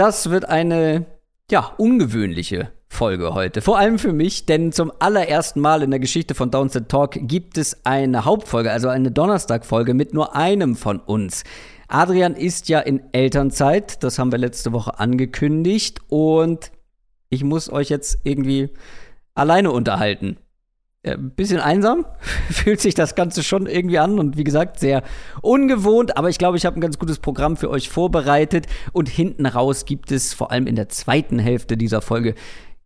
Das wird eine, ja, ungewöhnliche Folge heute. Vor allem für mich, denn zum allerersten Mal in der Geschichte von Downset Talk gibt es eine Hauptfolge, also eine Donnerstagfolge mit nur einem von uns. Adrian ist ja in Elternzeit, das haben wir letzte Woche angekündigt und ich muss euch jetzt irgendwie alleine unterhalten. Ein bisschen einsam fühlt sich das Ganze schon irgendwie an und wie gesagt, sehr ungewohnt, aber ich glaube, ich habe ein ganz gutes Programm für euch vorbereitet und hinten raus gibt es vor allem in der zweiten Hälfte dieser Folge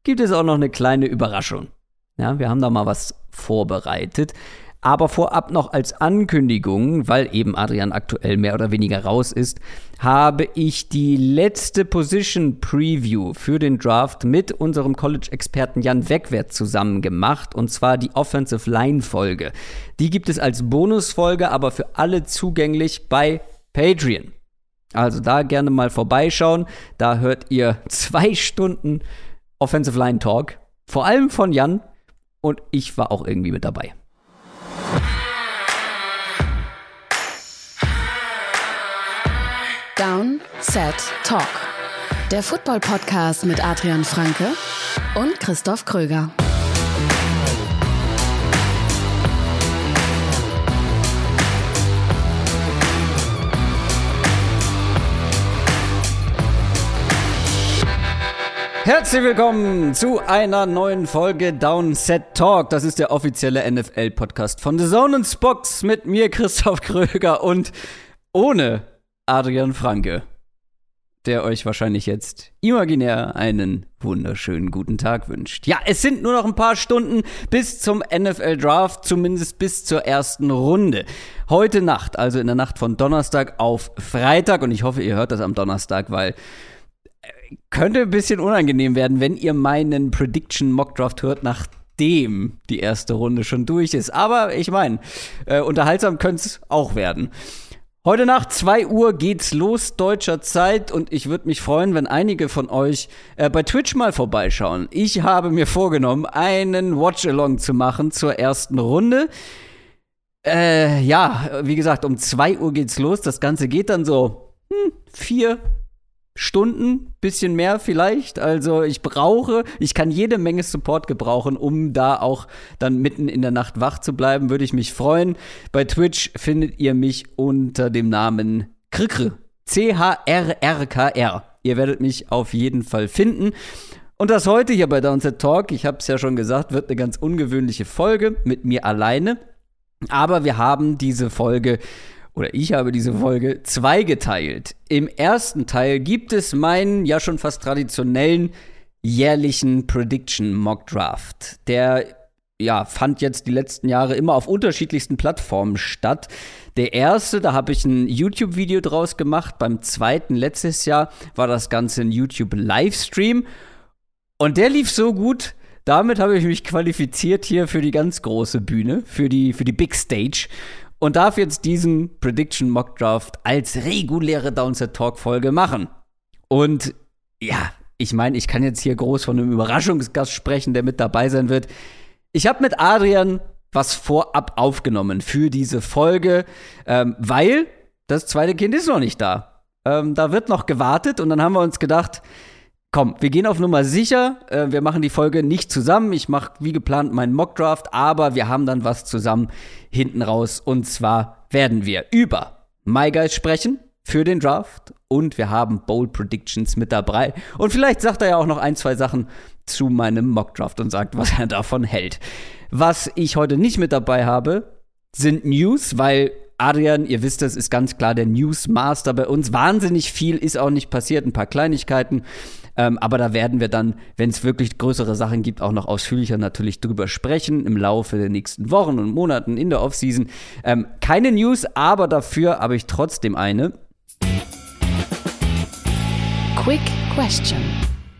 gibt es auch noch eine kleine Überraschung. Ja, wir haben da mal was vorbereitet. Aber vorab noch als Ankündigung, weil eben Adrian aktuell mehr oder weniger raus ist, habe ich die letzte Position Preview für den Draft mit unserem College-Experten Jan Wegwert zusammen gemacht, und zwar die Offensive Line-Folge. Die gibt es als Bonusfolge, aber für alle zugänglich bei Patreon. Also da gerne mal vorbeischauen. Da hört ihr 2 Stunden Offensive Line Talk, vor allem von Jan, und ich war auch irgendwie mit dabei. Downset Talk, der Football-Podcast mit Adrian Franke und Christoph Kröger. Herzlich willkommen zu einer neuen Folge Downset Talk. Das ist der offizielle NFL-Podcast von The Zone und Spox mit mir, Christoph Kröger, und ohne Adrian Franke, der euch wahrscheinlich jetzt imaginär einen wunderschönen guten Tag wünscht. Ja, es sind nur noch ein paar Stunden bis zum NFL-Draft, zumindest bis zur ersten Runde. Heute Nacht, also in der Nacht von Donnerstag auf Freitag, und ich hoffe, ihr hört das am Donnerstag, weil könnte ein bisschen unangenehm werden, wenn ihr meinen Prediction-Mock-Draft hört, nachdem die erste Runde schon durch ist. Aber ich meine, unterhaltsam könnte es auch werden. Heute Nacht, 2 Uhr geht's los, deutscher Zeit, und ich würde mich freuen, wenn einige von euch bei Twitch mal vorbeischauen. Ich habe mir vorgenommen, einen Watch-Along zu machen zur ersten Runde. Ja, wie gesagt, um 2 Uhr geht's los. Das Ganze geht dann so 4 Stunden, bisschen mehr vielleicht. Also ich kann jede Menge Support gebrauchen, um da auch dann mitten in der Nacht wach zu bleiben, würde ich mich freuen. Bei Twitch findet ihr mich unter dem Namen Krkrr, CHRRKR. Ihr werdet mich auf jeden Fall finden. Und das heute hier bei Downset Talk, ich habe es ja schon gesagt, wird eine ganz ungewöhnliche Folge mit mir alleine. Aber wir haben diese Folge zweigeteilt. Im ersten Teil gibt es meinen ja schon fast traditionellen jährlichen Prediction-Mock-Draft. Der fand jetzt die letzten Jahre immer auf unterschiedlichsten Plattformen statt. Der erste, da habe ich ein YouTube-Video draus gemacht. Beim zweiten letztes Jahr war das Ganze ein YouTube-Livestream. Und der lief so gut, damit habe ich mich qualifiziert hier für die ganz große Bühne, für die Big Stage. Und darf jetzt diesen Prediction Mock Draft als reguläre Downset Talk Folge machen. Und ja, ich meine, ich kann jetzt hier groß von einem Überraschungsgast sprechen, der mit dabei sein wird. Ich habe mit Adrian was vorab aufgenommen für diese Folge, weil das zweite Kind ist noch nicht da. Da wird noch gewartet, und dann haben wir uns gedacht, komm, wir gehen auf Nummer sicher, wir machen die Folge nicht zusammen, ich mache wie geplant meinen Mockdraft, aber wir haben dann was zusammen hinten raus, und zwar werden wir über My Guys sprechen für den Draft und wir haben Bold Predictions mit dabei, und vielleicht sagt er ja auch noch 1, 2 Sachen zu meinem Mockdraft und sagt, was er davon hält. Was ich heute nicht mit dabei habe, sind News, weil Adrian, ihr wisst, das ist ganz klar der Newsmaster bei uns. Wahnsinnig viel ist auch nicht passiert, ein paar Kleinigkeiten. Aber da werden wir dann, wenn es wirklich größere Sachen gibt, auch noch ausführlicher natürlich drüber sprechen im Laufe der nächsten Wochen und Monaten in der Offseason. Keine News, aber dafür habe ich trotzdem eine. Quick Question.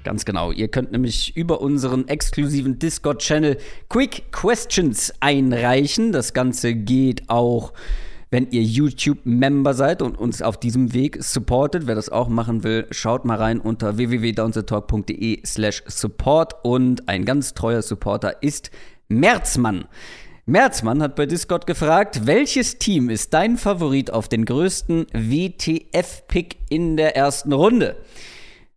Ganz genau. Ihr könnt nämlich über unseren exklusiven Discord-Channel Quick Questions einreichen. Das Ganze geht auch, wenn ihr YouTube-Member seid und uns auf diesem Weg supportet. Wer das auch machen will, schaut mal rein unter www.downsettalk.de/support, und ein ganz treuer Supporter ist Merzmann. Merzmann hat bei Discord gefragt, welches Team ist dein Favorit auf den größten WTF-Pick in der ersten Runde?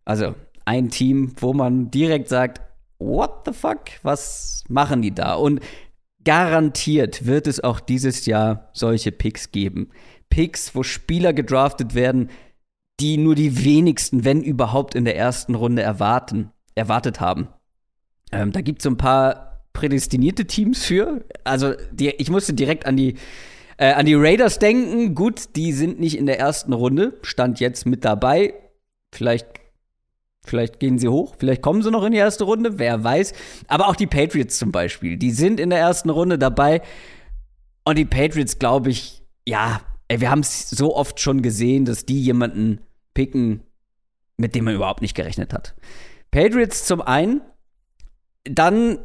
Also ein Team, wo man direkt sagt, what the fuck, was machen die da? Und garantiert wird es auch dieses Jahr solche Picks geben. Picks, wo Spieler gedraftet werden, die nur die wenigsten, wenn überhaupt, in der ersten Runde erwartet haben. Da gibt es so ein paar prädestinierte Teams für. Also ich musste direkt an die Raiders denken. Gut, die sind nicht in der ersten Runde, stand jetzt mit dabei. Vielleicht gehen sie hoch, vielleicht kommen sie noch in die erste Runde, wer weiß. Aber auch die Patriots zum Beispiel, die sind in der ersten Runde dabei. Und die Patriots, glaube ich, ja, ey, wir haben es so oft schon gesehen, dass die jemanden picken, mit dem man überhaupt nicht gerechnet hat. Patriots zum einen, dann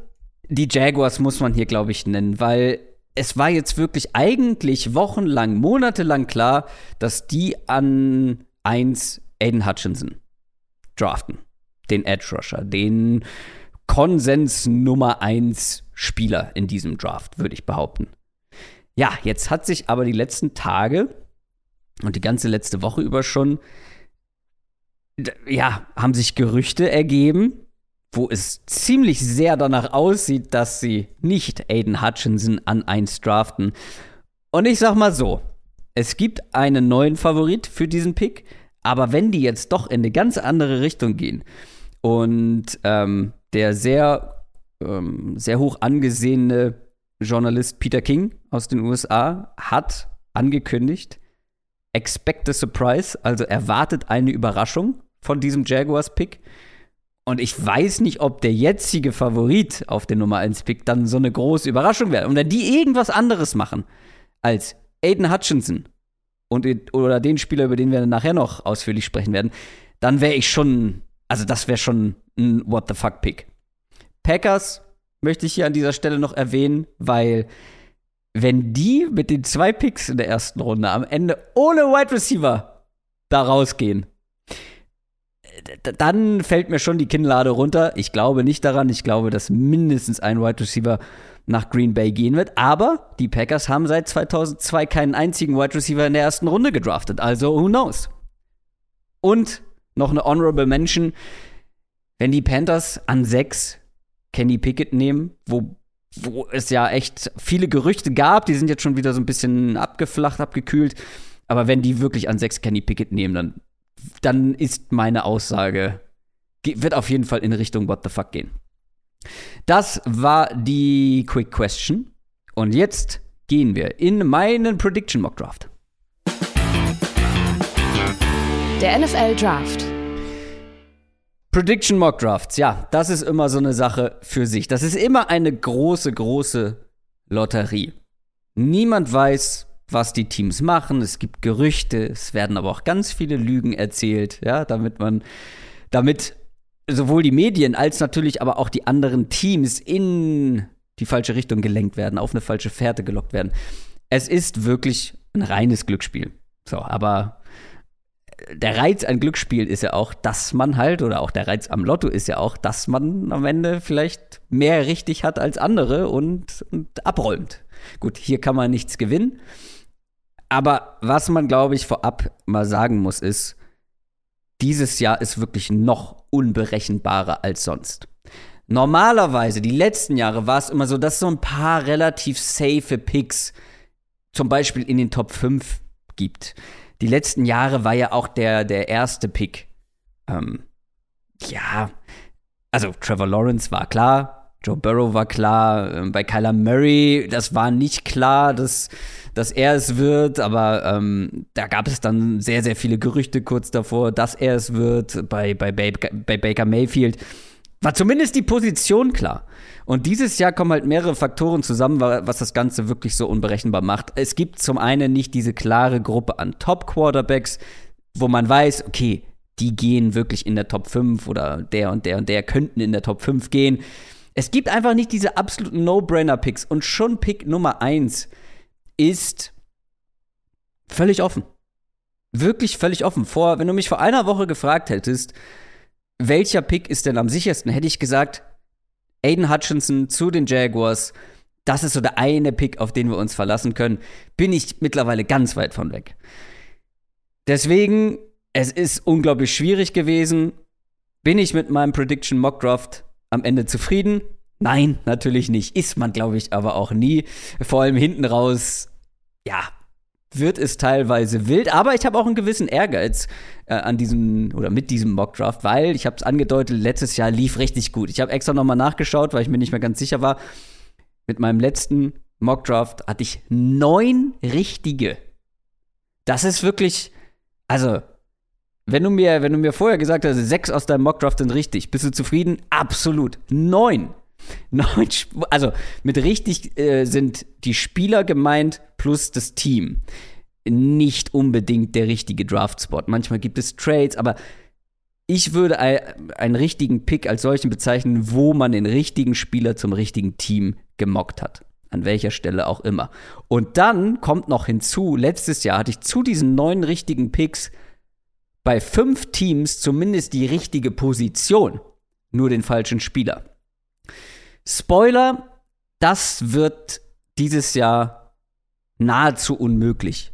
die Jaguars muss man hier, glaube ich, nennen, weil es war jetzt wirklich eigentlich wochenlang, monatelang klar, dass die an 1 Aiden Hutchinson draften. Den Edge Rusher, den Konsens Nummer 1 Spieler in diesem Draft, würde ich behaupten. Ja, jetzt hat sich aber die letzten Tage und die ganze letzte Woche über schon, ja, haben sich Gerüchte ergeben, wo es ziemlich sehr danach aussieht, dass sie nicht Aiden Hutchinson an 1 draften. Und ich sag mal so, es gibt einen neuen Favorit für diesen Pick, aber wenn die jetzt doch in eine ganz andere Richtung gehen und der sehr hoch angesehene Journalist Peter King aus den USA hat angekündigt, expect a surprise, also erwartet eine Überraschung von diesem Jaguars-Pick. Und ich weiß nicht, ob der jetzige Favorit auf den Nummer 1-Pick dann so eine große Überraschung wäre. Und wenn die irgendwas anderes machen als Aiden Hutchinson oder den Spieler, über den wir nachher noch ausführlich sprechen werden, dann wäre ich schon, also das wäre schon ein What-the-fuck-Pick. Packers möchte ich hier an dieser Stelle noch erwähnen, weil wenn die mit den 2 Picks in der ersten Runde am Ende ohne Wide Receiver da rausgehen, dann fällt mir schon die Kinnlade runter. Ich glaube nicht daran. Ich glaube, dass mindestens ein Wide Receiver nach Green Bay gehen wird. Aber die Packers haben seit 2002 keinen einzigen Wide Receiver in der ersten Runde gedraftet. Also who knows? Und noch eine Honorable Mention. Wenn die Panthers an 6 Kenny Pickett nehmen, wo es ja echt viele Gerüchte gab, die sind jetzt schon wieder so ein bisschen abgeflacht, abgekühlt. Aber wenn die wirklich an 6 Kenny Pickett nehmen, dann ist meine Aussage, wird auf jeden Fall in Richtung What the Fuck gehen. Das war die Quick Question. Und jetzt gehen wir in meinen Prediction Mock Draft. Der NFL Draft. Prediction Mock Drafts, ja, das ist immer so eine Sache für sich. Das ist immer eine große, große Lotterie. Niemand weiß, was die Teams machen. Es gibt Gerüchte, es werden aber auch ganz viele Lügen erzählt, ja, damit sowohl die Medien als natürlich aber auch die anderen Teams in die falsche Richtung gelenkt werden, auf eine falsche Fährte gelockt werden. Es ist wirklich ein reines Glücksspiel. So, aber der Reiz an Glücksspiel ist ja auch, dass man halt, oder auch der Reiz am Lotto ist ja auch, dass man am Ende vielleicht mehr richtig hat als andere und abräumt. Gut, hier kann man nichts gewinnen. Aber was man, glaube ich, vorab mal sagen muss, ist, dieses Jahr ist wirklich noch unberechenbarer als sonst. Normalerweise, die letzten Jahre, war es immer so, dass so ein paar relativ safe Picks zum Beispiel in den Top 5 gibt. Die letzten Jahre war ja auch der erste Pick. Ja, also Trevor Lawrence war klar, Joe Burrow war klar, bei Kyler Murray, das war nicht klar, dass er es wird, aber da gab es dann sehr, sehr viele Gerüchte kurz davor, dass er es wird. Bei Baker Mayfield war zumindest die Position klar. Und dieses Jahr kommen halt mehrere Faktoren zusammen, was das Ganze wirklich so unberechenbar macht. Es gibt zum einen nicht diese klare Gruppe an Top-Quarterbacks, wo man weiß, okay, die gehen wirklich in der Top 5 oder der und der und der könnten in der Top 5 gehen. Es gibt einfach nicht diese absoluten No-Brainer-Picks. Und schon Pick Nummer 1 ist völlig offen. Wirklich völlig offen. Wenn du mich vor einer Woche gefragt hättest, welcher Pick ist denn am sichersten, hätte ich gesagt, Aiden Hutchinson zu den Jaguars, das ist so der eine Pick, auf den wir uns verlassen können, bin ich mittlerweile ganz weit von weg. Deswegen, es ist unglaublich schwierig gewesen. Bin ich mit meinem Prediction Mock Draft am Ende zufrieden? Nein, natürlich nicht. Ist man, glaube ich, aber auch nie. Vor allem hinten raus, ja, wird es teilweise wild. Aber ich habe auch einen gewissen Ehrgeiz an diesem oder mit diesem Mockdraft, weil, ich habe es angedeutet, letztes Jahr lief richtig gut. Ich habe extra nochmal nachgeschaut, weil ich mir nicht mehr ganz sicher war. Mit meinem letzten Mockdraft hatte ich 9 richtige. Das ist wirklich, also, wenn du mir vorher gesagt hast, 6 aus deinem Mockdraft sind richtig, bist du zufrieden? Absolut. 9, also mit richtig sind die Spieler gemeint plus das Team. Nicht unbedingt der richtige Draft-Spot. Manchmal gibt es Trades, aber ich würde einen richtigen Pick als solchen bezeichnen, wo man den richtigen Spieler zum richtigen Team gemockt hat. An welcher Stelle auch immer. Und dann kommt noch hinzu, letztes Jahr hatte ich zu diesen 9 richtigen Picks bei 5 Teams zumindest die richtige Position, nur den falschen Spieler. Spoiler, das wird dieses Jahr nahezu unmöglich.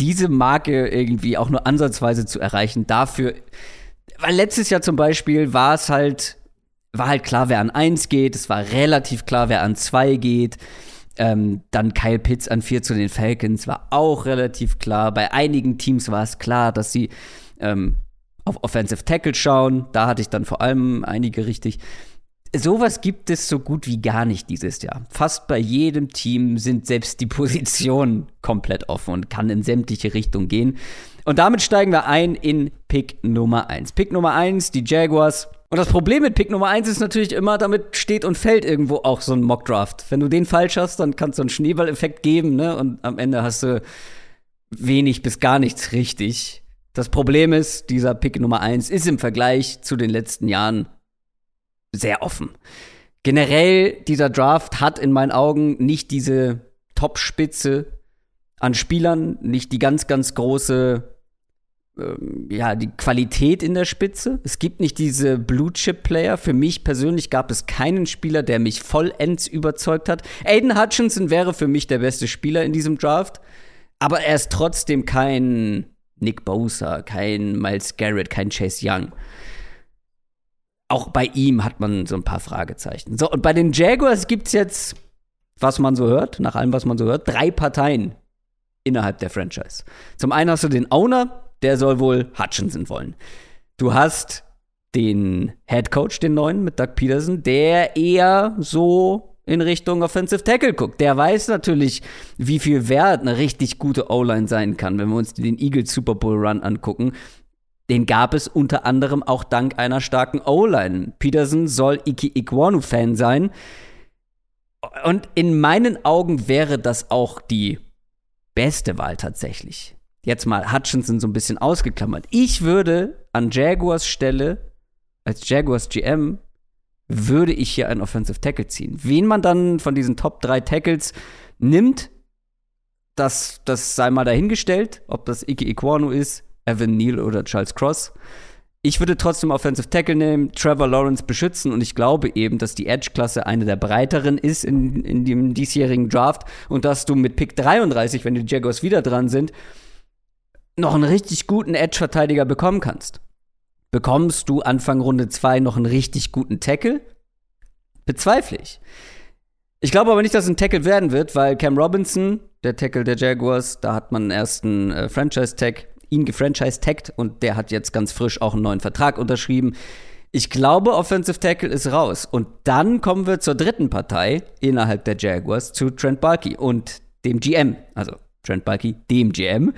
Diese Marke irgendwie auch nur ansatzweise zu erreichen. Dafür, weil letztes Jahr zum Beispiel war halt klar, wer an 1 geht. Es war relativ klar, wer an 2 geht. Dann Kyle Pitts an 4 zu den Falcons war auch relativ klar. Bei einigen Teams war es klar, dass sie auf Offensive Tackle schauen. Da hatte ich dann vor allem einige richtig. Sowas gibt es so gut wie gar nicht dieses Jahr. Fast bei jedem Team sind selbst die Positionen komplett offen und kann in sämtliche Richtungen gehen. Und damit steigen wir ein in Pick Nummer 1. Pick Nummer 1, die Jaguars. Und das Problem mit Pick Nummer 1 ist natürlich immer, damit steht und fällt irgendwo auch so ein Mockdraft. Wenn du den falsch hast, dann kannst du einen Schneeballeffekt geben, ne? Und am Ende hast du wenig bis gar nichts richtig. Das Problem ist, dieser Pick Nummer 1 ist im Vergleich zu den letzten Jahren sehr offen. Generell, dieser Draft hat in meinen Augen nicht diese Top-Spitze an Spielern, nicht die ganz, ganz große, die Qualität in der Spitze. Es gibt nicht diese Blue-Chip-Player. Für mich persönlich gab es keinen Spieler, der mich vollends überzeugt hat. Aiden Hutchinson wäre für mich der beste Spieler in diesem Draft, aber er ist trotzdem kein Nick Bosa, kein Myles Garrett, kein Chase Young. Auch bei ihm hat man so ein paar Fragezeichen. So, und bei den Jaguars gibt's jetzt, was man so hört, nach allem, was man so hört, 3 Parteien innerhalb der Franchise. Zum einen hast du den Owner, der soll wohl Hutchinson wollen. Du hast den Head Coach, den neuen, mit Doug Peterson, der eher so in Richtung Offensive Tackle guckt. Der weiß natürlich, wie viel wert eine richtig gute O-Line sein kann, wenn wir uns den Eagles Super Bowl Run angucken. Den gab es unter anderem auch dank einer starken O-Line. Peterson soll Ikem Ekwonu-Fan sein. Und in meinen Augen wäre das auch die beste Wahl tatsächlich. Jetzt mal Hutchinson so ein bisschen ausgeklammert. Ich würde an Jaguars Stelle, als Jaguars GM, würde ich hier einen Offensive Tackle ziehen. Wen man dann von diesen Top 3 Tackles nimmt, das sei mal dahingestellt. Ob das Ikem Ekwonu ist, Evan Neal oder Charles Cross. Ich würde trotzdem Offensive Tackle nehmen, Trevor Lawrence beschützen und ich glaube eben, dass die Edge-Klasse eine der breiteren ist in dem diesjährigen Draft und dass du mit Pick 33, wenn die Jaguars wieder dran sind, noch einen richtig guten Edge-Verteidiger bekommen kannst. Bekommst du Anfang Runde 2 noch einen richtig guten Tackle? Bezweifle ich. Ich glaube aber nicht, dass es ein Tackle werden wird, weil Cam Robinson, der Tackle der Jaguars, da hat man einen ersten Franchise-Tag, ihn gefranchise-taggt und der hat jetzt ganz frisch auch einen neuen Vertrag unterschrieben. Ich glaube, Offensive Tackle ist raus. Und dann kommen wir zur dritten Partei innerhalb der Jaguars, zu Trent Baalke und dem GM. Also Trent Baalke, dem GM.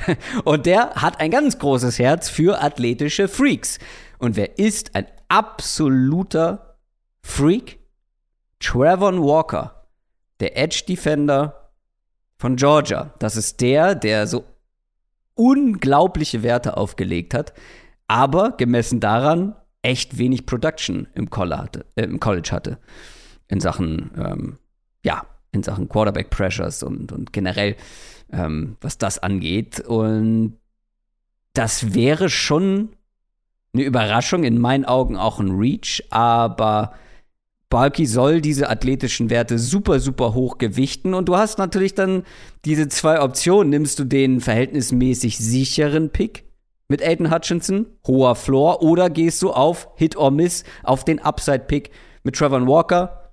Und der hat ein ganz großes Herz für athletische Freaks. Und wer ist ein absoluter Freak? Travon Walker, der Edge-Defender von Georgia. Das ist der so unglaubliche Werte aufgelegt hat, aber gemessen daran echt wenig Production im College hatte. In Sachen, in Sachen Quarterback-Pressures und generell, was das angeht. Und das wäre schon eine Überraschung, in meinen Augen auch ein Reach, aber Baalke soll diese athletischen Werte super, super hoch gewichten. Und du hast natürlich dann diese 2 Optionen. Nimmst du den verhältnismäßig sicheren Pick mit Aiden Hutchinson, hoher Floor, oder gehst du auf Hit or Miss, auf den Upside-Pick mit Travon Walker?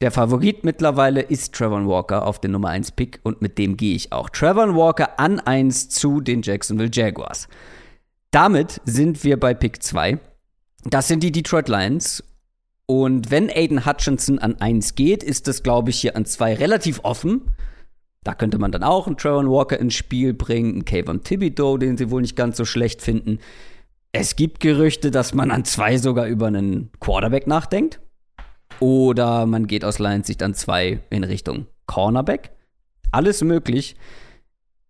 Der Favorit mittlerweile ist Travon Walker auf den Nummer 1 Pick und mit dem gehe ich auch. Travon Walker an 1 zu den Jacksonville Jaguars. Damit sind wir bei Pick 2. Das sind die Detroit Lions. Und wenn Aiden Hutchinson an 1 geht, ist das, glaube ich, hier an 2 relativ offen. Da könnte man dann auch einen Travon Walker ins Spiel bringen, einen Kayvon Thibodeaux, den sie wohl nicht ganz so schlecht finden. Es gibt Gerüchte, dass man an 2 sogar über einen Quarterback nachdenkt. Oder man geht aus Lions Sicht an 2 in Richtung Cornerback. Alles möglich.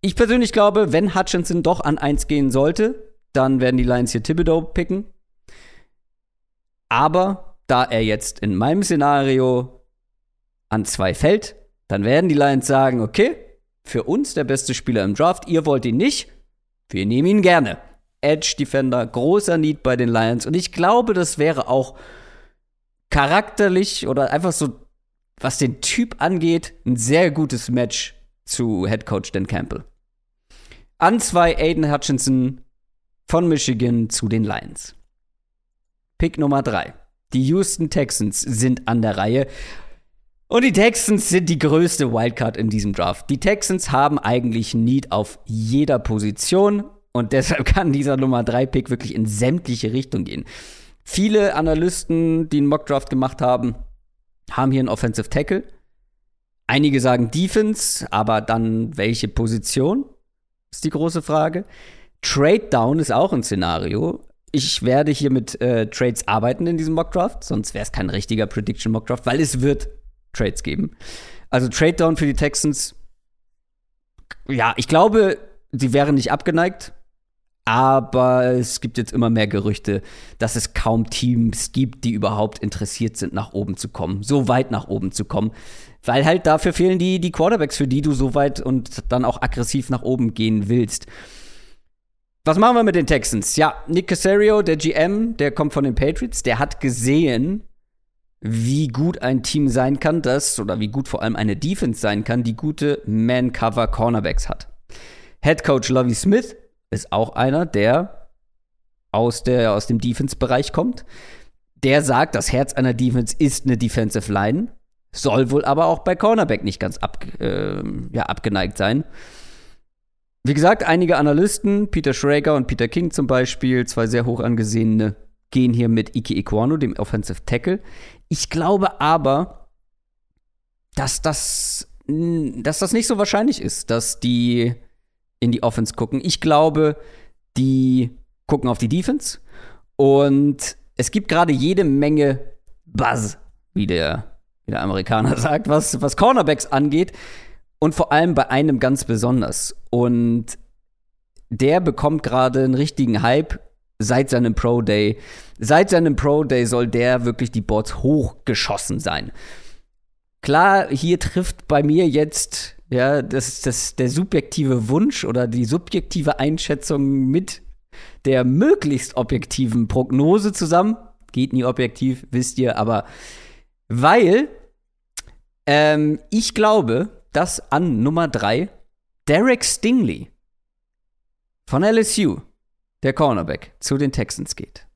Ich persönlich glaube, wenn Hutchinson doch an 1 gehen sollte, dann werden die Lions hier Thibodeaux picken. Aber da er jetzt in meinem Szenario an 2 fällt, dann werden die Lions sagen, okay, für uns der beste Spieler im Draft, ihr wollt ihn nicht, wir nehmen ihn gerne. Edge Defender, großer Need bei den Lions. Und ich glaube, das wäre auch charakterlich oder einfach so, was den Typ angeht, ein sehr gutes Match zu Headcoach Dan Campbell. An 2 Aiden Hutchinson von Michigan zu den Lions. Pick Nummer 3. Die Houston Texans sind an der Reihe. Und die Texans sind die größte Wildcard in diesem Draft. Die Texans haben eigentlich Need auf jeder Position. Und deshalb kann dieser Nummer 3 Pick wirklich in sämtliche Richtungen gehen. Viele Analysten, die einen Mockdraft gemacht haben, haben hier einen Offensive Tackle. Einige sagen Defense, aber dann welche Position? Ist die große Frage. Trade Down ist auch ein Szenario. Ich werde hier mit Trades arbeiten in diesem Mockdraft, sonst wäre es kein richtiger Prediction Mockdraft, weil es wird Trades geben. Also Trade Down für die Texans. Ja, ich glaube, sie wären nicht abgeneigt. Aber es gibt jetzt immer mehr Gerüchte, dass es kaum Teams gibt, die überhaupt interessiert sind, nach oben zu kommen. So weit nach oben zu kommen. Weil halt dafür fehlen die Quarterbacks, für die du so weit und dann auch aggressiv nach oben gehen willst. Was machen wir mit den Texans? Ja, Nick Caserio, der GM, der kommt von den Patriots. Der hat gesehen, wie gut ein Team sein kann, oder wie gut vor allem eine Defense sein kann, die gute Man-Cover-Cornerbacks hat. Headcoach Lovie Smith ist auch einer, der aus dem Defense-Bereich kommt. Der sagt, das Herz einer Defense ist eine Defensive Line, soll wohl aber auch bei Cornerback nicht ganz abgeneigt sein. Wie gesagt, einige Analysten, Peter Schrager und Peter King zum Beispiel, 2 sehr hoch angesehene, gehen hier mit Ikem Ekwonu, dem Offensive Tackle. Ich glaube aber, dass das nicht so wahrscheinlich ist, dass die in die Offense gucken. Ich glaube, die gucken auf die Defense. Und es gibt gerade jede Menge Buzz, wie der Amerikaner sagt, was Cornerbacks angeht. Und vor allem bei einem ganz besonders. Und der bekommt gerade einen richtigen Hype seit seinem Pro-Day. Seit seinem Pro-Day soll der wirklich die Boards hochgeschossen sein. Klar, hier trifft bei mir jetzt ja, das der subjektive Wunsch oder die subjektive Einschätzung mit der möglichst objektiven Prognose zusammen. Geht nie objektiv, wisst ihr, aber weil ich glaube, dass an Nummer 3 Derek Stingley von LSU, der Cornerback, zu den Texans geht.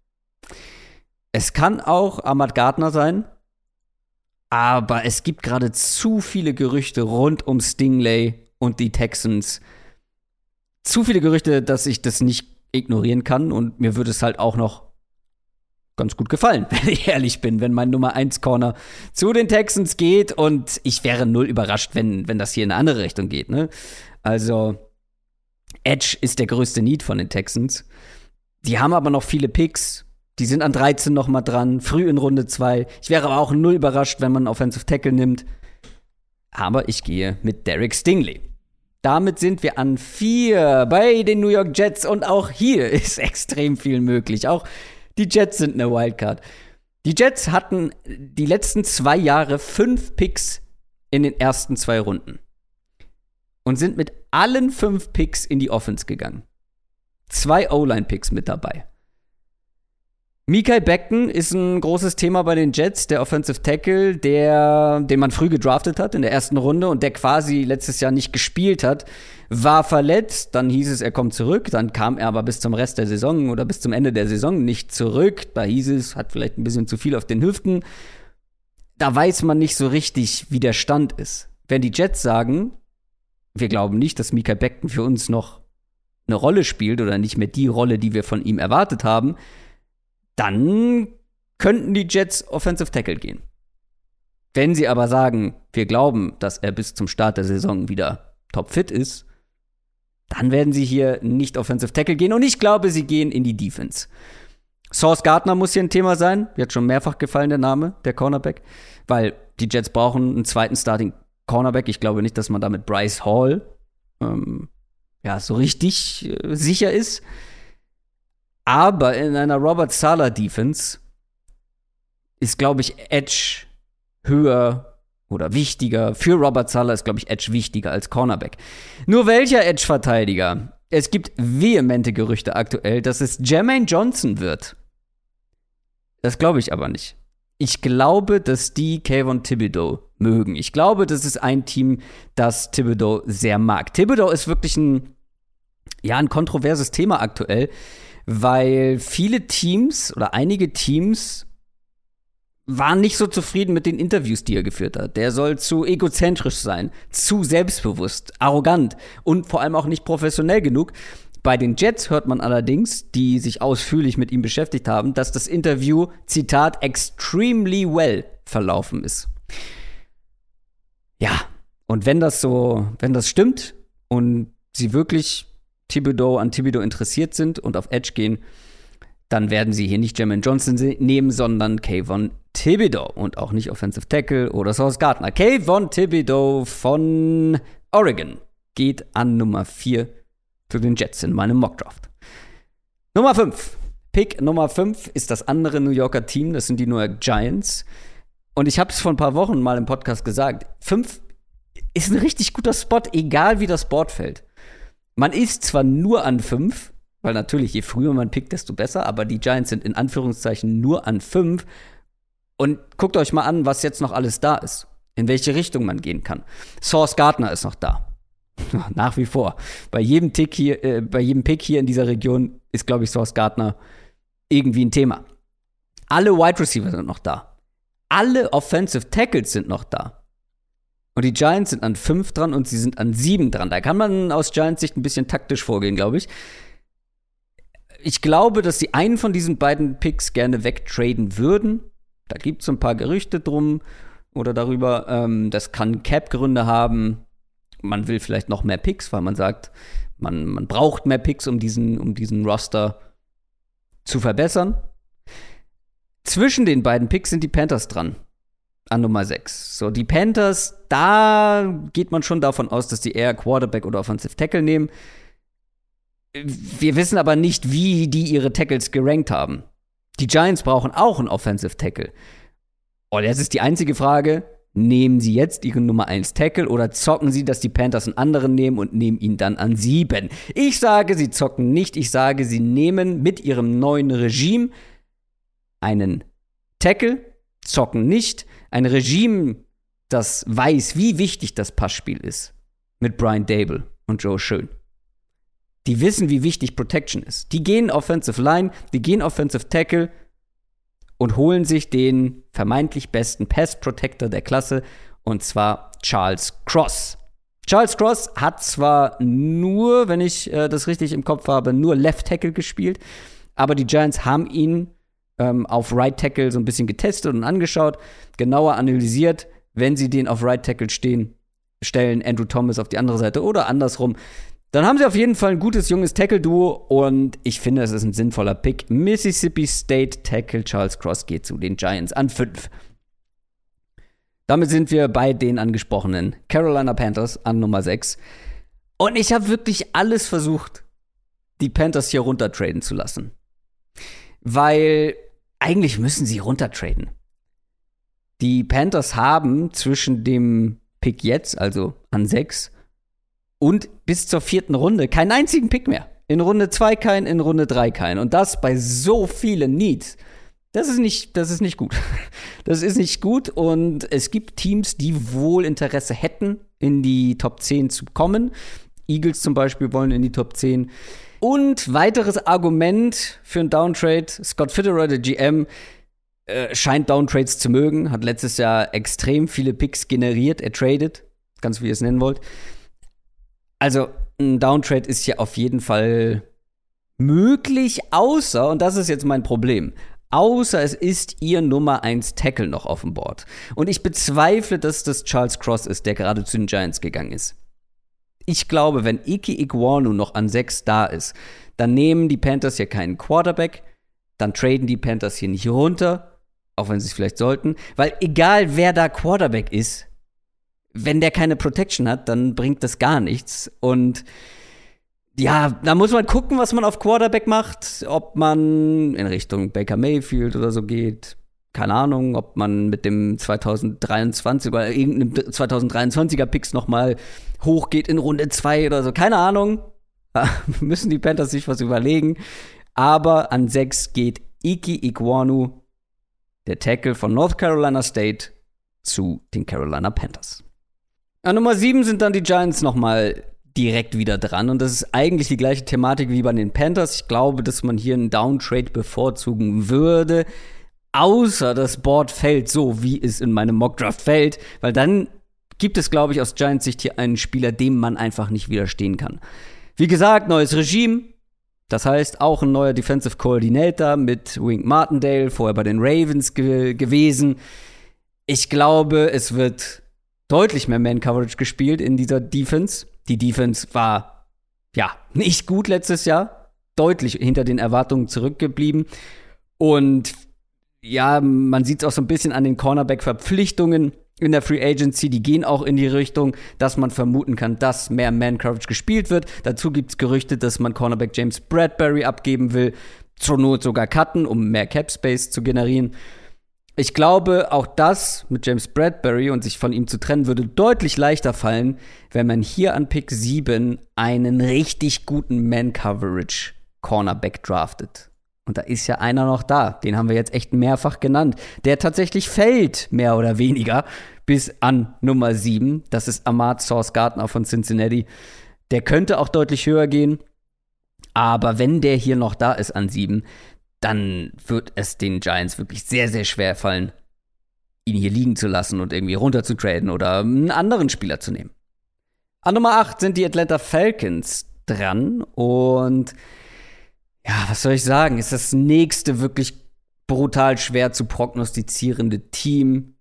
Es kann auch Ahmad Gardner sein. Aber es gibt gerade zu viele Gerüchte rund um Stingley und die Texans. Zu viele Gerüchte, dass ich das nicht ignorieren kann. Und mir würde es halt auch noch ganz gut gefallen, wenn ich ehrlich bin, wenn mein Nummer 1 Corner zu den Texans geht. Und ich wäre 0 überrascht, wenn das hier in eine andere Richtung geht. Ne? Also, Edge ist der größte Need von den Texans. Die haben aber noch viele Picks. Die sind an 13 nochmal dran, früh in Runde 2. Ich wäre aber auch 0 überrascht, wenn man einen Offensive Tackle nimmt. Aber ich gehe mit Derek Stingley. Damit sind wir an 4 bei den New York Jets. Und auch hier ist extrem viel möglich. Auch die Jets sind eine Wildcard. Die Jets hatten die letzten 2 Jahre 5 Picks in den ersten 2 Runden. Und sind mit allen 5 Picks in die Offense gegangen. 2 O-Line-Picks mit dabei. Mekhi Becton ist ein großes Thema bei den Jets, der Offensive Tackle, den man früh gedraftet hat in der ersten Runde und der quasi letztes Jahr nicht gespielt hat, war verletzt, dann hieß es, er kommt zurück, dann kam er aber bis zum Rest der Saison oder bis zum Ende der Saison nicht zurück, da hieß es, hat vielleicht ein bisschen zu viel auf den Hüften, da weiß man nicht so richtig, wie der Stand ist. Wenn die Jets sagen, wir glauben nicht, dass Mekhi Becton für uns noch eine Rolle spielt oder nicht mehr die Rolle, die wir von ihm erwartet haben, dann könnten die Jets Offensive Tackle gehen. Wenn sie aber sagen, wir glauben, dass er bis zum Start der Saison wieder topfit ist, dann werden sie hier nicht Offensive Tackle gehen. Und ich glaube, sie gehen in die Defense. Sauce Gardner muss hier ein Thema sein. Mir hat schon mehrfach gefallen der Name, der Cornerback. Weil die Jets brauchen einen zweiten Starting Cornerback. Ich glaube nicht, dass man damit Breece Hall so richtig sicher ist. Aber in einer Robert-Saleh-Defense ist, glaube ich, Edge höher oder wichtiger. Für Robert Saleh ist, glaube ich, Edge wichtiger als Cornerback. Nur welcher Edge-Verteidiger? Es gibt vehemente Gerüchte aktuell, dass es Jermaine Johnson wird. Das glaube ich aber nicht. Ich glaube, dass die Kayvon Thibodeaux mögen. Ich glaube, das ist ein Team, das Thibodeaux sehr mag. Thibodeaux ist wirklich ein kontroverses Thema aktuell, weil viele Teams oder einige Teams waren nicht so zufrieden mit den Interviews, die er geführt hat. Der soll zu egozentrisch sein, zu selbstbewusst, arrogant und vor allem auch nicht professionell genug. Bei den Jets hört man allerdings, die sich ausführlich mit ihm beschäftigt haben, dass das Interview, Zitat, extremely well verlaufen ist. Ja, und wenn das stimmt und sie wirklich an Thibodeaux interessiert sind und auf Edge gehen, dann werden sie hier nicht Jermaine Johnson nehmen, sondern Kayvon Thibodeaux und auch nicht Offensive Tackle oder Sauce Gardner. Kayvon Thibodeaux von Oregon geht an Nummer 4 zu den Jets in meinem Mockdraft. Nummer 5. Pick Nummer 5 ist das andere New Yorker Team, das sind die New York Giants. Und ich habe es vor ein paar Wochen mal im Podcast gesagt, 5 ist ein richtig guter Spot, egal wie das Board fällt. Man ist zwar nur an 5, weil natürlich, je früher man pickt, desto besser, aber die Giants sind in Anführungszeichen nur an 5. Und guckt euch mal an, was jetzt noch alles da ist, in welche Richtung man gehen kann. Sauce Gardner ist noch da. Nach wie vor. Bei jedem Pick hier in dieser Region ist, glaube ich, Sauce Gardner irgendwie ein Thema. Alle Wide Receiver sind noch da. Alle Offensive Tackles sind noch da. Und die Giants sind an 5 dran und sie sind an 7 dran. Da kann man aus Giants-Sicht ein bisschen taktisch vorgehen, glaube ich. Ich glaube, dass sie einen von diesen beiden Picks gerne wegtraden würden. Da gibt es ein paar Gerüchte drum oder darüber. Das kann Cap-Gründe haben. Man will vielleicht noch mehr Picks, weil man sagt, man braucht mehr Picks, um diesen Roster zu verbessern. Zwischen den beiden Picks sind die Panthers dran. An Nummer 6. So, die Panthers, da geht man schon davon aus, dass die eher Quarterback oder Offensive Tackle nehmen. Wir wissen aber nicht, wie die ihre Tackles gerankt haben. Die Giants brauchen auch einen Offensive Tackle. Und jetzt ist die einzige Frage, nehmen sie jetzt ihren Nummer 1 Tackle oder zocken sie, dass die Panthers einen anderen nehmen und nehmen ihn dann an 7? Ich sage, sie zocken nicht. Ich sage, sie nehmen mit ihrem neuen Regime einen Tackle, zocken nicht. Ein Regime, das weiß, wie wichtig das Passspiel ist. Mit Brian Dable und Joe Schoen. Die wissen, wie wichtig Protection ist. Die gehen Offensive Line, die gehen Offensive Tackle und holen sich den vermeintlich besten Pass Protector der Klasse, und zwar Charles Cross. Charles Cross hat zwar nur, wenn ich das richtig im Kopf habe, nur Left Tackle gespielt, aber die Giants haben ihn auf Right Tackle so ein bisschen getestet und angeschaut, genauer analysiert, wenn sie den auf Right Tackle stellen, Andrew Thomas auf die andere Seite oder andersrum, dann haben sie auf jeden Fall ein gutes, junges Tackle-Duo und ich finde, es ist ein sinnvoller Pick. Mississippi State Tackle Charles Cross geht zu den Giants an 5. Damit sind wir bei den angesprochenen Carolina Panthers an Nummer 6. Und ich habe wirklich alles versucht, die Panthers hier runter traden zu lassen. Weil eigentlich müssen sie runtertraden. Die Panthers haben zwischen dem Pick jetzt, also an 6, und bis zur 4. Runde keinen einzigen Pick mehr. In Runde 2 keinen, in Runde 3 keinen. Und das bei so vielen Needs. Das ist nicht gut. Das ist nicht gut und es gibt Teams, die wohl Interesse hätten, in die Top 10 zu kommen. Eagles zum Beispiel wollen in die Top 10. Und weiteres Argument für einen Downtrade, Scott Fitterer, der GM, scheint Downtrades zu mögen, hat letztes Jahr extrem viele Picks generiert, er tradet, ganz wie ihr es nennen wollt. Also ein Downtrade ist hier auf jeden Fall möglich, außer, und das ist jetzt mein Problem, außer es ist ihr Nummer 1 Tackle noch auf dem Board. Und ich bezweifle, dass das Charles Cross ist, der gerade zu den Giants gegangen ist. Ich glaube, wenn Ikem Ekwonu noch an 6 da ist, dann nehmen die Panthers hier keinen Quarterback, dann traden die Panthers hier nicht runter, auch wenn sie es vielleicht sollten, weil egal, wer da Quarterback ist, wenn der keine Protection hat, dann bringt das gar nichts. Und ja, da muss man gucken, was man auf Quarterback macht, ob man in Richtung Baker Mayfield oder so geht. Keine Ahnung, ob man mit dem 2023 oder irgendeinem 2023er-Picks nochmal hochgeht in Runde 2 oder so. Keine Ahnung. Müssen die Panthers sich was überlegen. Aber an 6 geht Ikem Ekwonu, der Tackle von North Carolina State, zu den Carolina Panthers. An Nummer 7 sind dann die Giants nochmal direkt wieder dran. Und das ist eigentlich die gleiche Thematik wie bei den Panthers. Ich glaube, dass man hier einen Downtrade bevorzugen würde, außer das Board fällt so, wie es in meinem Mockdraft fällt, weil dann gibt es, glaube ich, aus Giants Sicht hier einen Spieler, dem man einfach nicht widerstehen kann. Wie gesagt, neues Regime, das heißt auch ein neuer Defensive Coordinator mit Wink Martindale, vorher bei den Ravens gewesen. Ich glaube, es wird deutlich mehr Man-Coverage gespielt in dieser Defense. Die Defense war, ja, nicht gut letztes Jahr, deutlich hinter den Erwartungen zurückgeblieben und ja, man sieht es auch so ein bisschen an den Cornerback-Verpflichtungen in der Free Agency. Die gehen auch in die Richtung, dass man vermuten kann, dass mehr Man-Coverage gespielt wird. Dazu gibt es Gerüchte, dass man Cornerback James Bradbury abgeben will. Zur Not sogar cutten, um mehr Cap-Space zu generieren. Ich glaube, auch das mit James Bradbury und sich von ihm zu trennen, würde deutlich leichter fallen, wenn man hier an Pick 7 einen richtig guten Man-Coverage-Cornerback draftet. Und da ist ja einer noch da, den haben wir jetzt echt mehrfach genannt, der tatsächlich fällt, mehr oder weniger, bis an Nummer 7. Das ist Ahmad Sauce Gardner von Cincinnati. Der könnte auch deutlich höher gehen, aber wenn der hier noch da ist an 7, dann wird es den Giants wirklich sehr, sehr schwer fallen, ihn hier liegen zu lassen und irgendwie runter zu traden oder einen anderen Spieler zu nehmen. An Nummer 8 sind die Atlanta Falcons dran und ja, was soll ich sagen? Ist das nächste wirklich brutal schwer zu prognostizierende Team.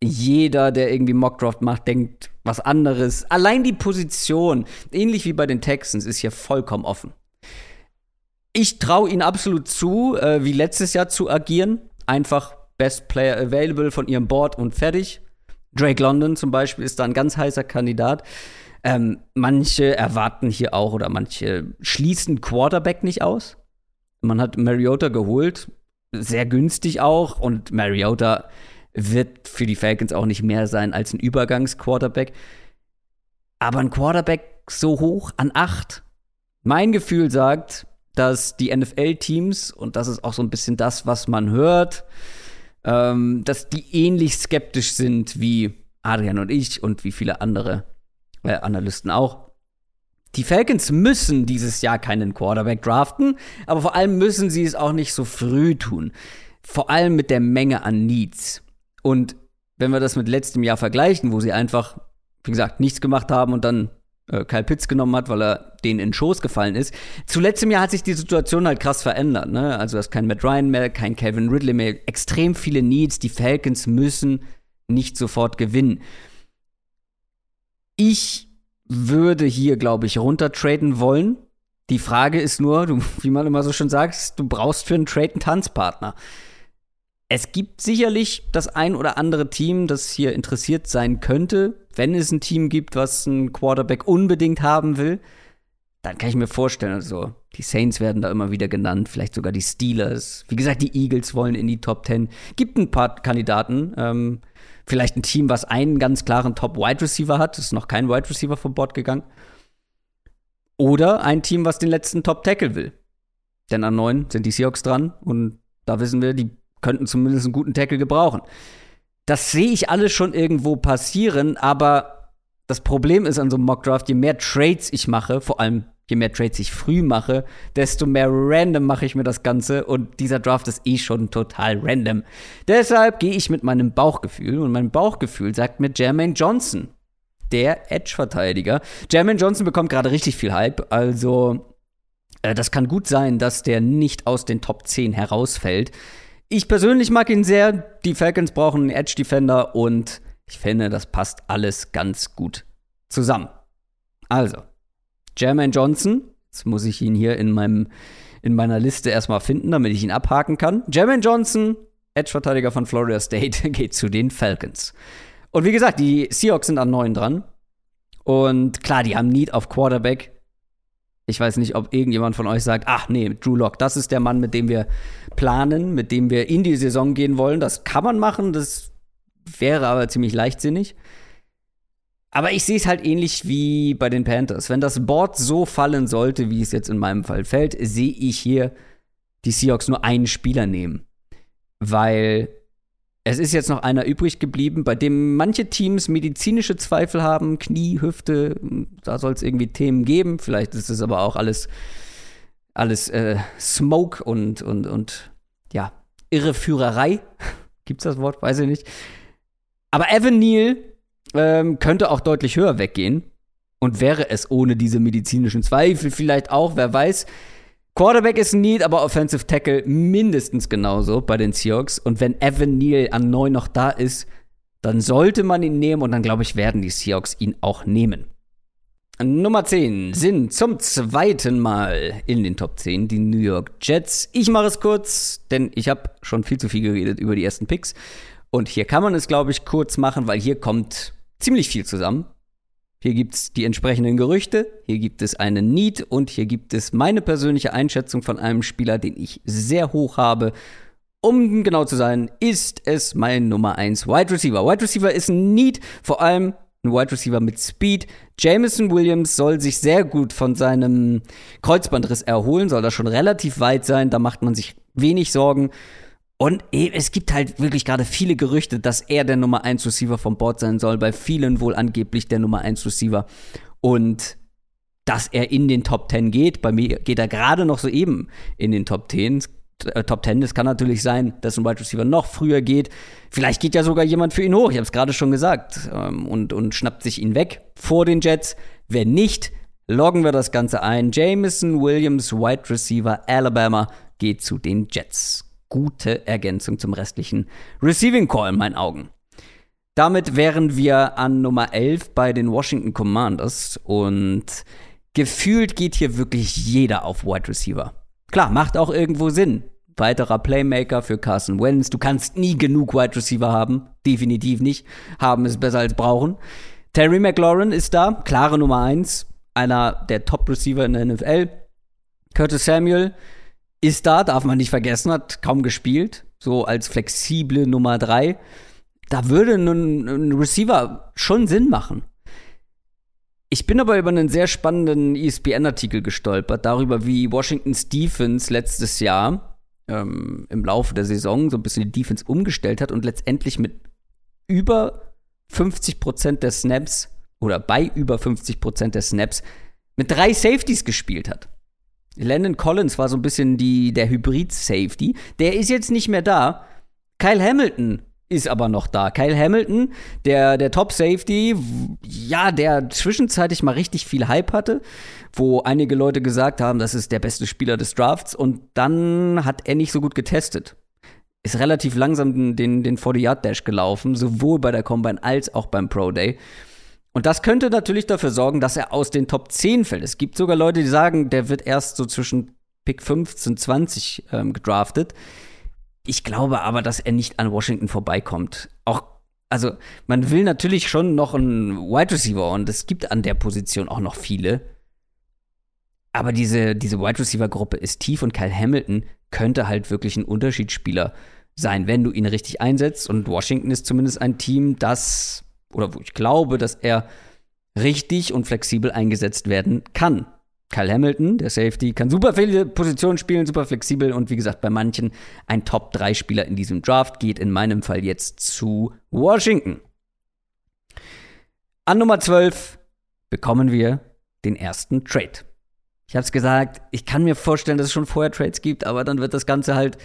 Jeder, der irgendwie Mockdraft macht, denkt was anderes. Allein die Position, ähnlich wie bei den Texans, ist hier vollkommen offen. Ich traue ihnen absolut zu, wie letztes Jahr zu agieren. Einfach Best Player Available von ihrem Board und fertig. Drake London zum Beispiel ist da ein ganz heißer Kandidat. Manche erwarten hier auch oder manche schließen Quarterback nicht aus. Man hat Mariota geholt, sehr günstig auch. Und Mariota wird für die Falcons auch nicht mehr sein als ein Übergangsquarterback. Aber ein Quarterback so hoch an 8? Mein Gefühl sagt, dass die NFL-Teams, und das ist auch so ein bisschen das, was man hört, dass die ähnlich skeptisch sind wie Adrian und ich und wie viele andere Analysten auch. Die Falcons müssen dieses Jahr keinen Quarterback draften, aber vor allem müssen sie es auch nicht so früh tun. Vor allem mit der Menge an Needs. Und wenn wir das mit letztem Jahr vergleichen, wo sie einfach, wie gesagt, nichts gemacht haben und dann Kyle Pitts genommen hat, weil er denen in den Schoß gefallen ist. Zu letztem Jahr hat sich die Situation halt krass verändert, ne? Also, es ist kein Matt Ryan mehr, kein Calvin Ridley mehr, extrem viele Needs. Die Falcons müssen nicht sofort gewinnen. Ich würde hier, glaube ich, runtertraden wollen. Die Frage ist nur, wie man immer so schön sagt, du brauchst für einen Trade einen Tanzpartner. Es gibt sicherlich das ein oder andere Team, das hier interessiert sein könnte. Wenn es ein Team gibt, was einen Quarterback unbedingt haben will, dann kann ich mir vorstellen, also die Saints werden da immer wieder genannt, vielleicht sogar die Steelers. Wie gesagt, die Eagles wollen in die Top 10. Gibt ein paar Kandidaten, vielleicht ein Team, was einen ganz klaren Top-Wide-Receiver hat. Es ist noch kein Wide-Receiver vom Bord gegangen. Oder ein Team, was den letzten Top-Tackle will. Denn an 9 sind die Seahawks dran. Und da wissen wir, die könnten zumindest einen guten Tackle gebrauchen. Das sehe ich alles schon irgendwo passieren, aber das Problem ist an so einem Mockdraft, je mehr Trades ich mache, vor allem je mehr Trades ich früh mache, desto mehr random mache ich mir das Ganze und dieser Draft ist eh schon total random. Deshalb gehe ich mit meinem Bauchgefühl und mein Bauchgefühl sagt mir Jermaine Johnson, der Edge-Verteidiger. Jermaine Johnson bekommt gerade richtig viel Hype, also das kann gut sein, dass der nicht aus den Top 10 herausfällt. Ich persönlich mag ihn sehr, die Falcons brauchen einen Edge-Defender und ich finde, das passt alles ganz gut zusammen. Also, Jermaine Johnson, jetzt muss ich ihn hier in meiner Liste erstmal finden, damit ich ihn abhaken kann. Jermaine Johnson, Edge-Verteidiger von Florida State, geht zu den Falcons. Und wie gesagt, die Seahawks sind an 9 dran. Und klar, die haben Need auf Quarterback. Ich weiß nicht, ob irgendjemand von euch sagt, ach nee, Drew Lock, das ist der Mann, mit dem wir planen, mit dem wir in die Saison gehen wollen. Das kann man machen, das wäre aber ziemlich leichtsinnig. Aber ich sehe es halt ähnlich wie bei den Panthers. Wenn das Board so fallen sollte, wie es jetzt in meinem Fall fällt, sehe ich hier die Seahawks nur einen Spieler nehmen. Weil es ist jetzt noch einer übrig geblieben, bei dem manche Teams medizinische Zweifel haben, Knie, Hüfte, da soll es irgendwie Themen geben. Vielleicht ist es aber auch alles Smoke und ja, Irreführerei. Gibt's das Wort? Weiß ich nicht. Aber Evan Neal könnte auch deutlich höher weggehen und wäre es ohne diese medizinischen Zweifel vielleicht auch, wer weiß. Quarterback ist ein Need, aber Offensive Tackle mindestens genauso bei den Seahawks. Und wenn Evan Neal an 9 noch da ist, dann sollte man ihn nehmen und dann, glaube ich, werden die Seahawks ihn auch nehmen. Nummer 10 sind zum zweiten Mal in den Top 10 die New York Jets. Ich mache es kurz, denn ich habe schon viel zu viel geredet über die ersten Picks. Und hier kann man es, glaube ich, kurz machen, weil hier kommt ziemlich viel zusammen. Hier gibt es die entsprechenden Gerüchte, hier gibt es eine Need und hier gibt es meine persönliche Einschätzung von einem Spieler, den ich sehr hoch habe. Um genau zu sein, ist es mein Nummer 1 Wide Receiver. Wide Receiver ist ein Need, vor allem ein Wide Receiver mit Speed. Jameson Williams soll sich sehr gut von seinem Kreuzbandriss erholen, soll da schon relativ weit sein, da macht man sich wenig Sorgen. Und es gibt halt wirklich gerade viele Gerüchte, dass er der Nummer 1 Receiver vom Board sein soll, bei vielen wohl angeblich der Nummer 1 Receiver und dass er in den Top 10 geht. Bei mir geht er gerade noch soeben in den Top 10. Es kann natürlich sein, dass ein Wide Receiver noch früher geht. Vielleicht geht ja sogar jemand für ihn hoch, ich habe es gerade schon gesagt, und schnappt sich ihn weg vor den Jets. Wenn nicht, loggen wir das Ganze ein. Jameson Williams, Wide Receiver, Alabama, geht zu den Jets. Gute Ergänzung zum restlichen Receiving Call in meinen Augen. Damit wären wir an Nummer 11 bei den Washington Commanders und gefühlt geht hier wirklich jeder auf Wide Receiver. Klar, macht auch irgendwo Sinn. Weiterer Playmaker für Carson Wentz. Du kannst nie genug Wide Receiver haben. Definitiv nicht. Haben ist besser als brauchen. Terry McLaurin ist da. Klare Nummer 1. Einer der Top-Receiver in der NFL. Curtis Samuel ist da, darf man nicht vergessen, hat kaum gespielt, so als flexible Nummer 3. Da würde ein Receiver schon Sinn machen. Ich bin aber über einen sehr spannenden ESPN-Artikel gestolpert, darüber, wie Washingtons Defense letztes Jahr im Laufe der Saison so ein bisschen die Defense umgestellt hat und letztendlich mit über 50% der Snaps oder bei über 50% der Snaps mit 3 Safeties gespielt hat. Landon Collins war so ein bisschen der Hybrid-Safety. Der ist jetzt nicht mehr da. Kyle Hamilton ist aber noch da. Kyle Hamilton, der Top-Safety, ja, der zwischenzeitlich mal richtig viel Hype hatte, wo einige Leute gesagt haben, das ist der beste Spieler des Drafts. Und dann hat er nicht so gut getestet. Ist relativ langsam den 40-Yard-Dash gelaufen, sowohl bei der Combine als auch beim Pro Day. Und das könnte natürlich dafür sorgen, dass er aus den Top 10 fällt. Es gibt sogar Leute, die sagen, der wird erst so zwischen Pick 15, 20 gedraftet. Ich glaube aber, dass er nicht an Washington vorbeikommt. Also man will natürlich schon noch einen Wide Receiver und es gibt an der Position auch noch viele. Aber diese Wide Receiver-Gruppe ist tief und Kyle Hamilton könnte halt wirklich ein Unterschiedsspieler sein, wenn du ihn richtig einsetzt. Und Washington ist zumindest ein Team, das oder wo ich glaube, dass er richtig und flexibel eingesetzt werden kann. Kyle Hamilton, der Safety, kann super viele Positionen spielen, super flexibel und wie gesagt, bei manchen ein Top-3-Spieler in diesem Draft, geht in meinem Fall jetzt zu Washington. An Nummer 12 bekommen wir den ersten Trade. Ich habe es gesagt, ich kann mir vorstellen, dass es schon vorher Trades gibt, aber dann wird das Ganze halt,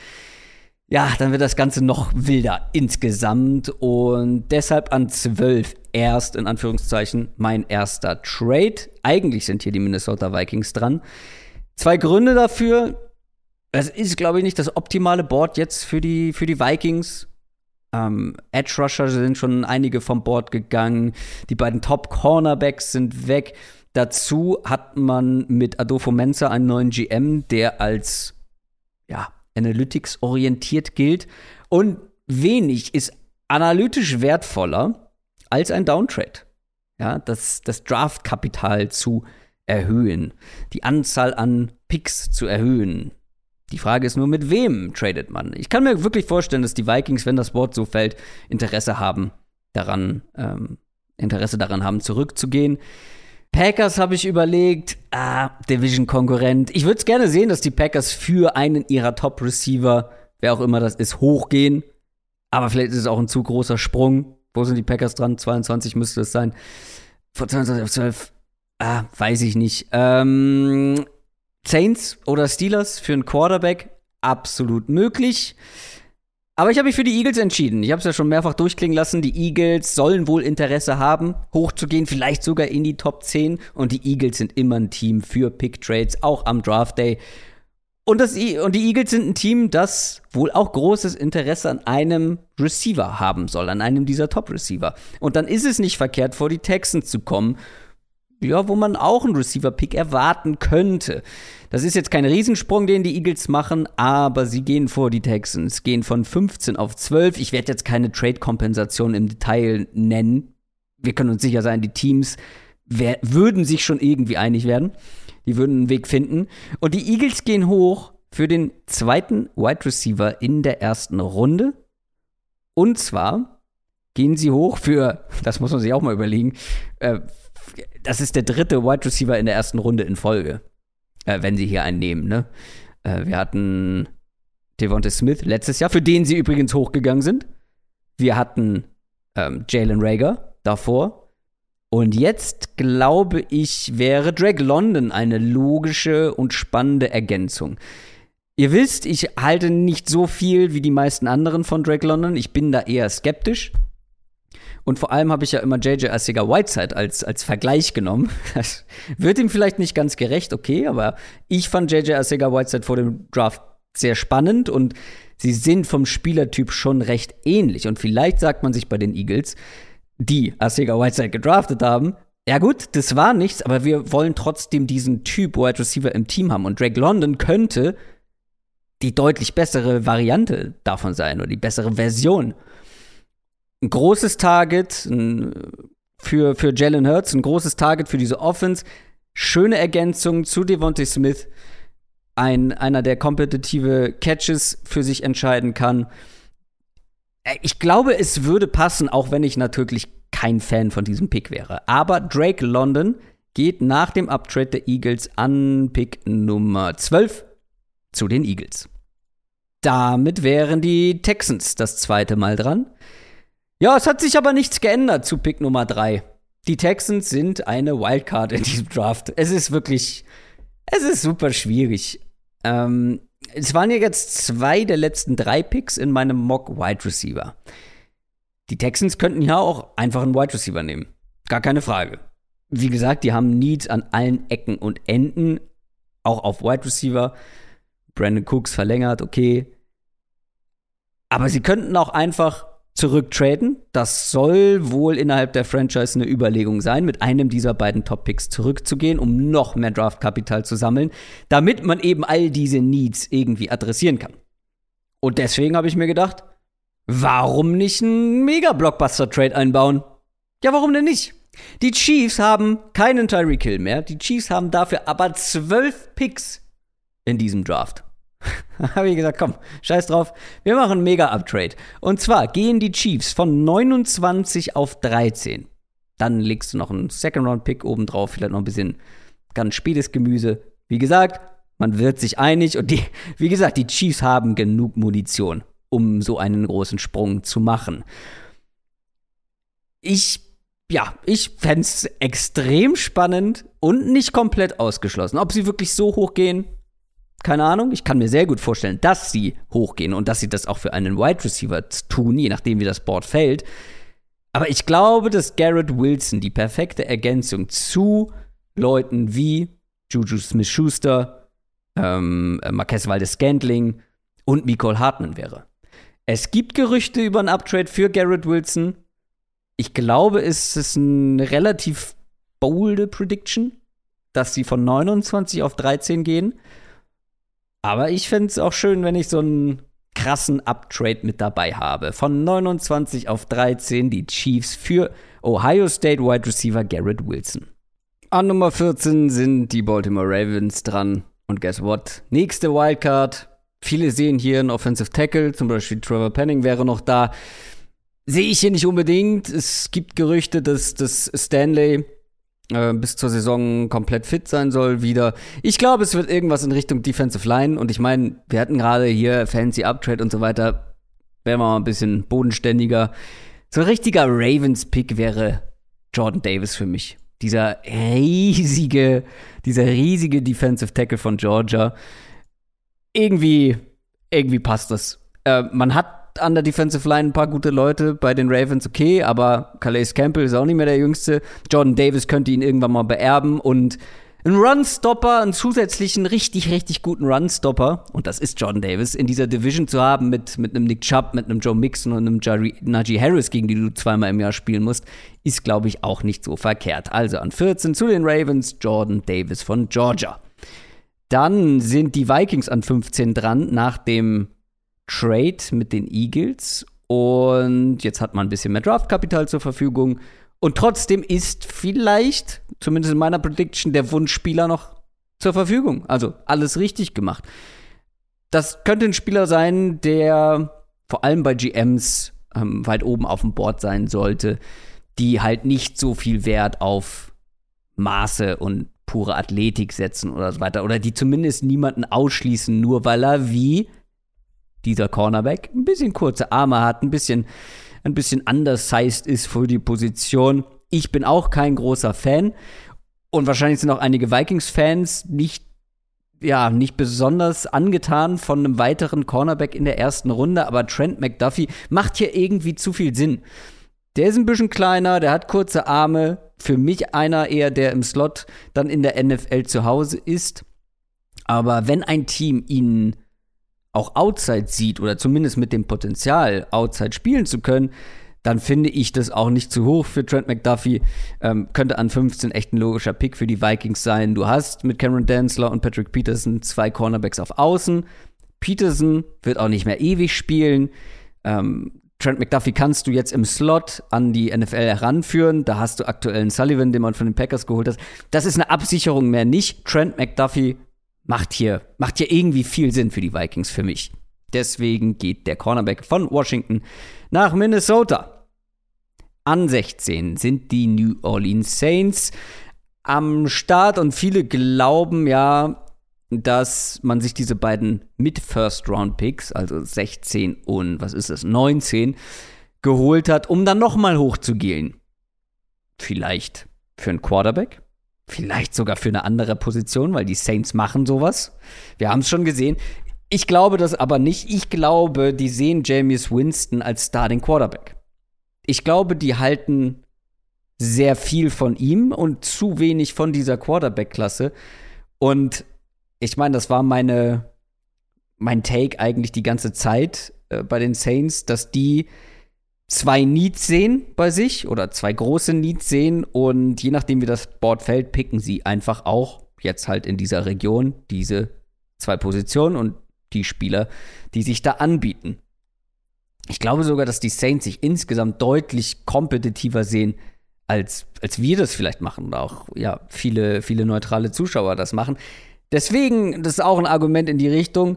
ja, dann wird das Ganze noch wilder insgesamt und deshalb an 12 erst, in Anführungszeichen, mein erster Trade. Eigentlich sind hier die Minnesota Vikings dran. Zwei Gründe dafür. Es ist, glaube ich, nicht das optimale Board jetzt für die Vikings. Edge Rusher sind schon einige vom Board gegangen. Die beiden Top Cornerbacks sind weg. Dazu hat man mit Adolfo Mensa einen neuen GM, der als, ja, Analytics-orientiert gilt. Und wenig ist analytisch wertvoller als ein Downtrade. Ja, das Draftkapital zu erhöhen, die Anzahl an Picks zu erhöhen. Die Frage ist nur, mit wem tradet man? Ich kann mir wirklich vorstellen, dass die Vikings, wenn das Board so fällt, Interesse daran haben, zurückzugehen. Packers habe ich überlegt, Division-Konkurrent. Ich würde es gerne sehen, dass die Packers für einen ihrer Top-Receiver, wer auch immer das ist, hochgehen. Aber vielleicht ist es auch ein zu großer Sprung. Wo sind die Packers dran? 22 müsste es sein. Von 22 auf 12, weiß ich nicht. Saints oder Steelers für einen Quarterback? Absolut möglich. Aber ich habe mich für die Eagles entschieden. Ich habe es ja schon mehrfach durchklingen lassen. Die Eagles sollen wohl Interesse haben, hochzugehen, vielleicht sogar in die Top 10. Und die Eagles sind immer ein Team für Pick-Trades, auch am Draft Day. Und die Eagles sind ein Team, das wohl auch großes Interesse an einem Receiver haben soll, an einem dieser Top-Receiver. Und dann ist es nicht verkehrt, vor die Texans zu kommen, ja, wo man auch einen Receiver-Pick erwarten könnte. Das ist jetzt kein Riesensprung, den die Eagles machen, aber sie gehen vor die Texans, gehen von 15 auf 12. Ich werde jetzt keine Trade-Kompensation im Detail nennen. Wir können uns sicher sein, die Teams würden sich schon irgendwie einig werden. Die würden einen Weg finden. Und die Eagles gehen hoch für den zweiten Wide Receiver in der ersten Runde. Und zwar gehen sie hoch für, das muss man sich auch mal überlegen, das ist der dritte Wide Receiver in der ersten Runde in Folge, wenn sie hier einen nehmen. Ne? Wir hatten Devonta Smith letztes Jahr, für den sie übrigens hochgegangen sind. Wir hatten Jalen Reagor davor. Und jetzt, glaube ich, wäre Drake London eine logische und spannende Ergänzung. Ihr wisst, ich halte nicht so viel wie die meisten anderen von Drake London. Ich bin da eher skeptisch. Und vor allem habe ich ja immer JJ Arcega-Whiteside als Vergleich genommen. Das wird ihm vielleicht nicht ganz gerecht, okay, aber ich fand JJ Arcega-Whiteside vor dem Draft sehr spannend und sie sind vom Spielertyp schon recht ähnlich. Und vielleicht sagt man sich bei den Eagles, die Arcega-Whiteside gedraftet haben, ja gut, das war nichts, aber wir wollen trotzdem diesen Typ Wide Receiver im Team haben. Und Drake London könnte die deutlich bessere Variante davon sein oder die bessere Version. Ein großes Target für Jalen Hurts, ein großes Target für diese Offense. Schöne Ergänzung zu Devonta Smith. Einer, der kompetitive Catches für sich entscheiden kann. Ich glaube, es würde passen, auch wenn ich natürlich kein Fan von diesem Pick wäre. Aber Drake London geht nach dem Uptrade der Eagles an Pick Nummer 12 zu den Eagles. Damit wären die Texans das zweite Mal dran. Ja, es hat sich aber nichts geändert zu Pick Nummer 3. Die Texans sind eine Wildcard in diesem Draft. Es ist super schwierig. Es waren ja jetzt 2 der letzten 3 Picks in meinem Mock-Wide Receiver. Die Texans könnten ja auch einfach einen Wide Receiver nehmen. Gar keine Frage. Wie gesagt, die haben Needs an allen Ecken und Enden. Auch auf Wide Receiver. Brandon Cooks verlängert, okay. Aber sie könnten auch einfach zurücktraden. Das soll wohl innerhalb der Franchise eine Überlegung sein, mit einem dieser beiden Top-Picks zurückzugehen, um noch mehr Draftkapital zu sammeln, damit man eben all diese Needs irgendwie adressieren kann. Und deswegen habe ich mir gedacht, warum nicht einen Mega-Blockbuster-Trade einbauen? Ja, warum denn nicht? Die Chiefs haben keinen Tyreek Hill mehr. Die Chiefs haben dafür aber 12 Picks in diesem Draft. Da habe ich gesagt, komm, scheiß drauf, wir machen einen Mega-Uptrade. Und zwar gehen die Chiefs von 29 auf 13. Dann legst du noch einen Second-Round-Pick oben drauf, vielleicht noch ein bisschen ganz spätes Gemüse. Wie gesagt, man wird sich einig und die Chiefs haben genug Munition, um so einen großen Sprung zu machen. Ich fände es extrem spannend und nicht komplett ausgeschlossen. Ob sie wirklich so hoch gehen, keine Ahnung. Ich kann mir sehr gut vorstellen, dass sie hochgehen und dass sie das auch für einen Wide Receiver tun, je nachdem, wie das Board fällt. Aber ich glaube, dass Garrett Wilson die perfekte Ergänzung zu Leuten wie Juju Smith-Schuster, Marquez Valdes-Scantling und Mecole Hardman wäre. Es gibt Gerüchte über einen Uptrade für Garrett Wilson. Ich glaube, es ist eine relativ bolde Prediction, dass sie von 29 auf 13 gehen. Aber ich fände es auch schön, wenn ich so einen krassen Uptrade mit dabei habe. Von 29 auf 13 die Chiefs für Ohio State Wide Receiver Garrett Wilson. An Nummer 14 sind die Baltimore Ravens dran. Und guess what? Nächste Wildcard. Viele sehen hier einen Offensive Tackle. Zum Beispiel Trevor Penning wäre noch da. Sehe ich hier nicht unbedingt. Es gibt Gerüchte, dass Stanley bis zur Saison komplett fit sein soll wieder. Ich glaube, es wird irgendwas in Richtung Defensive Line. Und ich meine, wir hatten gerade hier Fancy Uptrade und so weiter. Wären wir mal ein bisschen bodenständiger. So ein richtiger Ravens-Pick wäre Jordan Davis für mich. Dieser riesige Defensive Tackle von Georgia. Irgendwie passt das. Man hat an der Defensive Line ein paar gute Leute, bei den Ravens okay, aber Calais Campbell ist auch nicht mehr der Jüngste. Jordan Davis könnte ihn irgendwann mal beerben und einen Runstopper, einen zusätzlichen richtig, richtig guten Runstopper, und das ist Jordan Davis, in dieser Division zu haben mit einem Nick Chubb, mit einem Joe Mixon und einem Najee Harris, gegen die du zweimal im Jahr spielen musst, ist, glaube ich, auch nicht so verkehrt. Also an 14 zu den Ravens, Jordan Davis von Georgia. Dann sind die Vikings an 15 dran, nach dem Trade mit den Eagles, und jetzt hat man ein bisschen mehr Draftkapital zur Verfügung und trotzdem ist vielleicht, zumindest in meiner Prediction, der Wunschspieler noch zur Verfügung. Also alles richtig gemacht. Das könnte ein Spieler sein, der vor allem bei GMs weit oben auf dem Board sein sollte, die halt nicht so viel Wert auf Maße und pure Athletik setzen oder so weiter, oder die zumindest niemanden ausschließen, nur weil er wie dieser Cornerback ein bisschen kurze Arme hat, ein bisschen undersized ist für die Position. Ich bin auch kein großer Fan. Und wahrscheinlich sind auch einige Vikings-Fans nicht besonders angetan von einem weiteren Cornerback in der ersten Runde. Aber Trent McDuffie macht hier irgendwie zu viel Sinn. Der ist ein bisschen kleiner, der hat kurze Arme. Für mich einer eher, der im Slot dann in der NFL zu Hause ist. Aber wenn ein Team ihn auch outside sieht oder zumindest mit dem Potenzial, outside spielen zu können, dann finde ich das auch nicht zu hoch für Trent McDuffie. Könnte an 15 echt ein logischer Pick für die Vikings sein. Du hast mit Cameron Dantzler und Patrick Peterson zwei Cornerbacks auf Außen. Peterson wird auch nicht mehr ewig spielen. Trent McDuffie kannst du jetzt im Slot an die NFL heranführen. Da hast du aktuell einen Sullivan, den man von den Packers geholt hat. Das ist eine Absicherung mehr nicht. Trent McDuffie macht hier irgendwie viel Sinn für die Vikings für mich. Deswegen geht der Cornerback von Washington nach Minnesota. An 16 sind die New Orleans Saints am Start und viele glauben ja, dass man sich diese beiden Mid-First-Round-Picks, also 16 und 19, geholt hat, um dann nochmal hochzugehen. Vielleicht für einen Quarterback. Vielleicht sogar für eine andere Position, weil die Saints machen sowas. Wir haben es schon gesehen. Ich glaube das aber nicht. Ich glaube, die sehen Jameis Winston als Starting Quarterback. Ich glaube, die halten sehr viel von ihm und zu wenig von dieser Quarterback-Klasse. Und ich meine, das war mein Take eigentlich die ganze Zeit bei den Saints, dass die zwei Needs sehen bei sich oder zwei große Needs sehen und je nachdem, wie das Board fällt, picken sie einfach auch jetzt halt in dieser Region diese zwei Positionen und die Spieler, die sich da anbieten. Ich glaube sogar, dass die Saints sich insgesamt deutlich kompetitiver sehen, als wir das vielleicht machen und auch viele neutrale Zuschauer das machen. Deswegen, das ist auch ein Argument in die Richtung,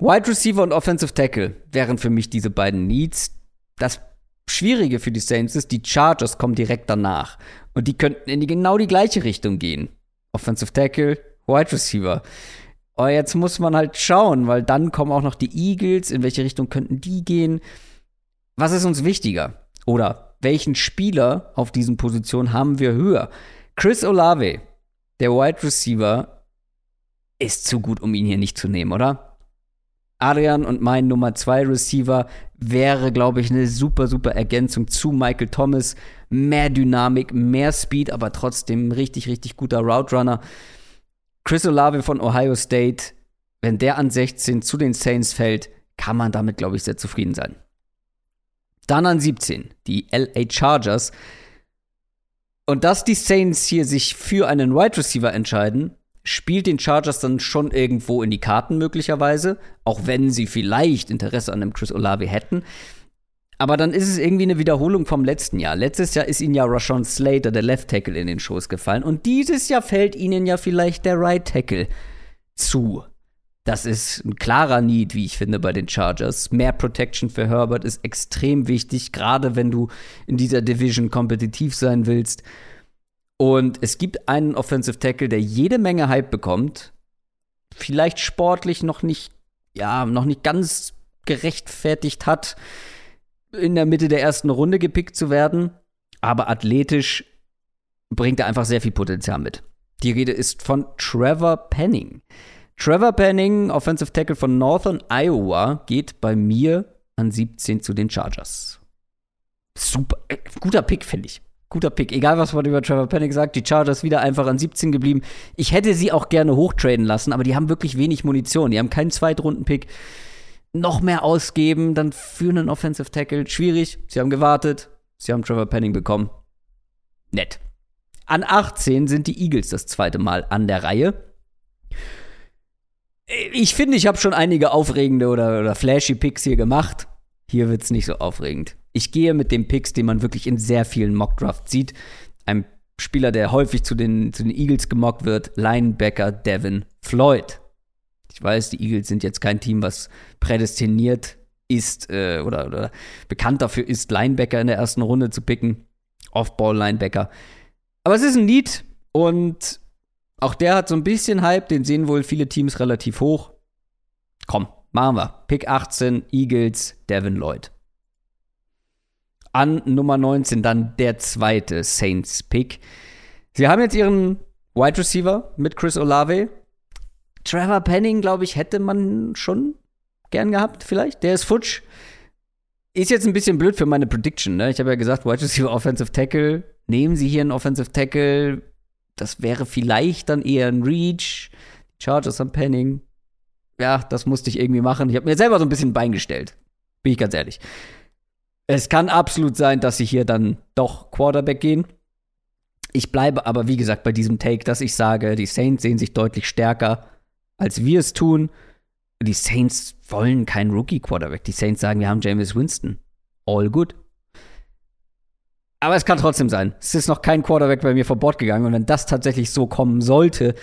Wide Receiver und Offensive Tackle wären für mich diese beiden Needs. Das Schwierige für die Saints ist, die Chargers kommen direkt danach. Und die könnten in genau die gleiche Richtung gehen. Offensive Tackle, Wide Receiver. Aber jetzt muss man halt schauen, weil dann kommen auch noch die Eagles. In welche Richtung könnten die gehen? Was ist uns wichtiger? Oder welchen Spieler auf diesen Positionen haben wir höher? Chris Olave, der Wide Receiver, ist zu gut, um ihn hier nicht zu nehmen, oder? Adrian und mein Nummer 2 Receiver wäre, glaube ich, eine super, super Ergänzung zu Michael Thomas. Mehr Dynamik, mehr Speed, aber trotzdem richtig, richtig guter Route Runner. Chris Olave von Ohio State, wenn der an 16 zu den Saints fällt, kann man damit, glaube ich, sehr zufrieden sein. Dann an 17, die LA Chargers. Und dass die Saints hier sich für einen Wide Receiver entscheiden, spielt den Chargers dann schon irgendwo in die Karten möglicherweise, auch wenn sie vielleicht Interesse an dem Chris Olave hätten. Aber dann ist es irgendwie eine Wiederholung vom letzten Jahr. Letztes Jahr ist ihnen ja Rashawn Slater, der Left Tackle, in den Schoß gefallen. Und dieses Jahr fällt ihnen ja vielleicht der Right Tackle zu. Das ist ein klarer Need, wie ich finde, bei den Chargers. Mehr Protection für Herbert ist extrem wichtig, gerade wenn du in dieser Division kompetitiv sein willst. Und es gibt einen Offensive Tackle, der jede Menge Hype bekommt, vielleicht sportlich noch nicht ganz gerechtfertigt hat, in der Mitte der ersten Runde gepickt zu werden, aber athletisch bringt er einfach sehr viel Potenzial mit. Die Rede ist von Trevor Penning. Trevor Penning, Offensive Tackle von Northern Iowa, geht bei mir an 17 zu den Chargers. Super, guter Pick, finde ich. Guter Pick. Egal, was man über Trevor Penning sagt, die Chargers wieder einfach an 17 geblieben. Ich hätte sie auch gerne hochtraden lassen, aber die haben wirklich wenig Munition. Die haben keinen Zweitrunden-Pick. Noch mehr ausgeben, dann für einen Offensive Tackle. Schwierig. Sie haben gewartet. Sie haben Trevor Penning bekommen. Nett. An 18 sind die Eagles das zweite Mal an der Reihe. Ich finde, ich habe schon einige aufregende oder flashy Picks hier gemacht. Hier wird es nicht so aufregend. Ich gehe mit den Picks, die man wirklich in sehr vielen Mock-Drafts sieht. Ein Spieler, der häufig zu den Eagles gemockt wird, Linebacker Devin Floyd. Ich weiß, die Eagles sind jetzt kein Team, was prädestiniert ist oder bekannt dafür ist, Linebacker in der ersten Runde zu picken. Off-Ball-Linebacker. Aber es ist ein Need und auch der hat so ein bisschen Hype. Den sehen wohl viele Teams relativ hoch. Komm, machen wir. Pick 18, Eagles, Devin Lloyd. An Nummer 19 dann der zweite Saints-Pick. Sie haben jetzt ihren Wide Receiver mit Chris Olave. Trevor Penning, glaube ich, hätte man schon gern gehabt, vielleicht. Der ist futsch. Ist jetzt ein bisschen blöd für meine Prediction, ne? Ich habe ja gesagt, Wide Receiver, Offensive Tackle. Nehmen Sie hier einen Offensive Tackle. Das wäre vielleicht dann eher ein Reach. Chargers am Penning. Ja, das musste ich irgendwie machen. Ich habe mir selber so ein bisschen ein Bein gestellt. Bin ich ganz ehrlich. Es kann absolut sein, dass sie hier dann doch Quarterback gehen. Ich bleibe aber, wie gesagt, bei diesem Take, dass ich sage, die Saints sehen sich deutlich stärker, als wir es tun. Die Saints wollen keinen Rookie-Quarterback. Die Saints sagen, wir haben Jameis Winston. All good. Aber es kann trotzdem sein. Es ist noch kein Quarterback bei mir vor Bord gegangen. Und wenn das tatsächlich so kommen sollte,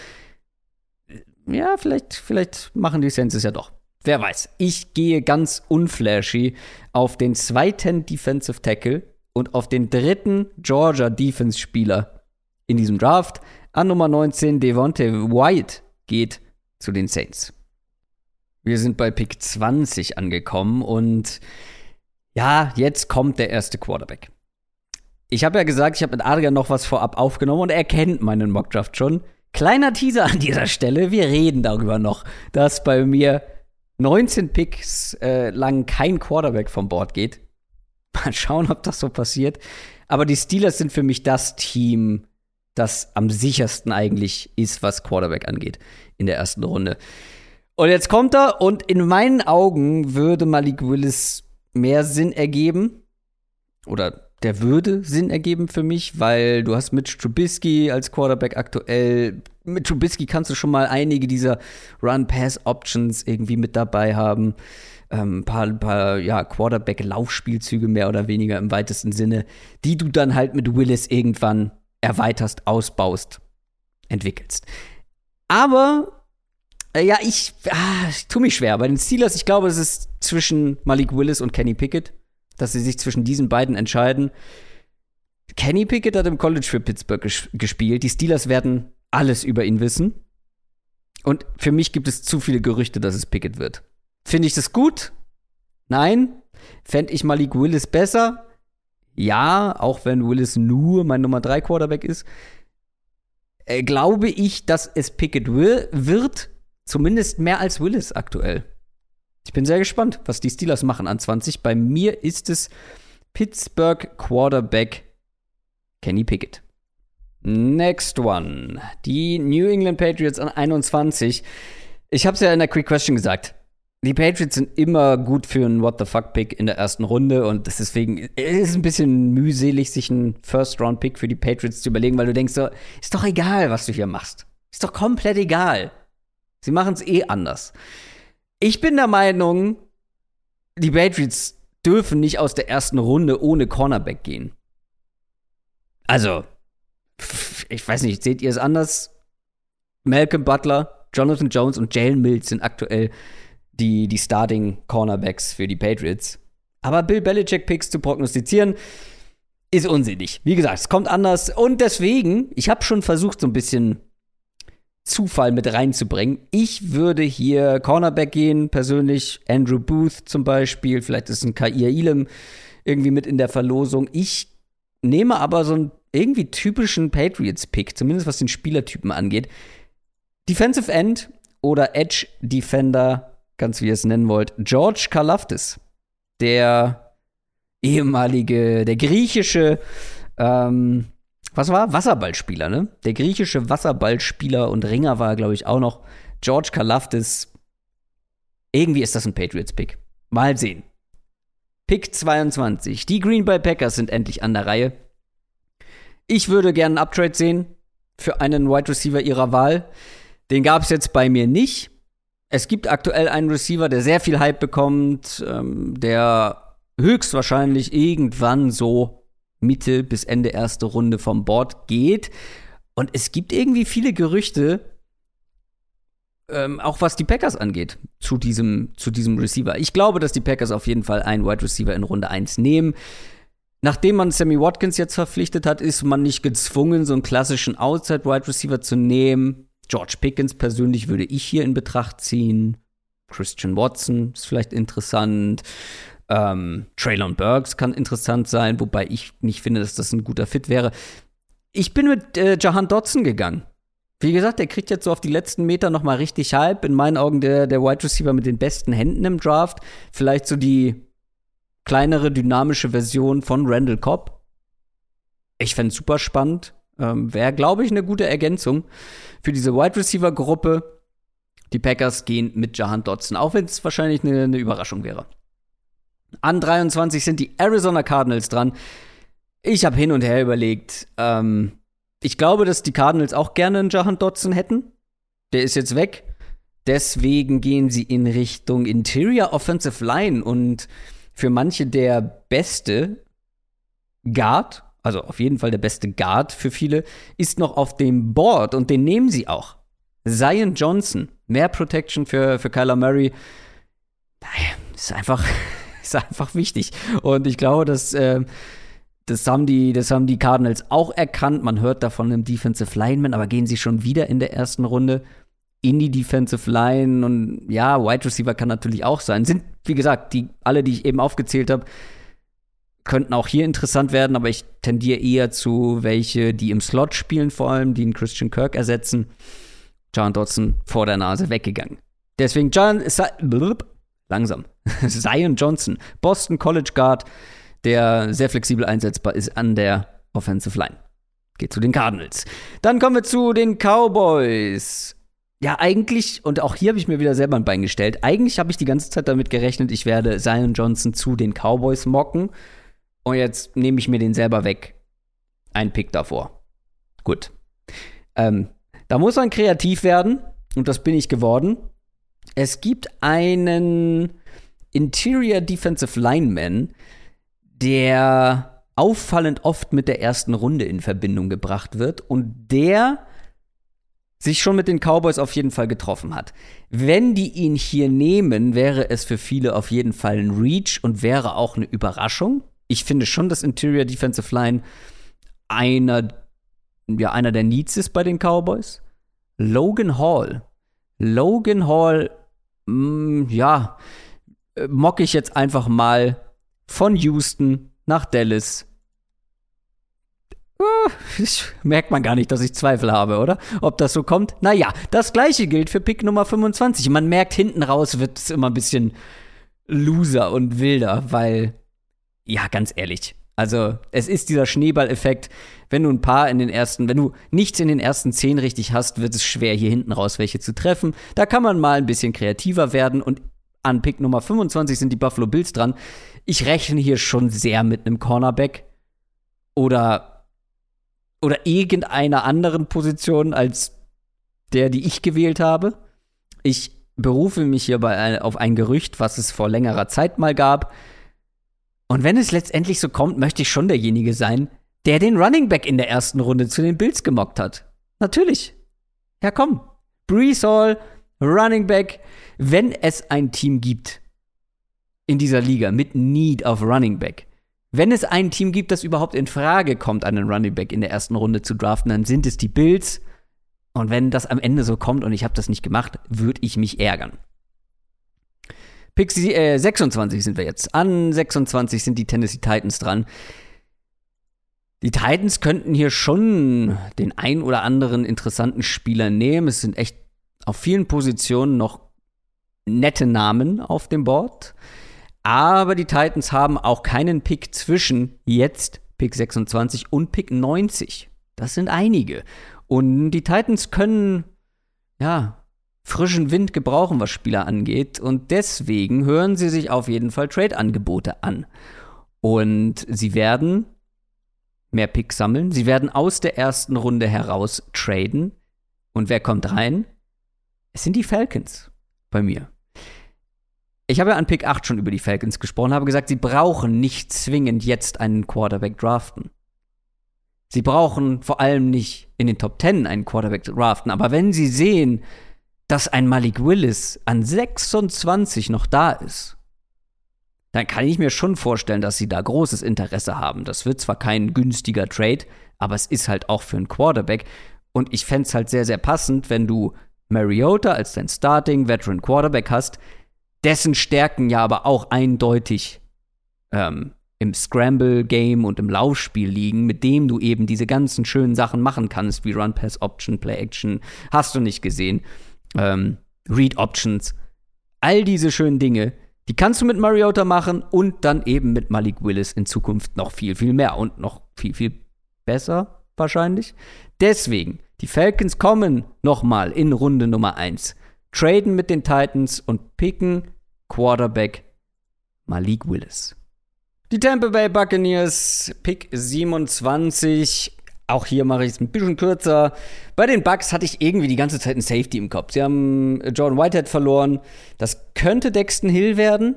ja, vielleicht machen die Saints es ja doch. Wer weiß. Ich gehe ganz unflashy auf den zweiten Defensive Tackle und auf den dritten Georgia Defense-Spieler in diesem Draft. An Nummer 19, Devontae Wyatt geht zu den Saints. Wir sind bei Pick 20 angekommen und ja, jetzt kommt der erste Quarterback. Ich habe ja gesagt, ich habe mit Adrian noch was vorab aufgenommen und er kennt meinen Mockdraft schon. Kleiner Teaser an dieser Stelle, wir reden darüber noch, dass bei mir 19 Picks lang kein Quarterback vom Board geht. Mal schauen, ob das so passiert. Aber die Steelers sind für mich das Team, das am sichersten eigentlich ist, was Quarterback angeht in der ersten Runde. Und jetzt kommt er und in meinen Augen würde Malik Willis mehr Sinn ergeben oder der würde Sinn ergeben für mich, weil du hast Mitch Trubisky als Quarterback aktuell. Mit Trubisky kannst du schon mal einige dieser Run-Pass-Options irgendwie mit dabei haben. Ein paar Quarterback-Laufspielzüge mehr oder weniger im weitesten Sinne, die du dann halt mit Willis irgendwann erweiterst, ausbaust, entwickelst. Aber, ich tue mich schwer. Bei den Steelers, ich glaube, es ist zwischen Malik Willis und Kenny Pickett, dass sie sich zwischen diesen beiden entscheiden. Kenny Pickett hat im College für Pittsburgh gespielt. Die Steelers werden alles über ihn wissen. Und für mich gibt es zu viele Gerüchte, dass es Pickett wird. Finde ich das gut? Nein. Fände ich Malik Willis besser? Ja, auch wenn Willis nur mein Nummer 3 Quarterback ist. Glaube ich, dass es Pickett wird. Zumindest mehr als Willis aktuell. Ich bin sehr gespannt, was die Steelers machen an 20. Bei mir ist es Pittsburgh Quarterback Kenny Pickett. Next one. Die New England Patriots an 21. Ich habe es ja in der Quick Question gesagt. Die Patriots sind immer gut für einen What-the-fuck-Pick in der ersten Runde. Und deswegen ist es ein bisschen mühselig, sich einen First-Round-Pick für die Patriots zu überlegen, weil du denkst, so, ist doch egal, was du hier machst. Ist doch komplett egal. Sie machen es eh anders. Ich bin der Meinung, die Patriots dürfen nicht aus der ersten Runde ohne Cornerback gehen. Also, ich weiß nicht, seht ihr es anders? Malcolm Butler, Jonathan Jones und Jalen Mills sind aktuell die Starting-Cornerbacks für die Patriots. Aber Bill Belichick-Picks zu prognostizieren, ist unsinnig. Wie gesagt, es kommt anders. Und deswegen, ich habe schon versucht, so ein bisschen Zufall mit reinzubringen. Ich würde hier Cornerback gehen, persönlich. Andrew Booth zum Beispiel. Vielleicht ist ein Kair Elam irgendwie mit in der Verlosung. Ich nehme aber so einen irgendwie typischen Patriots-Pick, zumindest was den Spielertypen angeht. Defensive End oder Edge Defender, ganz wie ihr es nennen wollt, George Karlaftis, der ehemalige, der griechische, Wasserballspieler, ne? Der griechische Wasserballspieler und Ringer war, glaube ich, auch noch. George Karlaftis, irgendwie ist das ein Patriots-Pick. Mal sehen. Pick 22. Die Green Bay Packers sind endlich an der Reihe. Ich würde gerne einen Uptrade sehen für einen Wide Receiver ihrer Wahl. Den gab es jetzt bei mir nicht. Es gibt aktuell einen Receiver, der sehr viel Hype bekommt, der höchstwahrscheinlich irgendwann so Mitte bis Ende erste Runde vom Board geht. Und es gibt irgendwie viele Gerüchte, auch was die Packers angeht, zu diesem Receiver. Ich glaube, dass die Packers auf jeden Fall einen Wide Receiver in Runde 1 nehmen. Nachdem man Sammy Watkins jetzt verpflichtet hat, ist man nicht gezwungen, so einen klassischen Outside Wide Receiver zu nehmen. George Pickens persönlich würde ich hier in Betracht ziehen. Christian Watson ist vielleicht interessant. Treylon Burks kann interessant sein, wobei ich nicht finde, dass das ein guter Fit wäre. Ich bin mit Jahan Dotson gegangen. Wie gesagt, der kriegt jetzt so auf die letzten Meter nochmal richtig Hype. In meinen Augen der Wide Receiver mit den besten Händen im Draft. Vielleicht so die kleinere, dynamische Version von Randall Cobb. Ich fände es super spannend. Wäre, glaube ich, eine gute Ergänzung für diese Wide-Receiver-Gruppe. Die Packers gehen mit Jahan Dotson, auch wenn es wahrscheinlich eine Überraschung wäre. An 23 sind die Arizona Cardinals dran. Ich habe hin und her überlegt. Ich glaube, dass die Cardinals auch gerne einen Jahan Dotson hätten. Der ist jetzt weg. Deswegen gehen sie in Richtung Interior Offensive Line und für manche der beste Guard, also auf jeden Fall der beste Guard für viele, ist noch auf dem Board und den nehmen sie auch. Zion Johnson, mehr Protection für Kyler Murray, ist einfach wichtig. Und ich glaube, das haben die Cardinals auch erkannt. Man hört davon im Defensive Lineman, aber gehen sie schon wieder in der ersten Runde in die Defensive Line. Und ja, Wide Receiver kann natürlich auch sein. Sind, wie gesagt, alle, die ich eben aufgezählt habe, könnten auch hier interessant werden, aber ich tendiere eher zu welche, die im Slot spielen, vor allem, die einen Christian Kirk ersetzen. Jahan Dotson vor der Nase weggegangen. Deswegen Zion Johnson, Boston College Guard, der sehr flexibel einsetzbar ist an der Offensive Line. Geht zu den Cardinals. Dann kommen wir zu den Cowboys. Ja, eigentlich, und auch hier habe ich mir wieder selber ein Bein gestellt, eigentlich habe ich die ganze Zeit damit gerechnet, ich werde Zion Johnson zu den Cowboys mocken. Und jetzt nehme ich mir den selber weg. Ein Pick davor. Gut. Da muss man kreativ werden. Und das bin ich geworden. Es gibt einen Interior Defensive Lineman, der auffallend oft mit der ersten Runde in Verbindung gebracht wird. Und der sich schon mit den Cowboys auf jeden Fall getroffen hat. Wenn die ihn hier nehmen, wäre es für viele auf jeden Fall ein Reach und wäre auch eine Überraschung. Ich finde schon, dass Interior Defensive Line einer ja einer der Needs ist bei den Cowboys. Logan Hall, ja, mocke ich jetzt einfach mal von Houston nach Dallas. Merkt man gar nicht, dass ich Zweifel habe, oder? Ob das so kommt? Naja, das Gleiche gilt für Pick Nummer 25. Man merkt, hinten raus wird es immer ein bisschen loser und wilder, weil, ja, ganz ehrlich, also es ist dieser Schneeballeffekt, wenn du nichts in den ersten 10 richtig hast, wird es schwer, hier hinten raus welche zu treffen. Da kann man mal ein bisschen kreativer werden und an Pick Nummer 25 sind die Buffalo Bills dran. Ich rechne hier schon sehr mit einem Cornerback oder irgendeiner anderen Position als der, die ich gewählt habe. Ich berufe mich hierbei auf ein Gerücht, was es vor längerer Zeit mal gab. Und wenn es letztendlich so kommt, möchte ich schon derjenige sein, der den Running Back in der ersten Runde zu den Bills gemockt hat. Natürlich. Ja, komm. Breece Hall, Running Back. Wenn es ein Team gibt in dieser Liga mit Need auf Running Back, wenn es ein Team gibt, das überhaupt in Frage kommt, einen Running Back in der ersten Runde zu draften, dann sind es die Bills. Und wenn das am Ende so kommt und ich habe das nicht gemacht, würde ich mich ärgern. Pick 26 sind wir jetzt. An 26 sind die Tennessee Titans dran. Die Titans könnten hier schon den ein oder anderen interessanten Spieler nehmen. Es sind echt auf vielen Positionen noch nette Namen auf dem Board. Aber die Titans haben auch keinen Pick zwischen jetzt Pick 26 und Pick 90. Das sind einige. Und die Titans können, ja, frischen Wind gebrauchen, was Spieler angeht. Und deswegen hören sie sich auf jeden Fall Trade-Angebote an. Und sie werden mehr Picks sammeln. Sie werden aus der ersten Runde heraus traden. Und wer kommt rein? Es sind die Falcons bei mir. Ich habe ja an Pick 8 schon über die Falcons gesprochen, habe gesagt, sie brauchen nicht zwingend jetzt einen Quarterback draften. Sie brauchen vor allem nicht in den Top 10 einen Quarterback draften. Aber wenn sie sehen, dass ein Malik Willis an 26 noch da ist, dann kann ich mir schon vorstellen, dass sie da großes Interesse haben. Das wird zwar kein günstiger Trade, aber es ist halt auch für einen Quarterback. Und ich fände es halt sehr, sehr passend, wenn du Mariota als dein Starting-Veteran-Quarterback hast, dessen Stärken ja aber auch eindeutig im Scramble-Game und im Laufspiel liegen, mit dem du eben diese ganzen schönen Sachen machen kannst, wie Run-Pass-Option, Play-Action, hast du nicht gesehen, Read-Options, all diese schönen Dinge, die kannst du mit Mariota machen und dann eben mit Malik Willis in Zukunft noch viel, viel mehr und noch viel, viel besser wahrscheinlich. Deswegen, die Falcons kommen nochmal in Runde Nummer 1, traden mit den Titans und picken Quarterback Malik Willis. Die Tampa Bay Buccaneers, Pick 27. Auch hier mache ich es ein bisschen kürzer. Bei den Bucks hatte ich irgendwie die ganze Zeit einen Safety im Kopf. Sie haben Jordan Whitehead verloren. Das könnte Daxton Hill werden.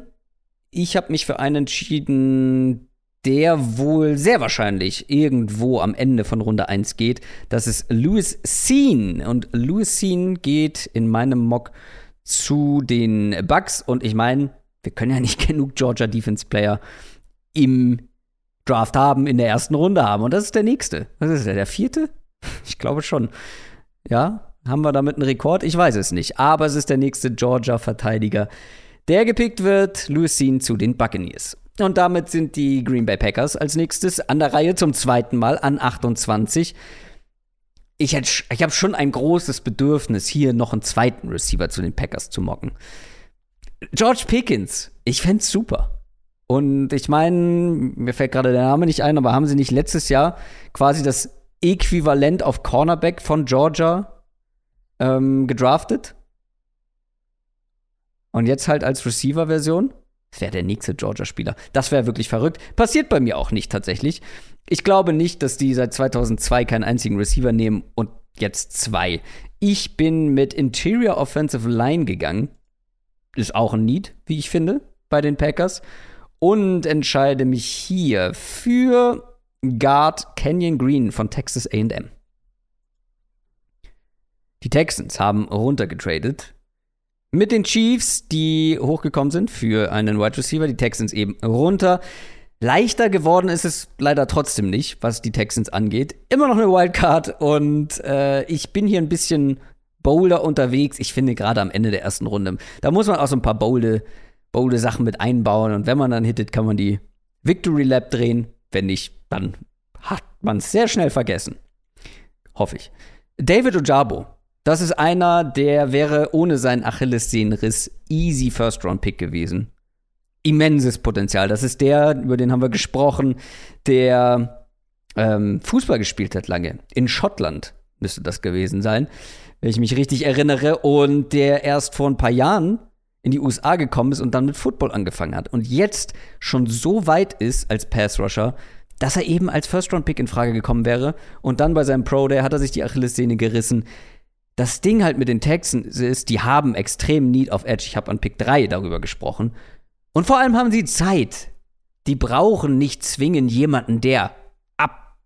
Ich habe mich für einen entschieden, der wohl sehr wahrscheinlich irgendwo am Ende von Runde 1 geht. Das ist Lewis Cine. Und Lewis Cine geht in meinem Mock zu den Bucks. Und ich meine, wir können ja nicht genug Georgia Defense Player im Draft haben, in der ersten Runde haben. Und das ist der nächste. Was ist der? Der vierte? Ich glaube schon. Ja, haben wir damit einen Rekord? Ich weiß es nicht. Aber es ist der nächste Georgia-Verteidiger, der gepickt wird. Lewis Cine zu den Buccaneers. Und damit sind die Green Bay Packers als nächstes an der Reihe zum zweiten Mal an 28. Ich habe schon ein großes Bedürfnis, hier noch einen zweiten Receiver zu den Packers zu mocken. George Pickens. Ich fände es super. Und ich meine, mir fällt gerade der Name nicht ein, aber haben sie nicht letztes Jahr quasi das Äquivalent auf Cornerback von Georgia gedraftet? Und jetzt halt als Receiver-Version? Das wäre der nächste Georgia-Spieler. Das wäre wirklich verrückt. Passiert bei mir auch nicht tatsächlich. Ich glaube nicht, dass die seit 2002 keinen einzigen Receiver nehmen und jetzt 2. Ich bin mit Interior Offensive Line gegangen. Ist auch ein Need, wie ich finde, bei den Packers. Und entscheide mich hier für Guard Kenyon Green von Texas A&M. Die Texans haben runtergetradet mit den Chiefs, die hochgekommen sind für einen Wide Receiver. Die Texans eben runter. Leichter geworden ist es leider trotzdem nicht, was die Texans angeht. Immer noch eine Wildcard und ich bin hier ein bisschen bolder unterwegs. Ich finde gerade am Ende der ersten Runde, da muss man auch so ein paar bolde Sachen mit einbauen. Und wenn man dann hittet, kann man die Victory Lap drehen. Wenn nicht, dann hat man es sehr schnell vergessen. Hoffe ich. David Ojabo. Das ist einer, der wäre ohne seinen Achillessehnenriss easy First-Round-Pick gewesen. Immenses Potenzial. Das ist der, über den haben wir gesprochen, der Fußball gespielt hat lange. In Schottland müsste das gewesen sein, wenn ich mich richtig erinnere. Und der erst vor ein paar Jahren in die USA gekommen ist und dann mit Football angefangen hat. Und jetzt schon so weit ist als Pass-Rusher, dass er eben als First-Round-Pick in Frage gekommen wäre. Und dann bei seinem Pro-Day hat er sich die Achillessehne gerissen. Das Ding halt mit den Texans ist, die haben extrem Need auf Edge. Ich habe an Pick 3 darüber gesprochen. Und vor allem haben sie Zeit. Die brauchen nicht zwingend jemanden, der ab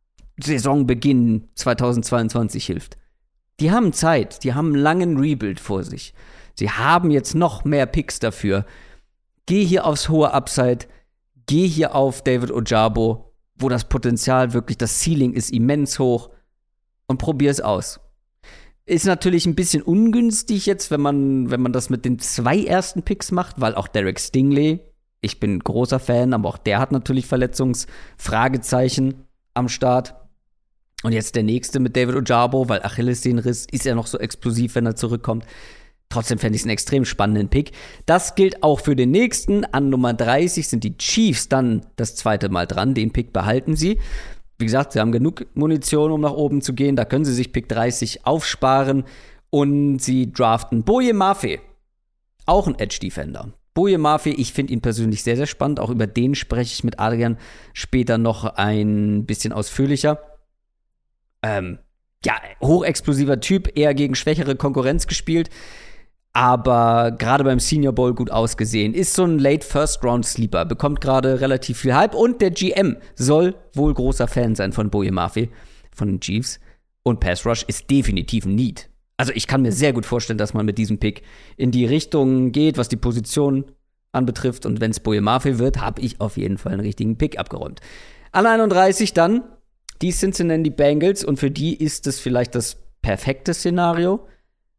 Saisonbeginn 2022 hilft. Die haben Zeit. Die haben einen langen Rebuild vor sich. Sie haben jetzt noch mehr Picks dafür. Geh hier aufs hohe Upside. Geh hier auf David Ojabo, wo das Potenzial wirklich, das Ceiling ist immens hoch. Und probier es aus. Ist natürlich ein bisschen ungünstig jetzt, wenn man das mit den 2 ersten Picks macht, weil auch Derek Stingley, ich bin großer Fan, aber auch der hat natürlich Verletzungsfragezeichen am Start. Und jetzt der nächste mit David Ojabo, weil Achillessehnenriss, ist ja noch so explosiv, wenn er zurückkommt. Trotzdem fände ich es einen extrem spannenden Pick. Das gilt auch für den nächsten. An Nummer 30 sind die Chiefs dann das zweite Mal dran. Den Pick behalten sie. Wie gesagt, sie haben genug Munition, um nach oben zu gehen. Da können sie sich Pick 30 aufsparen. Und sie draften Boye Mafe, auch ein Edge-Defender. Boye Mafe, ich finde ihn persönlich sehr, sehr spannend. Auch über den spreche ich mit Adrian später noch ein bisschen ausführlicher. Ja, hochexplosiver Typ, eher gegen schwächere Konkurrenz gespielt. Aber gerade beim Senior Bowl gut ausgesehen. Ist so ein Late-First-Round-Sleeper. Bekommt gerade relativ viel Hype. Und der GM soll wohl großer Fan sein von Boye Mafe, von den Chiefs. Und Pass Rush ist definitiv ein Need. Also ich kann mir sehr gut vorstellen, dass man mit diesem Pick in die Richtung geht, was die Position anbetrifft. Und wenn es Boye Mafe wird, habe ich auf jeden Fall einen richtigen Pick abgeräumt. An 31 dann die Cincinnati Bengals. Und für die ist es vielleicht das perfekte Szenario,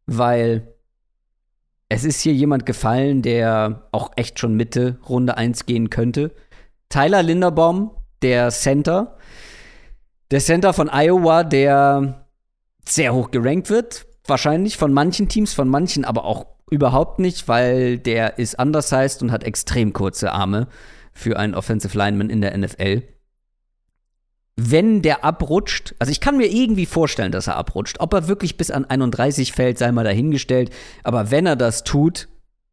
weil es ist hier jemand gefallen, der auch echt schon Mitte Runde 1 gehen könnte. Tyler Linderbaum, der Center von Iowa, der sehr hoch gerankt wird. Wahrscheinlich von manchen Teams, von manchen aber auch überhaupt nicht, weil der ist undersized und hat extrem kurze Arme für einen Offensive Lineman in der NFL. Wenn der abrutscht, also ich kann mir irgendwie vorstellen, dass er abrutscht. Ob er wirklich bis an 31 fällt, sei mal dahingestellt. Aber wenn er das tut,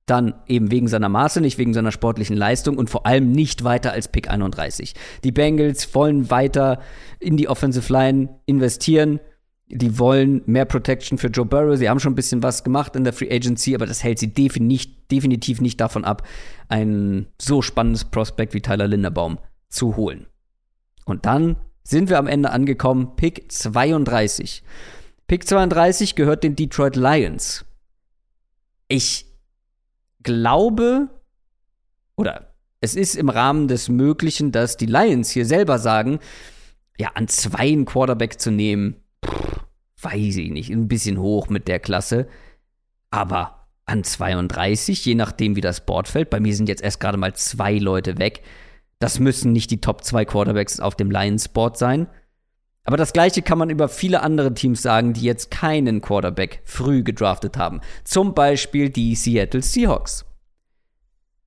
dann eben wegen seiner Maße, nicht wegen seiner sportlichen Leistung und vor allem nicht weiter als Pick 31. Die Bengals wollen weiter in die Offensive Line investieren. Die wollen mehr Protection für Joe Burrow. Sie haben schon ein bisschen was gemacht in der Free Agency, aber das hält sie definitiv nicht davon ab, ein so spannendes Prospect wie Tyler Linderbaum zu holen. Und dann sind wir am Ende angekommen, Pick 32. Pick 32 gehört den Detroit Lions. Ich glaube, oder es ist im Rahmen des Möglichen, dass die Lions hier selber sagen, ja, an 2 einen Quarterback zu nehmen, weiß ich nicht, ein bisschen hoch mit der Klasse. Aber an 32, je nachdem, wie das Board fällt, bei mir sind jetzt erst gerade mal 2 Leute weg. Das müssen nicht die Top 2 Quarterbacks auf dem Lions-Board sein. Aber das Gleiche kann man über viele andere Teams sagen, die jetzt keinen Quarterback früh gedraftet haben. Zum Beispiel die Seattle Seahawks.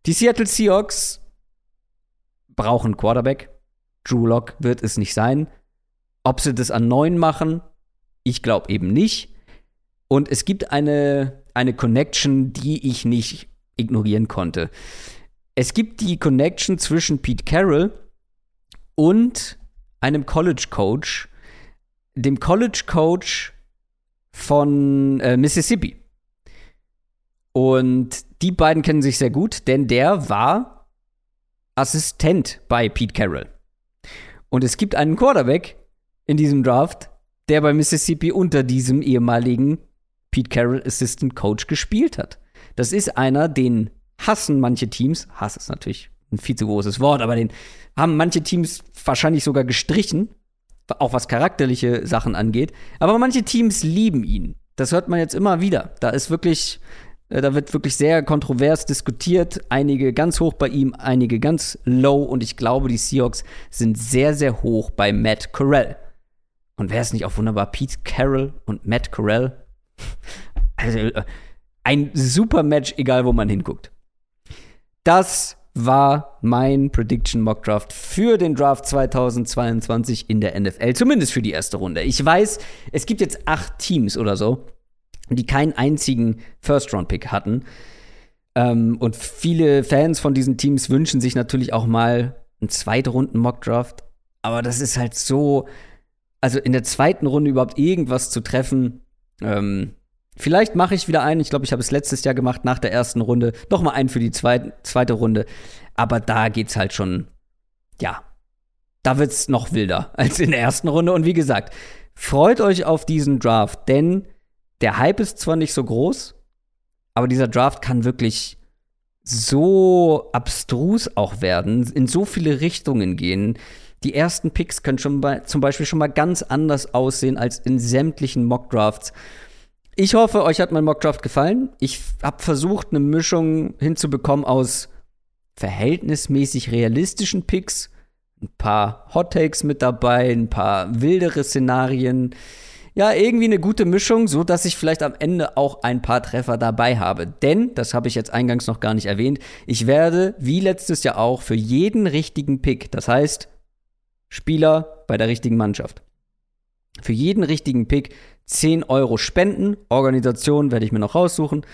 Die Seattle Seahawks brauchen Quarterback. Drew Lock wird es nicht sein. Ob sie das an 9 machen, ich glaube eben nicht. Und es gibt eine Connection, die ich nicht ignorieren konnte. Es gibt die Connection zwischen Pete Carroll und einem College-Coach, dem College-Coach von Mississippi. Und die beiden kennen sich sehr gut, denn der war Assistent bei Pete Carroll. Und es gibt einen Quarterback in diesem Draft, der bei Mississippi unter diesem ehemaligen Pete Carroll Assistant Coach gespielt hat. Das ist einer, den hassen manche Teams. Hass ist natürlich ein viel zu großes Wort, aber den haben manche Teams wahrscheinlich sogar gestrichen, auch was charakterliche Sachen angeht. Aber manche Teams lieben ihn. Das hört man jetzt immer wieder. Da wird wirklich sehr kontrovers diskutiert. Einige ganz hoch bei ihm, einige ganz low. Und ich glaube, die Seahawks sind sehr, sehr hoch bei Matt Corral. Und wäre es nicht auch wunderbar, Pete Carroll und Matt Corral? Also ein super Match, egal wo man hinguckt. Das war mein Prediction Mock Draft für den Draft 2022 in der NFL. Zumindest für die erste Runde. Ich weiß, es gibt jetzt 8 Teams oder so, die keinen einzigen First-Round-Pick hatten. Und viele Fans von diesen Teams wünschen sich natürlich auch mal einen Zweitrunden-Mock-Draft. Aber das ist halt so, also in der zweiten Runde überhaupt irgendwas zu treffen. Vielleicht mache ich wieder einen, ich glaube, ich habe es letztes Jahr gemacht, nach der ersten Runde, nochmal einen für die zweite Runde. Aber da geht's halt schon, ja, da wird's noch wilder als in der ersten Runde. Und wie gesagt, freut euch auf diesen Draft, denn der Hype ist zwar nicht so groß, aber dieser Draft kann wirklich so abstrus auch werden, in so viele Richtungen gehen. Die ersten Picks können zum Beispiel schon mal ganz anders aussehen als in sämtlichen Mockdrafts. Ich hoffe, euch hat mein Mockdraft gefallen. Ich habe versucht, eine Mischung hinzubekommen aus verhältnismäßig realistischen Picks, ein paar Hot-Takes mit dabei, ein paar wildere Szenarien. Ja, irgendwie eine gute Mischung, so dass ich vielleicht am Ende auch ein paar Treffer dabei habe. Denn, das habe ich jetzt eingangs noch gar nicht erwähnt, ich werde, wie letztes Jahr auch, für jeden richtigen Pick, das heißt Spieler bei der richtigen Mannschaft, für jeden richtigen Pick 10 Euro spenden. Organisation werde ich mir noch raussuchen.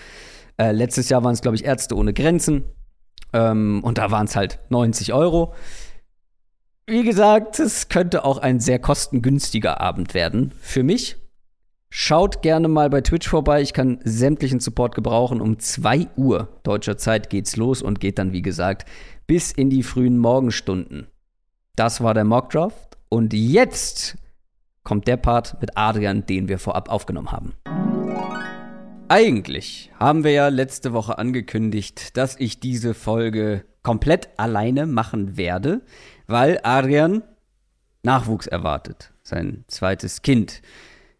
Letztes Jahr waren es, glaube ich, Ärzte ohne Grenzen. Und da waren es halt 90 Euro. Wie gesagt, es könnte auch ein sehr kostengünstiger Abend werden für mich. Schaut gerne mal bei Twitch vorbei. Ich kann sämtlichen Support gebrauchen. Um 2 Uhr deutscher Zeit geht's los und geht dann, wie gesagt, bis in die frühen Morgenstunden. Das war der Mockdraft. Und jetzt kommt der Part mit Adrian, den wir vorab aufgenommen haben. Eigentlich haben wir ja letzte Woche angekündigt, dass ich diese Folge komplett alleine machen werde, weil Adrian Nachwuchs erwartet, sein zweites Kind.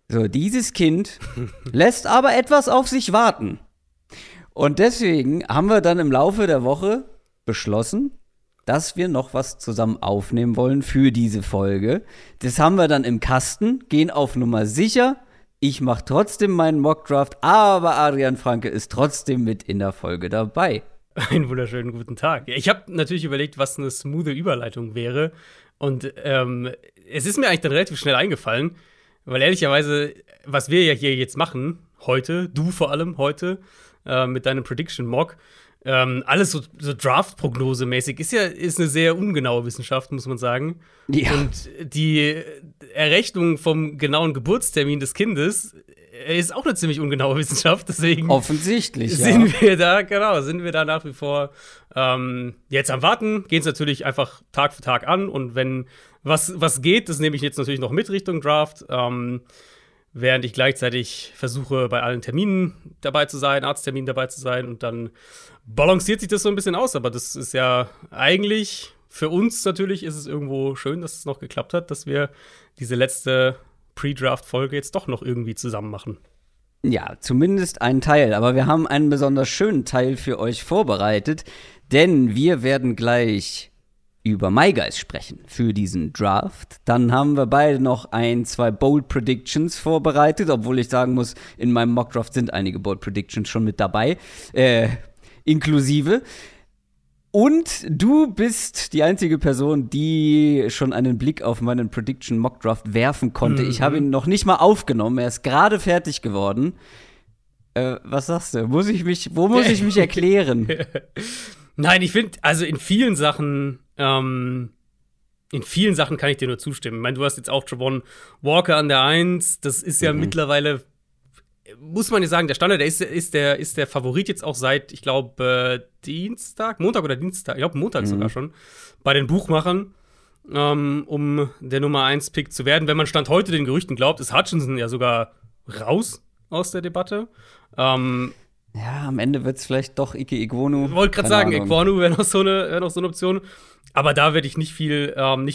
So, dieses Kind lässt aber etwas auf sich warten. Und deswegen haben wir dann im Laufe der Woche beschlossen, dass wir noch was zusammen aufnehmen wollen für diese Folge. Das haben wir dann im Kasten, gehen auf Nummer sicher. Ich mache trotzdem meinen Mockdraft, aber Adrian Franke ist trotzdem mit in der Folge dabei. Einen wunderschönen guten Tag. Ich habe natürlich überlegt, was eine smoothe Überleitung wäre. Und es ist mir eigentlich dann relativ schnell eingefallen, weil ehrlicherweise, was wir ja hier jetzt machen, heute, du vor allem heute, mit deinem Prediction-Mock, alles so Draft-Prognose-mäßig ist eine sehr ungenaue Wissenschaft, muss man sagen. Ja. Und die Errechnung vom genauen Geburtstermin des Kindes ist auch eine ziemlich ungenaue Wissenschaft, deswegen offensichtlich, ja. sind wir da nach wie vor jetzt am Warten, gehen es natürlich einfach Tag für Tag an und wenn was geht, das nehme ich jetzt natürlich noch mit Richtung Draft, während ich gleichzeitig versuche, bei allen Terminen dabei zu sein, Arztterminen dabei zu sein. Und dann balanciert sich das so ein bisschen aus. Aber das ist ja eigentlich, für uns natürlich ist es irgendwo schön, dass es noch geklappt hat, dass wir diese letzte Pre-Draft-Folge jetzt doch noch irgendwie zusammen machen. Ja, zumindest einen Teil. Aber wir haben einen besonders schönen Teil für euch vorbereitet. Denn wir werden gleich über My Guys sprechen für diesen Draft. Dann haben wir beide noch 2 Bold Predictions vorbereitet, obwohl ich sagen muss, in meinem Mockdraft sind einige Bold Predictions schon mit dabei, inklusive. Und du bist die einzige Person, die schon einen Blick auf meinen Prediction Mockdraft werfen konnte. Mhm. Ich habe ihn noch nicht mal aufgenommen, er ist gerade fertig geworden. Was sagst du? Wo muss ich mich erklären? Nein, ich finde, also in vielen Sachen kann ich dir nur zustimmen. Ich meine, du hast jetzt auch Travon Walker an der 1. Das ist ja mittlerweile, muss man ja sagen, der Standard, der ist der Favorit jetzt auch seit, ich glaube, Montag sogar schon, bei den Buchmachern, um der Nummer 1-Pick zu werden. Wenn man Stand heute den Gerüchten glaubt, ist Hutchinson ja sogar raus aus der Debatte. Ja, am Ende wird es vielleicht doch Ikem Ekwonu. Ich wollte gerade sagen, Ekwonu wäre noch so eine Option. Aber da werde ich nicht viel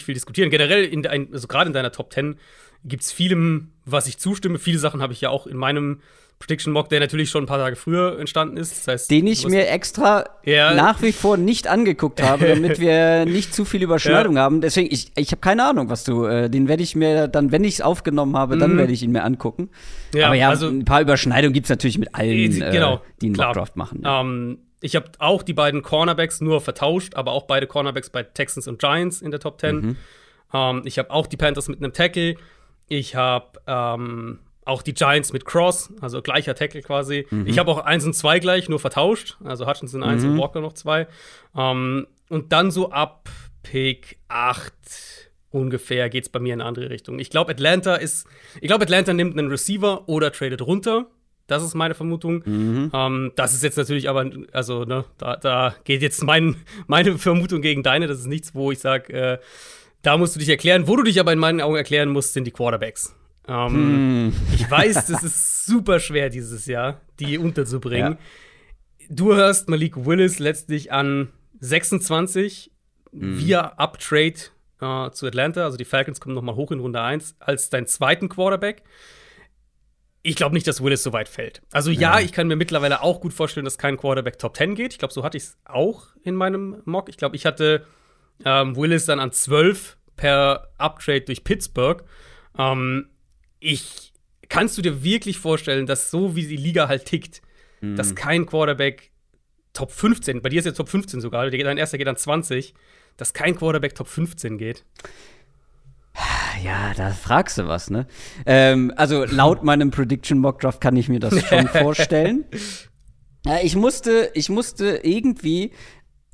diskutieren. Generell, also gerade in deiner Top 10 gibt es vielem, was ich zustimme. Viele Sachen habe ich ja auch in meinem Prediction-Mock, der natürlich schon ein paar Tage früher entstanden ist. Das heißt, den ich mir extra nach wie vor nicht angeguckt habe, damit wir nicht zu viel Überschneidung haben. Deswegen, ich habe keine Ahnung, was du den werde ich mir dann, wenn ich es aufgenommen habe, dann werde ich ihn mir angucken. Ja, aber ja, also, ein paar Überschneidungen gibt es natürlich mit allen, die einen Mockdraft machen. Ja. Ich habe auch die beiden Cornerbacks nur vertauscht, aber auch beide Cornerbacks bei Texans und Giants in der Top 10. Ich habe auch die Panthers mit einem Tackle. Ich habe auch die Giants mit Cross, also gleicher Tackle quasi. Ich habe auch 1 und 2 gleich, nur vertauscht. Also Hutchinson 1 und Walker noch 2. Und dann so ab Pick 8 ungefähr geht's bei mir in eine andere Richtung. Ich glaube, Atlanta nimmt einen Receiver oder tradet runter. Das ist meine Vermutung. Das ist jetzt natürlich aber, also, ne, da geht jetzt meine Vermutung gegen deine. Das ist nichts, wo ich sage, da musst du dich erklären. Wo du dich aber in meinen Augen erklären musst, sind die Quarterbacks. Ich weiß, das ist super schwer dieses Jahr, die unterzubringen. Ja. Du hörst Malik Willis letztlich an 26 via Uptrade zu Atlanta. Also die Falcons kommen noch mal hoch in Runde 1 als deinen zweiten Quarterback. Ich glaube nicht, dass Willis so weit fällt. Also ja, ich kann mir mittlerweile auch gut vorstellen, dass kein Quarterback Top 10 geht. Ich glaube, so hatte ich es auch in meinem Mock. Ich glaube, ich hatte Willis dann an 12 per Uptrade durch Pittsburgh. Kannst du dir wirklich vorstellen, dass so wie die Liga halt tickt, dass kein Quarterback Top 15, bei dir ist ja Top 15 sogar, dein erster geht an 20, dass kein Quarterback Top 15 geht? Ja, da fragst du was, ne? Also laut meinem Prediction Mock Draft kann ich mir das schon vorstellen. Ja, ich musste irgendwie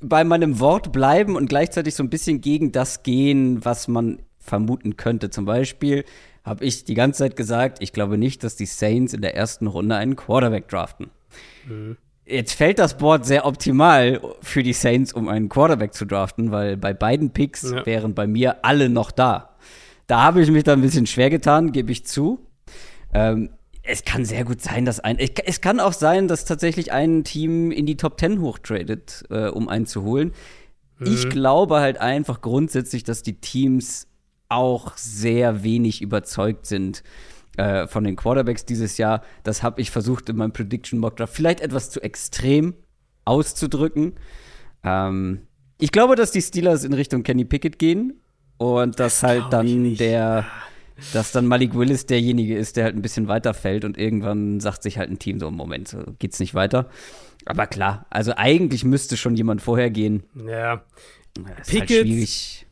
bei meinem Wort bleiben und gleichzeitig so ein bisschen gegen das gehen, was man vermuten könnte. Zum Beispiel habe ich die ganze Zeit gesagt, ich glaube nicht, dass die Saints in der ersten Runde einen Quarterback draften. Jetzt fällt das Board sehr optimal für die Saints, um einen Quarterback zu draften, weil bei beiden Picks wären bei mir alle noch da. Da habe ich mich dann ein bisschen schwer getan, gebe ich zu. Es kann sehr gut sein, dass es kann auch sein, dass tatsächlich ein Team in die Top 10 hochtradet, um einen zu holen. Ich glaube halt einfach grundsätzlich, dass die Teams auch sehr wenig überzeugt sind von den Quarterbacks dieses Jahr. Das habe ich versucht in meinem Prediction Mock Draft vielleicht etwas zu extrem auszudrücken. Ich glaube, dass die Steelers in Richtung Kenny Pickett gehen. Und dass halt dann dass dann Malik Willis derjenige ist, der halt ein bisschen weiterfällt und irgendwann sagt sich halt ein Team so, Moment, so geht's nicht weiter. Aber klar, also eigentlich müsste schon jemand vorher gehen. Ja. Das Pickett, ist halt schwierig.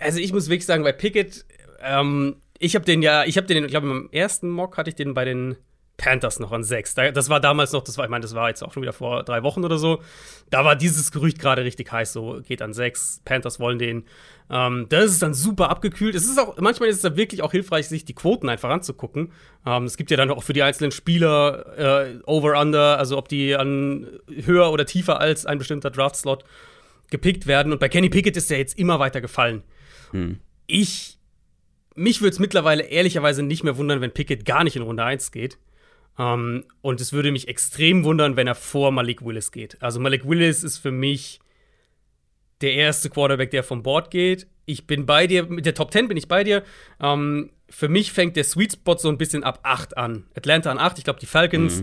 Also ich muss wirklich sagen, bei Pickett, ich glaube, im ersten Mock hatte ich den bei den Panthers noch an 6. Das war damals noch, das war jetzt auch schon wieder vor 3 Wochen oder so. Da war dieses Gerücht gerade richtig heiß, so geht an 6, Panthers wollen den. Das ist dann super abgekühlt. Manchmal ist es dann wirklich auch hilfreich, sich die Quoten einfach anzugucken. Es gibt ja dann auch für die einzelnen Spieler Over, Under, also ob die an höher oder tiefer als ein bestimmter Draft-Slot gepickt werden. Und bei Kenny Pickett ist der jetzt immer weiter gefallen. Mich würde es mittlerweile ehrlicherweise nicht mehr wundern, wenn Pickett gar nicht in Runde 1 geht. Und es würde mich extrem wundern, wenn er vor Malik Willis geht. Also Malik Willis ist für mich der erste Quarterback, der vom Board geht. Ich bin bei dir, mit der Top 10 bin ich bei dir. Für mich fängt der Sweet Spot so ein bisschen ab 8 an. Atlanta an 8, ich glaube, die Falcons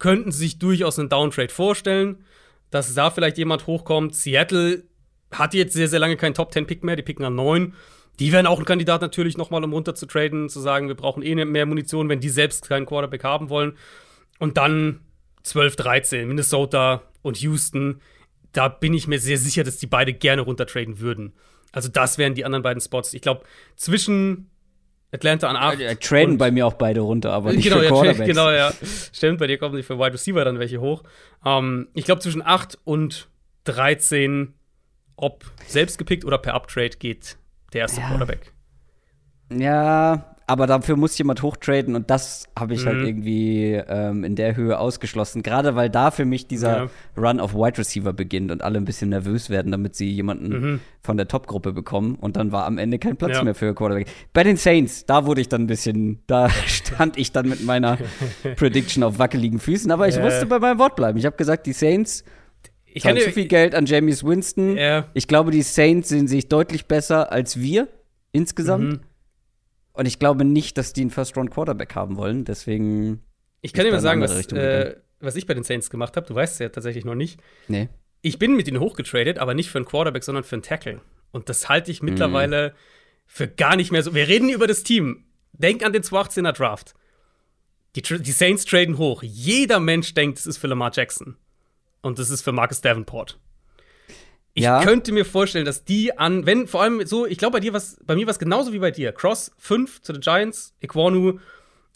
könnten sich durchaus einen Downtrade vorstellen, dass da vielleicht jemand hochkommt. Seattle hat jetzt sehr, sehr lange keinen Top 10-Pick mehr, die picken an 9. Die wären auch ein Kandidat natürlich noch mal, um runter zu traden, zu sagen, wir brauchen eh mehr Munition, wenn die selbst keinen Quarterback haben wollen. Und dann 12, 13, Minnesota und Houston. Da bin ich mir sehr sicher, dass die beide gerne runter traden würden. Also das wären die anderen beiden Spots. Ich glaube, zwischen Atlanta an 8 ja, traden bei mir auch beide runter, aber nicht für Quarterbacks. Genau, ja. Stimmt, bei dir kommen sie für Wide Receiver dann welche hoch. Ich glaube, zwischen 8 und 13, ob selbst gepickt oder per Uptrade geht der erste Quarterback. Ja, aber dafür muss jemand hochtraden und das habe ich halt irgendwie in der Höhe ausgeschlossen. Gerade weil da für mich dieser Run auf Wide Receiver beginnt und alle ein bisschen nervös werden, damit sie jemanden von der Top-Gruppe bekommen. Und dann war am Ende kein Platz mehr für Quarterback. Bei den Saints, da wurde ich dann ein bisschen, da stand ich dann mit meiner Prediction auf wackeligen Füßen. Aber ich musste bei meinem Wort bleiben. Ich habe gesagt, die Saints zahlen zu viel Geld an Jameis Winston. Ich glaube, die Saints sehen sich deutlich besser als wir insgesamt. Und ich glaube nicht, dass die einen First-Round-Quarterback haben wollen. Deswegen. Ich kann dir mal sagen, was ich bei den Saints gemacht habe. Du weißt es ja tatsächlich noch nicht. Nee. Ich bin mit ihnen hochgetradet, aber nicht für einen Quarterback, sondern für einen Tackle. Und das halte ich mittlerweile für gar nicht mehr so. Wir reden über das Team. Denk an den 2018er Draft. Die Saints traden hoch. Jeder Mensch denkt, es ist für Lamar Jackson. Und das ist für Marcus Davenport. Ich könnte mir vorstellen, dass die wenn vor allem so, ich glaube, bei mir war es genauso wie bei dir. Cross 5 zu den Giants, Ekwonu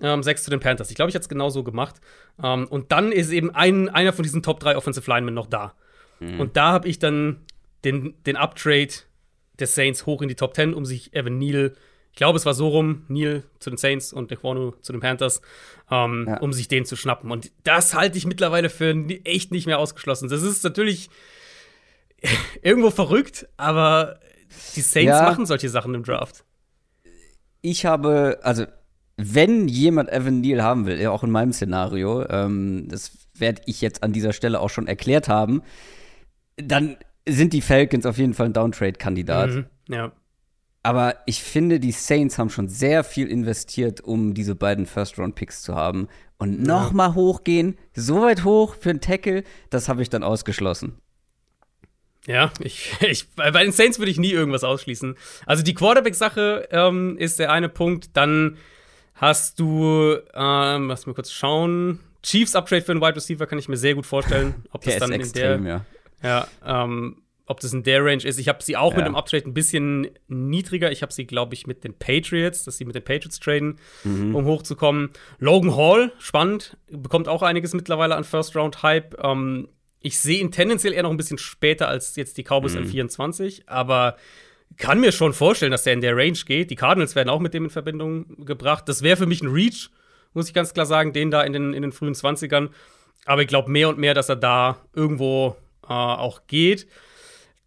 6 zu den Panthers. Ich glaube, ich hatte es genauso gemacht. Und dann ist eben einer von diesen Top 3 Offensive Linemen noch da. Und da habe ich dann den Uptrade der Saints hoch in die Top 10, um sich Evan Neal, ich glaube, es war so rum, Neal zu den Saints und Ekwonu zu den Panthers, um sich den zu schnappen. Und das halte ich mittlerweile für echt nicht mehr ausgeschlossen. Das ist natürlich irgendwo verrückt, aber die Saints machen solche Sachen im Draft. Ich habe, also wenn jemand Evan Neal haben will, auch in meinem Szenario, das werde ich jetzt an dieser Stelle auch schon erklärt haben, dann sind die Falcons auf jeden Fall ein Downtrade-Kandidat. Aber ich finde, die Saints haben schon sehr viel investiert, um diese beiden First-Round-Picks zu haben. Und noch mal hochgehen, so weit hoch für einen Tackle, das habe ich dann ausgeschlossen. Ja, bei den Saints würde ich nie irgendwas ausschließen. Also die Quarterback-Sache ist der eine Punkt. Dann hast du, lass mal kurz schauen, Chiefs-Uptrade für einen Wide Receiver kann ich mir sehr gut vorstellen. Ob das dann extrem, in der, ob das in der Range ist. Ich habe sie auch mit einem Uptrade ein bisschen niedriger. Ich habe sie, glaube ich, mit den Patriots, dass sie mit den Patriots traden, um hochzukommen. Logan Hall, spannend, bekommt auch einiges mittlerweile an First-Round-Hype. Ich sehe ihn tendenziell eher noch ein bisschen später als jetzt die Cowboys an 24, aber kann mir schon vorstellen, dass der in der Range geht. Die Cardinals werden auch mit dem in Verbindung gebracht. Das wäre für mich ein Reach, muss ich ganz klar sagen, den da in den frühen 20ern. Aber ich glaube mehr und mehr, dass er da irgendwo auch geht.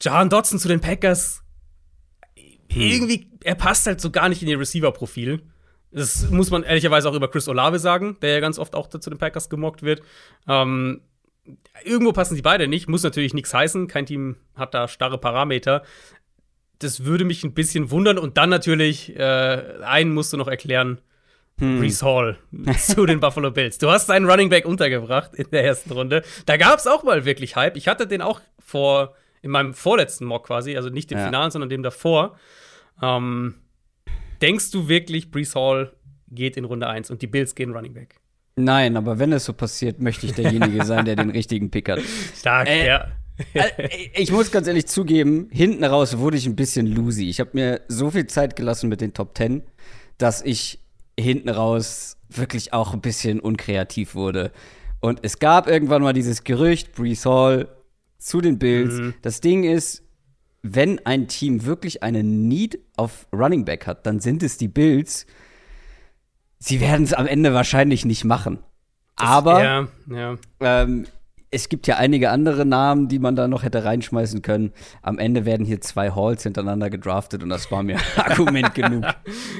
Jahan Dotson zu den Packers, irgendwie, er passt halt so gar nicht in ihr Receiver-Profil. Das muss man ehrlicherweise auch über Chris Olave sagen, der ja ganz oft auch zu den Packers gemockt wird. Irgendwo passen sie beide nicht, muss natürlich nichts heißen. Kein Team hat da starre Parameter. Das würde mich ein bisschen wundern. Und dann natürlich, einen musst du noch erklären, Breece Hall zu den Buffalo Bills. Du hast deinen Running Back untergebracht in der ersten Runde. Da gab es auch mal wirklich Hype. Ich hatte den auch in meinem vorletzten Mock quasi, also nicht dem Finalen, sondern dem davor. Denkst du wirklich, Breece Hall geht in Runde 1 und die Bills gehen Running Back? Nein, aber wenn es so passiert, möchte ich derjenige sein, der den richtigen Pick hat. Stark, ich muss ganz ehrlich zugeben, hinten raus wurde ich ein bisschen loosy. Ich habe mir so viel Zeit gelassen mit den Top 10, dass ich hinten raus wirklich auch ein bisschen unkreativ wurde. Und es gab irgendwann mal dieses Gerücht, Breece Hall zu den Bills. Das Ding ist, wenn ein Team wirklich eine Need auf Running Back hat, dann sind es die Bills. Sie werden es am Ende wahrscheinlich nicht machen. Aber es gibt ja einige andere Namen, die man da noch hätte reinschmeißen können. Am Ende werden hier 2 Halls hintereinander gedraftet und das war mir Argument genug.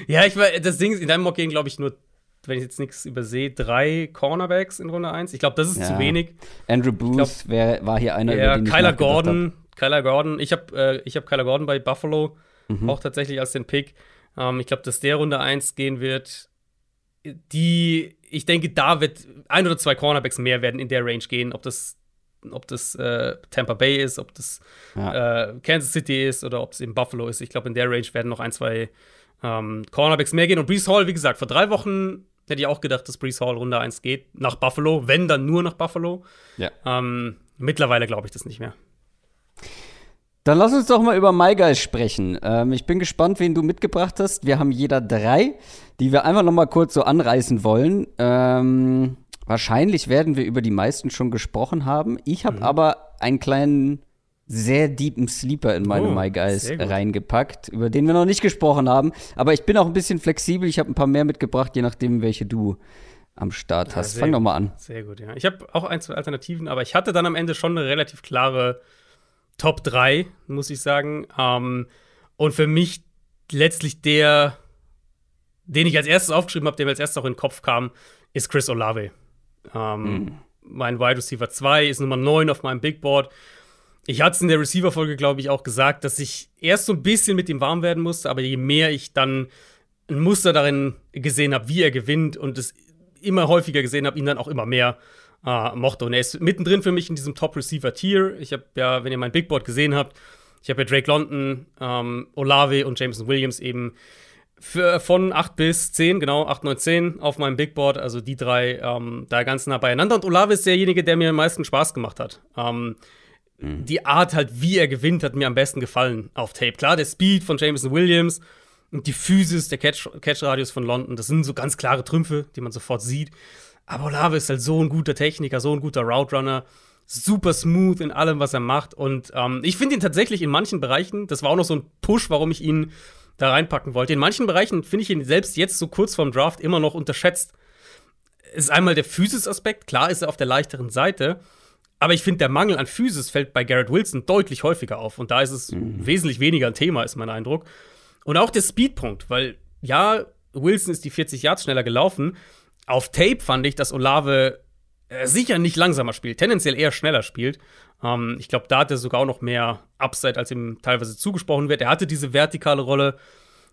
Ja, das Ding ist, in deinem Mock gehen, glaube ich, nur, wenn ich jetzt nichts übersehe, 3 Cornerbacks in Runde 1. Ich glaube, das ist zu wenig. Andrew Booth war hier einer, über den ich nachgedacht habe. Kyler Gordon. Ich hab Kyler Gordon bei Buffalo auch tatsächlich als den Pick. Ich glaube, dass der Runde 1 gehen wird. Ich denke, da wird 1 oder 2 Cornerbacks mehr werden in der Range gehen, ob das Tampa Bay ist, ob das Kansas City ist oder ob es eben Buffalo ist. Ich glaube, in der Range werden noch 1, 2 Cornerbacks mehr gehen. Und Breece Hall, wie gesagt, vor 3 Wochen hätte ich auch gedacht, dass Breece Hall Runde 1 geht, nach Buffalo, wenn dann nur nach Buffalo. Ja. Mittlerweile glaube ich das nicht mehr. Dann lass uns doch mal über My Guys sprechen. Ich bin gespannt, wen du mitgebracht hast. Wir haben jeder 3, die wir einfach noch mal kurz so anreißen wollen. Wahrscheinlich werden wir über die meisten schon gesprochen haben. Ich habe aber einen kleinen sehr deepen Sleeper in meine My Guys reingepackt, über den wir noch nicht gesprochen haben. Aber ich bin auch ein bisschen flexibel. Ich habe ein paar mehr mitgebracht, je nachdem, welche du am Start hast. Fang doch mal an. Sehr gut, ja. Ich habe auch ein, zwei Alternativen, aber ich hatte dann am Ende schon eine relativ klare Top 3, muss ich sagen. Und für mich letztlich der, den ich als erstes aufgeschrieben habe, der mir als erstes auch in den Kopf kam, ist Chris Olave. Mein Wide Receiver 2 ist Nummer 9 auf meinem Big Board. Ich hatte es in der Receiver-Folge, glaube ich, auch gesagt, dass ich erst so ein bisschen mit ihm warm werden musste, aber je mehr ich dann ein Muster darin gesehen habe, wie er gewinnt und es immer häufiger gesehen habe, ihn dann auch immer mehr mochte. Und er ist mittendrin für mich in diesem Top-Receiver-Tier. Ich habe ja, wenn ihr mein Big Board gesehen habt, ich habe ja Drake London, Olave und Jameson Williams eben von 8 bis 10, genau, 8, 9, 10 auf meinem Big Board. Also die drei da ganz nah beieinander. Und Olave ist derjenige, der mir am meisten Spaß gemacht hat. Die Art halt, wie er gewinnt, hat mir am besten gefallen auf Tape. Klar, der Speed von Jameson Williams und die Physis, der Catch-Radius von London, das sind so ganz klare Trümpfe, die man sofort sieht. Aber Olave ist halt so ein guter Techniker, so ein guter Route-Runner, super smooth in allem, was er macht. Und ich finde ihn tatsächlich in manchen Bereichen, das war auch noch so ein Push, warum ich ihn da reinpacken wollte, in manchen Bereichen finde ich ihn selbst jetzt so kurz vorm Draft immer noch unterschätzt. Ist einmal der Physis-Aspekt, klar ist er auf der leichteren Seite, aber ich finde, der Mangel an Physis fällt bei Garrett Wilson deutlich häufiger auf. Und da ist es wesentlich weniger ein Thema, ist mein Eindruck. Und auch der Speedpunkt, weil, ja, Wilson ist die 40 Yards schneller gelaufen. Auf Tape fand ich, dass Olave sicher nicht langsamer spielt, tendenziell eher schneller spielt. Ich glaube, da hat er sogar auch noch mehr Upside, als ihm teilweise zugesprochen wird. Er hatte diese vertikale Rolle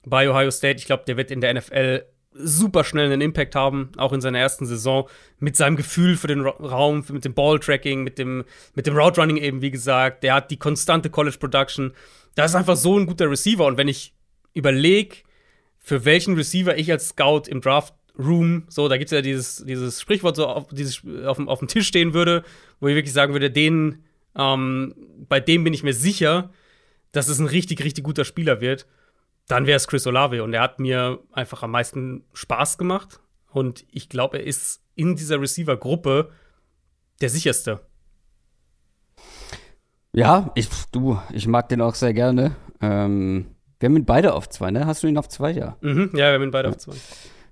bei Ohio State. Ich glaube, der wird in der NFL super schnell einen Impact haben, auch in seiner ersten Saison, mit seinem Gefühl für den Raum, mit dem Balltracking, mit dem Route-Running eben, wie gesagt. Der hat die konstante College-Production. Das ist einfach so ein guter Receiver. Und wenn ich überlege, für welchen Receiver ich als Scout im Draft-Room, so, da gibt es ja dieses Sprichwort, so auf dem Tisch stehen würde, wo ich wirklich sagen würde, bei dem bin ich mir sicher, dass es ein richtig, richtig guter Spieler wird. Dann wäre es Chris Olave. Und er hat mir einfach am meisten Spaß gemacht. Und ich glaube, er ist in dieser Receiver-Gruppe der sicherste. Ja, ich mag den auch sehr gerne. Wir haben ihn beide auf 2, ne? Hast du ihn auf 2, ja? Mhm, ja, wir haben ihn beide auf 2. Wir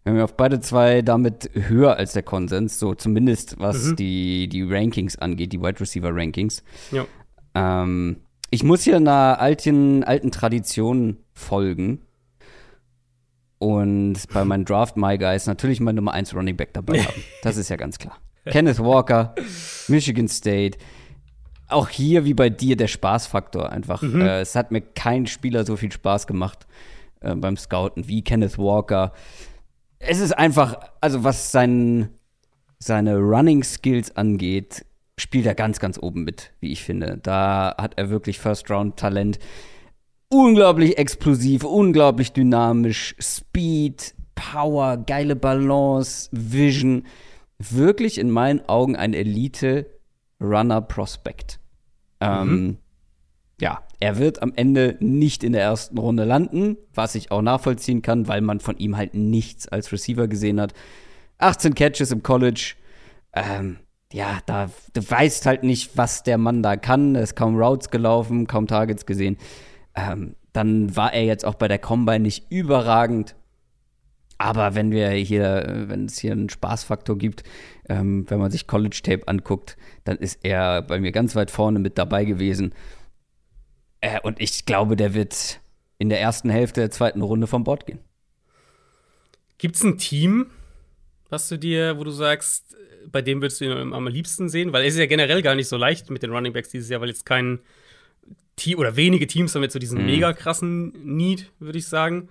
haben ihn auf beide 2 damit höher als der Konsens. So zumindest, was die Rankings angeht, die Wide-Receiver-Rankings. Ja. Ich muss hier einer alten Tradition folgen und bei meinen Draft My Guys natürlich mein Nummer 1 Running Back dabei haben. Das ist ja ganz klar. Kenneth Walker, Michigan State. Auch hier wie bei dir der Spaßfaktor einfach. Es hat mir kein Spieler so viel Spaß gemacht beim Scouten wie Kenneth Walker. Es ist einfach, also was seine Running Skills angeht, spielt er ganz, ganz oben mit, wie ich finde. Da hat er wirklich First-Round-Talent. Unglaublich explosiv, unglaublich dynamisch. Speed, Power, geile Balance, Vision. Wirklich in meinen Augen ein Elite-Runner-Prospect. Ja, er wird am Ende nicht in der ersten Runde landen, was ich auch nachvollziehen kann, weil man von ihm halt nichts als Receiver gesehen hat. 18 Catches im College. Ja, da du weißt halt nicht, was der Mann da kann. Er ist kaum Routes gelaufen, kaum Targets gesehen. Dann war er jetzt auch bei der Combine nicht überragend. Aber wenn es hier einen Spaßfaktor gibt, wenn man sich College Tape anguckt, dann ist er bei mir ganz weit vorne mit dabei gewesen. Und ich glaube, der wird in der ersten Hälfte der zweiten Runde vom Bord gehen. Gibt's ein Team, wo du sagst, bei dem würdest du ihn am liebsten sehen? Weil es ist ja generell gar nicht so leicht mit den Running Backs dieses Jahr, weil jetzt kein Team oder wenige Teams haben jetzt so diesen mega krassen Need, würde ich sagen.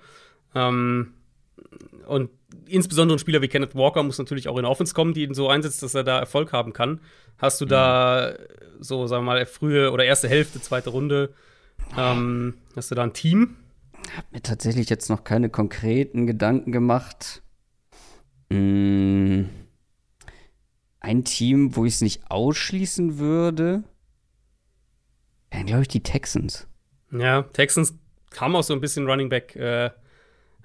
Und insbesondere ein Spieler wie Kenneth Walker muss natürlich auch in Offense kommen, die ihn so einsetzt, dass er da Erfolg haben kann. Hast du da so, sagen wir mal, frühe oder erste Hälfte, zweite Runde, hast du da ein Team? Ich habe mir tatsächlich jetzt noch keine konkreten Gedanken gemacht. Ein Team, wo ich es nicht ausschließen würde, wären, glaube ich, die Texans. Ja, Texans kam auch so ein bisschen Running Back. Habe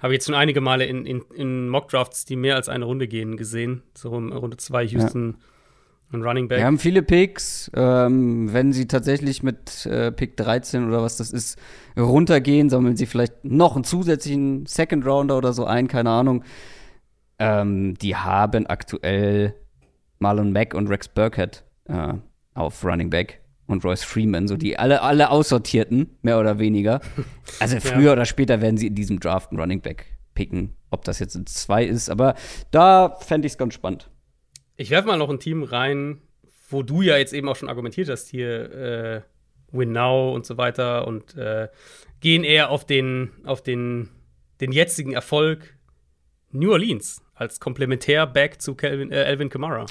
ich jetzt schon einige Male in Mock Drafts, die mehr als eine Runde gehen, gesehen. So in Runde 2 Houston Ein Running Back. Wir haben viele Picks. Wenn sie tatsächlich mit Pick 13 oder was das ist, runtergehen, sammeln sie vielleicht noch einen zusätzlichen Second-Rounder oder so ein, keine Ahnung. Die haben aktuell Marlon Mack und Rex Burkhead auf Running Back und Royce Freeman, so die alle aussortierten, mehr oder weniger. Also früher oder später werden sie in diesem Draft einen Running Back picken, ob das jetzt in 2 ist, aber da fände ich es ganz spannend. Ich werfe mal noch ein Team rein, wo du ja jetzt eben auch schon argumentiert hast, hier Win Now und so weiter und gehen eher auf den jetzigen Erfolg New Orleans als Komplementär-Back zu Alvin Kamara.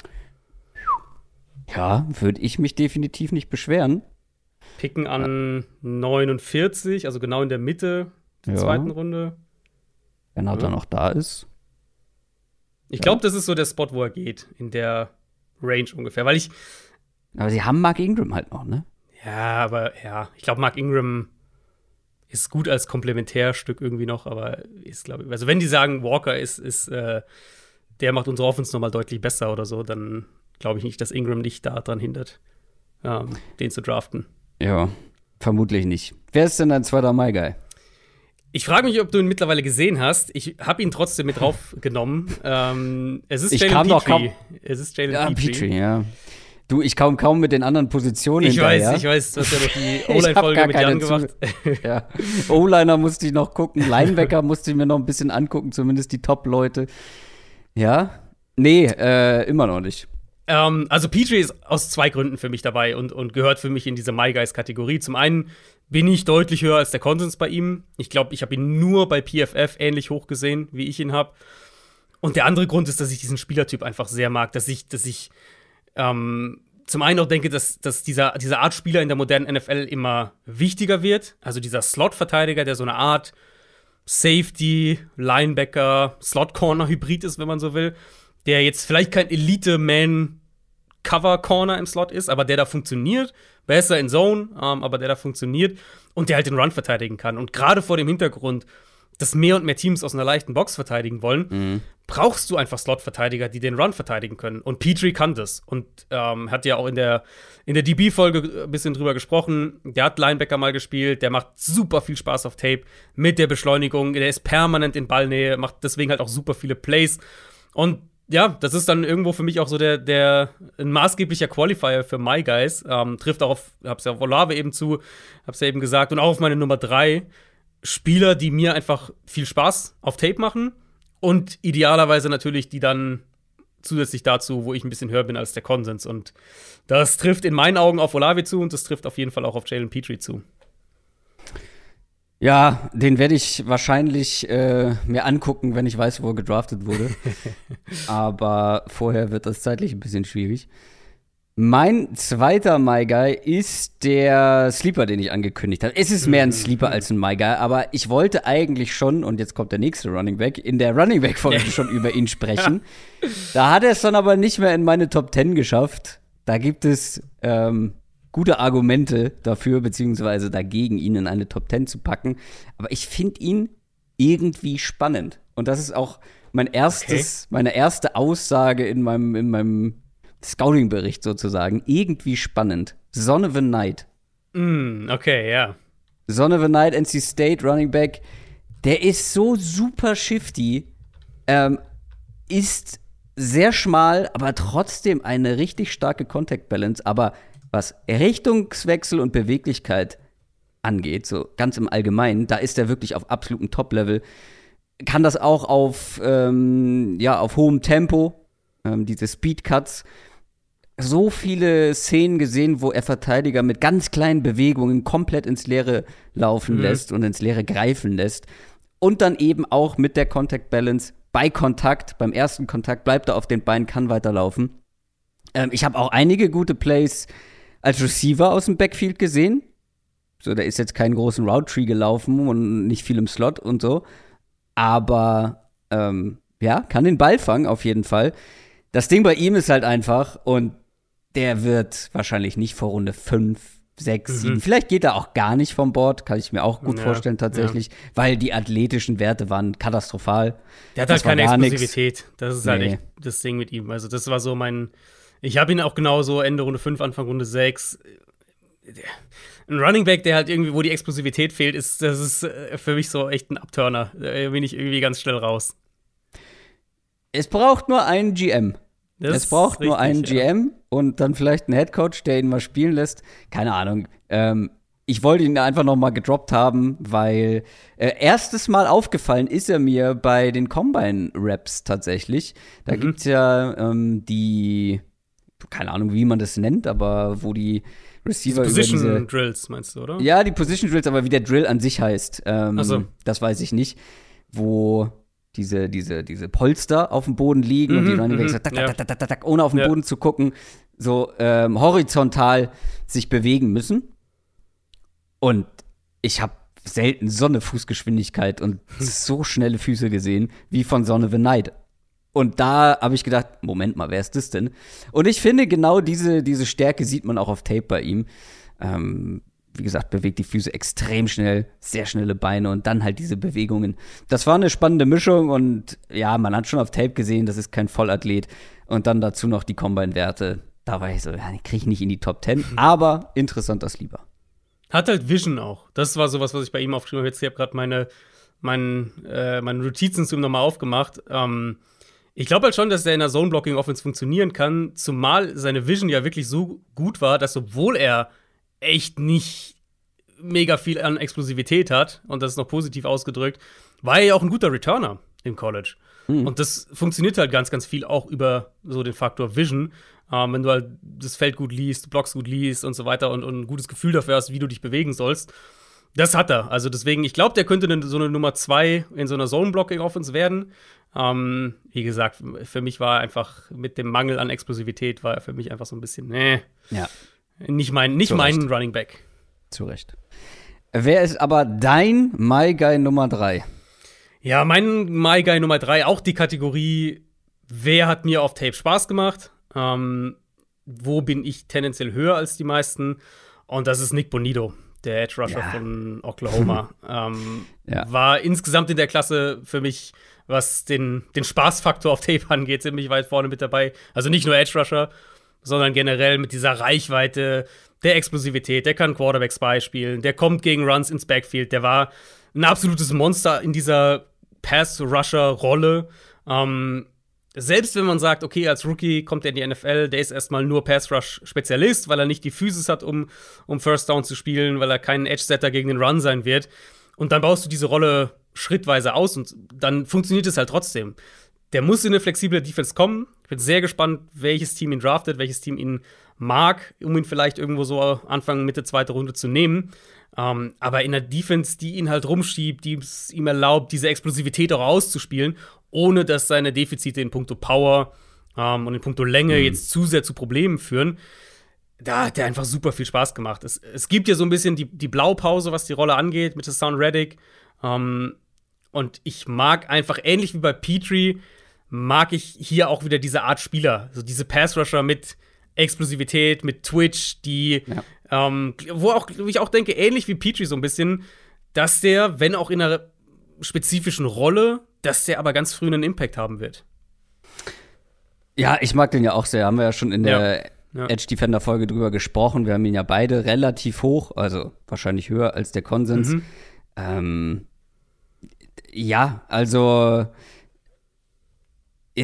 Ja, würde ich mich definitiv nicht beschweren. Picken an 49, also genau in der Mitte der zweiten Runde. Wenn er dann auch da ist. Ich glaube, das ist so der Spot, wo er geht, in der Range ungefähr, weil ich Aber sie haben Mark Ingram halt noch, ne? Ja, aber ich glaube, Mark Ingram ist gut als Komplementärstück irgendwie noch, aber ist, glaube ich, also wenn die sagen, Walker ist der macht unsere Offense nochmal deutlich besser oder so, dann glaube ich nicht, dass Ingram dich daran hindert, den zu draften. Ja, vermutlich nicht. Wer ist denn dein zweiter My-Guy? Ich frage mich, ob du ihn mittlerweile gesehen hast. Ich habe ihn trotzdem mit draufgenommen. Es ist Jalen Pitre. Ja. Du, ich kam kaum mit den anderen Positionen hinterher. Ich weiß, du hast ja noch die O-Line-Folge mit Jan gemacht. Ja. O-Liner musste ich noch gucken, Linebacker musste ich mir noch ein bisschen angucken, zumindest die Top-Leute. Ja, nee, immer noch nicht. Also Pitre ist aus 2 Gründen für mich dabei und gehört für mich in diese My-Guys-Kategorie. Zum einen bin ich deutlich höher als der Konsens bei ihm. Ich glaube, ich habe ihn nur bei PFF ähnlich hoch gesehen, wie ich ihn habe. Und der andere Grund ist, dass ich diesen Spielertyp einfach sehr mag. Dass ich zum einen auch denke, dass diese Art Spieler in der modernen NFL immer wichtiger wird. Also dieser Slot-Verteidiger, der so eine Art Safety, Linebacker, Slot-Corner-Hybrid ist, wenn man so will. Der jetzt vielleicht kein Elite-Man-Cover-Corner im Slot ist, aber der da funktioniert. Besser in Zone, aber der da funktioniert. Und der halt den Run verteidigen kann. Und gerade vor dem Hintergrund, dass mehr und mehr Teams aus einer leichten Box verteidigen wollen, brauchst du einfach Slot-Verteidiger, die den Run verteidigen können. Und Pitre kann das. Und hat ja auch in der DB-Folge ein bisschen drüber gesprochen. Der hat Linebacker mal gespielt. Der macht super viel Spaß auf Tape mit der Beschleunigung. Der ist permanent in Ballnähe, macht deswegen halt auch super viele Plays. Und ja, das ist dann irgendwo für mich auch so der ein maßgeblicher Qualifier für My Guys. Trifft auch hab's ja auf Olave eben zu, hab's ja eben gesagt, und auch auf meine Nummer 3. Spieler, die mir einfach viel Spaß auf Tape machen und idealerweise natürlich die dann zusätzlich dazu, wo ich ein bisschen höher bin als der Konsens. Und das trifft in meinen Augen auf Olave zu und das trifft auf jeden Fall auch auf Jalen Pitre zu. Ja, den werde ich wahrscheinlich mir angucken, wenn ich weiß, wo er gedraftet wurde. Aber vorher wird das zeitlich ein bisschen schwierig. Mein zweiter My Guy ist der Sleeper, den ich angekündigt habe. Es ist mehr ein Sleeper als ein My Guy, aber ich wollte eigentlich schon, und jetzt kommt der nächste Running Back, in der Running Back-Folge schon über ihn sprechen. Ja. Da hat er es dann aber nicht mehr in meine Top 10 geschafft. Da gibt es gute Argumente dafür, beziehungsweise dagegen, ihn in eine Top 10 zu packen. Aber ich finde ihn irgendwie spannend. Und das ist auch meine erste Aussage in meinem Scouting-Bericht sozusagen. Irgendwie spannend. Son of a Knight. Okay, ja. Yeah. Son of a Knight, NC State, Running Back. Der ist so super shifty. Ist sehr schmal, aber trotzdem eine richtig starke Contact-Balance. Aber was Richtungswechsel und Beweglichkeit angeht, so ganz im Allgemeinen, da ist er wirklich auf absolutem Top-Level. Kann das auch auf hohem Tempo, diese Speed-Cuts. So viele Szenen gesehen, wo er Verteidiger mit ganz kleinen Bewegungen komplett ins Leere laufen lässt und ins Leere greifen lässt. Und dann eben auch mit der Contact-Balance bei Kontakt, beim ersten Kontakt bleibt er auf den Beinen, kann weiterlaufen. Ich habe auch einige gute Plays als Receiver aus dem Backfield gesehen. So, da ist jetzt keinen großen Route-Tree gelaufen und nicht viel im Slot und so. Aber, kann den Ball fangen auf jeden Fall. Das Ding bei ihm ist halt einfach und der wird wahrscheinlich nicht vor Runde 5, 6, 7. Vielleicht geht er auch gar nicht vom Board, kann ich mir auch gut vorstellen tatsächlich, weil die athletischen Werte waren katastrophal. Der hat halt keine Explosivität. Das ist halt echt das Ding mit ihm. Also das war so mein Ich habe ihn auch genauso Ende Runde 5, Anfang Runde 6. Ein Running Back, der halt irgendwie, wo die Explosivität fehlt, das ist für mich so echt ein Upturner. Da bin ich irgendwie ganz schnell raus. Es braucht nur einen GM. GM und dann vielleicht einen Headcoach, der ihn mal spielen lässt. Keine Ahnung. Ich wollte ihn einfach noch mal gedroppt haben, weil erstes Mal aufgefallen ist er mir bei den Combine-Raps tatsächlich. Da gibt's ja die, keine Ahnung, wie man das nennt, aber wo die Receiver die Position über diese, Drills, meinst du, oder? Ja, die Position Drills, aber wie der Drill an sich heißt, das weiß ich nicht. Wo diese Polster auf dem Boden liegen und die Running Backs so tak, ohne auf den Boden zu gucken, so horizontal sich bewegen müssen. Und ich habe selten so eine Fußgeschwindigkeit und so schnelle Füße gesehen wie von Son of a Knight. Und da habe ich gedacht, Moment mal, wer ist das denn? Und ich finde, genau diese Stärke sieht man auch auf Tape bei ihm. Wie gesagt, bewegt die Füße extrem schnell, sehr schnelle Beine und dann halt diese Bewegungen. Das war eine spannende Mischung und ja, man hat schon auf Tape gesehen, das ist kein Vollathlet. Und dann dazu noch die Combine-Werte. Da war ich so, ja, den kriege ich nicht in die Top 10, aber interessant das lieber. Hat halt Vision auch. Das war sowas, was ich bei ihm aufgeschrieben habe. Jetzt, ich habe gerade meine Notizen zu ihm nochmal aufgemacht. Ich glaube halt schon, dass er in der Zone-Blocking-Offense funktionieren kann, zumal seine Vision ja wirklich so gut war, dass obwohl er echt nicht mega viel an Explosivität hat, und das ist noch positiv ausgedrückt, war er ja auch ein guter Returner im College. Mhm. Und das funktioniert halt ganz, ganz viel auch über so den Faktor Vision. Wenn du halt das Feld gut liest, Blocks gut liest und so weiter und ein gutes Gefühl dafür hast, wie du dich bewegen sollst. Das hat er. Also deswegen, ich glaube, der könnte so eine Nummer 2 in so einer Zone-Blocking-Offense werden. Wie gesagt, für mich war er einfach mit dem Mangel an Explosivität, war er für mich einfach so ein bisschen, ja. Nicht mein Running Back. Zu Recht. Wer ist aber dein My Guy Nummer 3? Ja, mein My Guy Nummer 3, auch die Kategorie, wer hat mir auf Tape Spaß gemacht? Wo bin ich tendenziell höher als die meisten? Und das ist Nik Bonitto, der Edge Rusher von Oklahoma. War insgesamt in der Klasse für mich, was den Spaßfaktor auf Tape angeht, ziemlich weit vorne mit dabei. Also nicht nur Edge Rusher, sondern generell mit dieser Reichweite, der Explosivität, der kann Quarterback-Spy spielen, der kommt gegen Runs ins Backfield, der war ein absolutes Monster in dieser Pass-Rusher-Rolle. Selbst wenn man sagt, okay, als Rookie kommt er in die NFL, der ist erstmal nur Pass-Rush-Spezialist, weil er nicht die Physis hat, um First Down zu spielen, weil er kein Edge-Setter gegen den Run sein wird. Und dann baust du diese Rolle schrittweise aus und dann funktioniert es halt trotzdem. Der muss in eine flexible Defense kommen. Ich bin sehr gespannt, welches Team ihn draftet, welches Team ihn mag, um ihn vielleicht irgendwo so Anfang, Mitte, zweite Runde zu nehmen. Aber in der Defense, die ihn halt rumschiebt, die es ihm erlaubt, diese Explosivität auch auszuspielen, ohne dass seine Defizite in puncto Power und in puncto Länge jetzt zu sehr zu Problemen führen. Da hat er einfach super viel Spaß gemacht. Es gibt ja so ein bisschen die Blaupause, was die Rolle angeht, mit Hassan Reddick. Und ich mag einfach, ähnlich wie bei Pitre, mag ich hier auch wieder diese Art Spieler. Also diese Pass-Rusher mit Explosivität, mit Twitch, die wo ich auch denke, ähnlich wie Pitre so ein bisschen, dass der, wenn auch in einer spezifischen Rolle, dass der aber ganz früh einen Impact haben wird. Ja, ich mag den ja auch sehr. Haben wir ja schon in der Edge-Defender-Folge drüber gesprochen. Wir haben ihn ja beide relativ hoch, also wahrscheinlich höher als der Konsens. Ja, also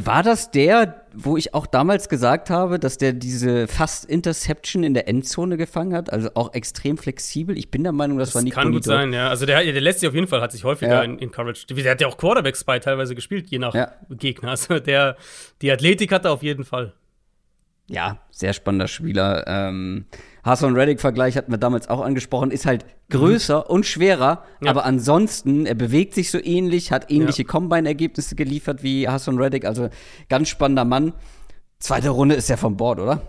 war das der, wo ich auch damals gesagt habe, dass der diese Fast-Interception in der Endzone gefangen hat? Also auch extrem flexibel. Ich bin der Meinung, das war Nik Bonitto. Kann gut sein, ja. Also der lässt sich auf jeden Fall, hat sich häufiger in Coverage. Der hat ja auch Quarterback-Spy teilweise gespielt, je nach Gegner. Also die Athletik hat er auf jeden Fall. Ja, sehr spannender Spieler. Hassan Reddick-Vergleich hatten wir damals auch angesprochen. Ist halt größer und schwerer, aber ansonsten, er bewegt sich so ähnlich, hat ähnliche Combine-Ergebnisse geliefert wie Hassan Reddick. Also ganz spannender Mann. Zweite Runde ist ja vom Board, oder?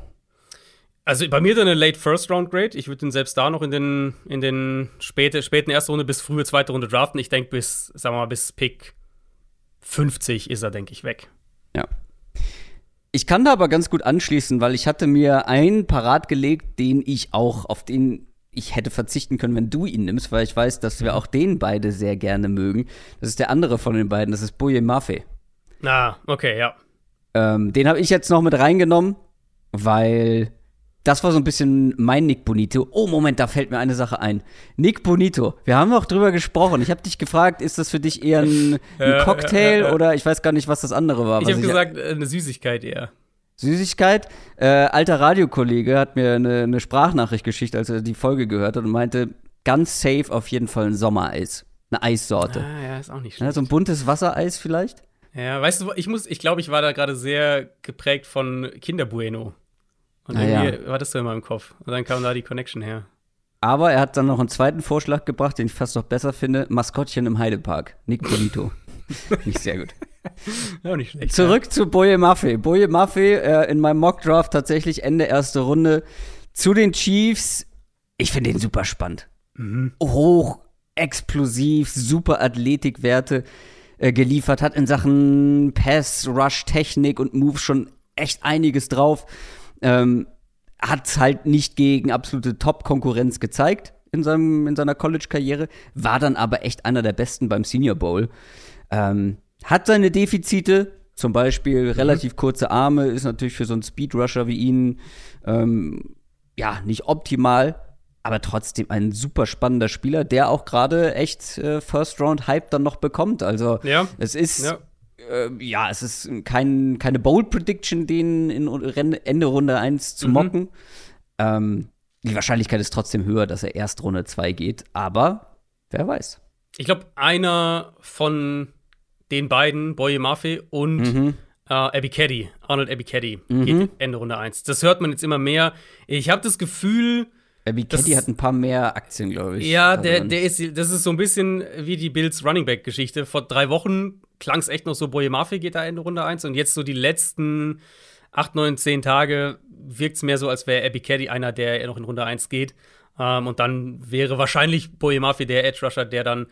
Also bei mir dann eine Late-First-Round-Grade. Ich würde ihn selbst da noch in den späten ersten Runde bis frühe zweite Runde draften. Ich denke, bis Pick 50 ist er, denke ich, weg. Ja. Ich kann da aber ganz gut anschließen, weil ich hatte mir einen parat gelegt, auf den ich hätte verzichten können, wenn du ihn nimmst, weil ich weiß, dass wir auch den beide sehr gerne mögen. Das ist der andere von den beiden, das ist Boye Mafe. Ah, okay, ja. Den habe ich jetzt noch mit reingenommen, weil das war so ein bisschen mein Nik Bonitto. Oh, Moment, da fällt mir eine Sache ein. Nik Bonitto, wir haben auch drüber gesprochen. Ich habe dich gefragt, ist das für dich eher ein Cocktail oder ich weiß gar nicht, was das andere war. Ich habe gesagt, eine Süßigkeit eher. Süßigkeit. Alter Radiokollege hat mir eine Sprachnachricht geschickt, als er die Folge gehört hat und meinte, ganz safe auf jeden Fall ein Sommereis. Eine Eissorte. Ah, ja, ist auch nicht schlecht. Ja, so ein buntes Wassereis vielleicht? Ja, weißt du, ich glaube, ich war da gerade sehr geprägt von Kinderbueno. Und irgendwie war das so in meinem Kopf. Und dann kam da die Connection her. Aber er hat dann noch einen zweiten Vorschlag gebracht, den ich fast noch besser finde. Maskottchen im Heidepark. Nik Bonitto. Nicht sehr gut. Auch nicht schlecht. Zurück zu Boye Mafe. Boye Mafe in meinem Mock-Draft tatsächlich Ende erste Runde. Zu den Chiefs. Ich finde den super spannend. Mhm. Hoch, explosiv, super Athletikwerte geliefert. Hat in Sachen Pass, Rush, Technik und Move schon echt einiges drauf. Hat halt nicht gegen absolute Top-Konkurrenz gezeigt in seiner College-Karriere. War dann aber echt einer der Besten beim Senior Bowl. Hat seine Defizite, zum Beispiel relativ kurze Arme, ist natürlich für so einen Speedrusher wie ihn nicht optimal, aber trotzdem ein super spannender Spieler, der auch gerade echt First-Round-Hype dann noch bekommt. Also es ist keine Bold-Prediction, den in Ende Runde 1 zu mocken. Die Wahrscheinlichkeit ist trotzdem höher, dass er erst Runde 2 geht, aber wer weiß. Ich glaube, einer von den beiden, Boye Mafe und Ebiketie, Arnold Ebiketie, geht Ende Runde 1. Das hört man jetzt immer mehr. Ich habe das Gefühl Ebiketie hat ein paar mehr Aktien, glaube ich. Ja, das ist so ein bisschen wie die Bills Running Back Geschichte. Vor 3 Wochen klang es echt noch so, Boye Mafe geht da Ende Runde 1. Und jetzt so die letzten 8, 9, 10 Tage wirkt es mehr so, als wäre Ebiketie einer, der noch in Runde 1 geht. Und dann wäre wahrscheinlich Boye Mafe der Edge Rusher, der dann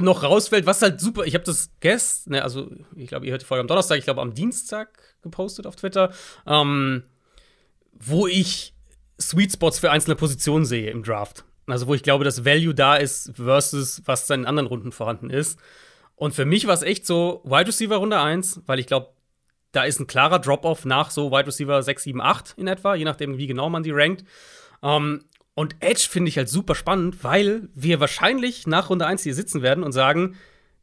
noch rausfällt, was halt super. Ich habe das gestern, also ich glaube, ihr hört die Folge am Donnerstag, ich glaube am Dienstag gepostet auf Twitter, wo ich Sweet Spots für einzelne Positionen sehe im Draft. Also wo ich glaube, dass Value da ist versus was in anderen Runden vorhanden ist. Und für mich war es echt so Wide Receiver Runde 1, weil ich glaube, da ist ein klarer Drop-Off nach so Wide Receiver 6, 7, 8 in etwa, je nachdem, wie genau man die rankt. Und Edge finde ich halt super spannend, weil wir wahrscheinlich nach Runde 1 hier sitzen werden und sagen,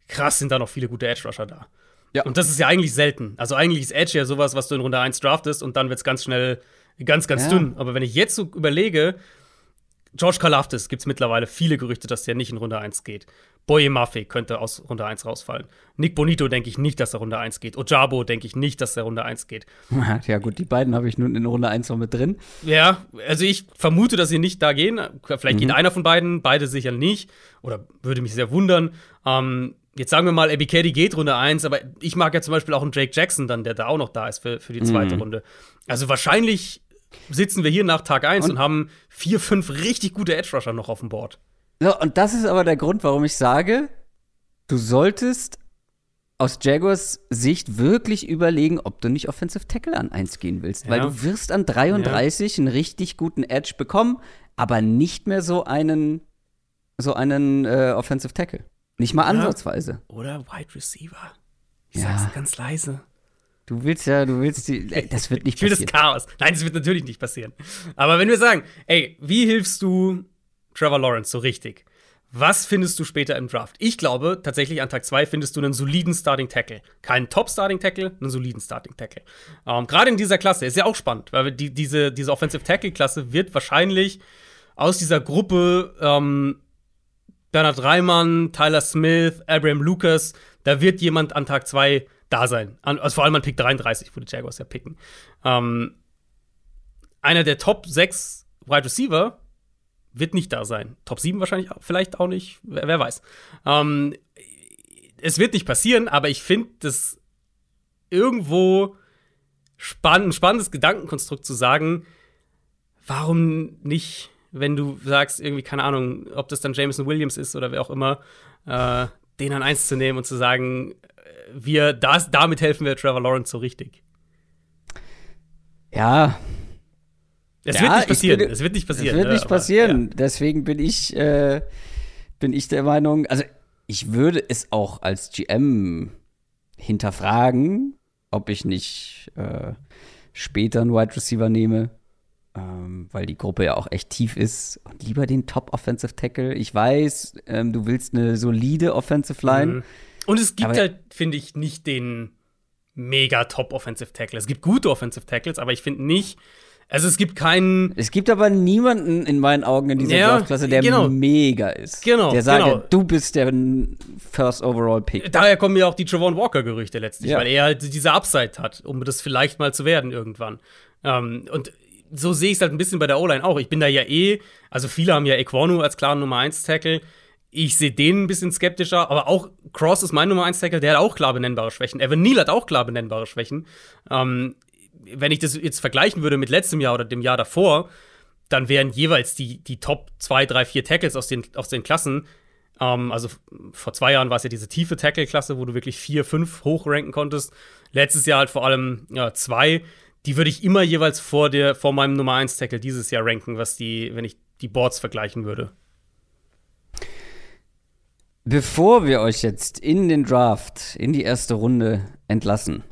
krass, sind da noch viele gute Edge-Rusher da. Ja. Und das ist ja eigentlich selten. Also eigentlich ist Edge ja sowas, was du in Runde 1 draftest und dann wird es ganz schnell ganz, ganz dünn. Aber wenn ich jetzt so überlege, George Karlaftis gibt es mittlerweile viele Gerüchte, dass der nicht in Runde 1 geht. Boye Mafe könnte aus Runde 1 rausfallen. Nik Bonitto denke ich nicht, dass er Runde 1 geht. Ojabo denke ich nicht, dass er Runde 1 geht. Ja gut, die beiden habe ich nun in Runde 1 noch mit drin. Ja, also ich vermute, dass sie nicht da gehen. Vielleicht geht einer von beiden, beide sicher nicht. Oder würde mich sehr wundern. Jetzt sagen wir mal, Ebiketie geht Runde 1, aber ich mag ja zum Beispiel auch einen Drake Jackson dann, der da auch noch da ist für die zweite Runde. Also wahrscheinlich sitzen wir hier nach Tag 1 und haben 4, 5 richtig gute Edge-Rusher noch auf dem Board. So, und das ist aber der Grund, warum ich sage, du solltest aus Jaguars Sicht wirklich überlegen, ob du nicht Offensive Tackle an 1 gehen willst. Ja. Weil du wirst an 33 einen richtig guten Edge bekommen, aber nicht mehr so einen Offensive Tackle. Nicht mal ansatzweise. Oder Wide Receiver. Ich sag's ganz leise. Das wird nicht passieren. Ich will das Chaos. Nein, das wird natürlich nicht passieren. Aber wenn wir sagen, ey, wie hilfst du Trevor Lawrence so richtig? Was findest du später im Draft? Ich glaube, tatsächlich an Tag 2 findest du einen soliden Starting Tackle. Keinen Top-Starting-Tackle, einen soliden Starting-Tackle. Gerade in dieser Klasse ist ja auch spannend, weil diese Offensive-Tackle-Klasse wird wahrscheinlich aus dieser Gruppe Bernhard Reimann, Tyler Smith, Abraham Lucas, da wird jemand an Tag 2 da sein. Also vor allem an Pick 33, wo die Jaguars ja picken. Einer der Top 6 Wide Receiver wird nicht da sein. Top 7 wahrscheinlich vielleicht auch nicht. Wer weiß. Es wird nicht passieren, aber ich finde das irgendwo spannendes Gedankenkonstrukt zu sagen, warum nicht, wenn du sagst, irgendwie, keine Ahnung, ob das dann Jameson Williams ist oder wer auch immer, den an 1 zu nehmen und zu sagen, damit helfen wir Trevor Lawrence so richtig. Ja. Es wird nicht passieren. Deswegen bin ich der Meinung, also ich würde es auch als GM hinterfragen, ob ich nicht später einen Wide Receiver nehme, weil die Gruppe ja auch echt tief ist. Und lieber den Top Offensive Tackle. Ich weiß, du willst eine solide Offensive Line. Mhm. Und es gibt halt, finde ich, nicht den mega Top Offensive Tackle. Es gibt gute Offensive Tackles, aber ich finde nicht, also es gibt keinen. Es gibt aber niemanden in meinen Augen in dieser Draftklasse, der mega ist. Genau. Der sagt, du bist der First Overall Pick. Daher kommen ja auch die Travon Walker Gerüchte letztlich, weil er halt diese Upside hat, um das vielleicht mal zu werden irgendwann. Und so sehe ich es halt ein bisschen bei der O-Line auch. Ich bin da ja also viele haben ja Ekwonu als klaren Nummer 1 Tackle. Ich sehe den ein bisschen skeptischer, aber auch Cross ist mein Nummer 1 Tackle, der hat auch klar benennbare Schwächen. Evan Neal hat auch klar benennbare Schwächen. Wenn ich das jetzt vergleichen würde mit letztem Jahr oder dem Jahr davor, dann wären jeweils die Top 2, 3, 4 Tackles aus den Klassen, also vor 2 Jahren war es ja diese tiefe Tackle-Klasse, wo du wirklich 4, 5 hochranken konntest. Letztes Jahr halt vor allem 2. Die würde ich immer jeweils vor meinem Nummer 1 Tackle dieses Jahr ranken, wenn ich die Boards vergleichen würde. Bevor wir euch jetzt in den Draft, in die erste Runde entlassen,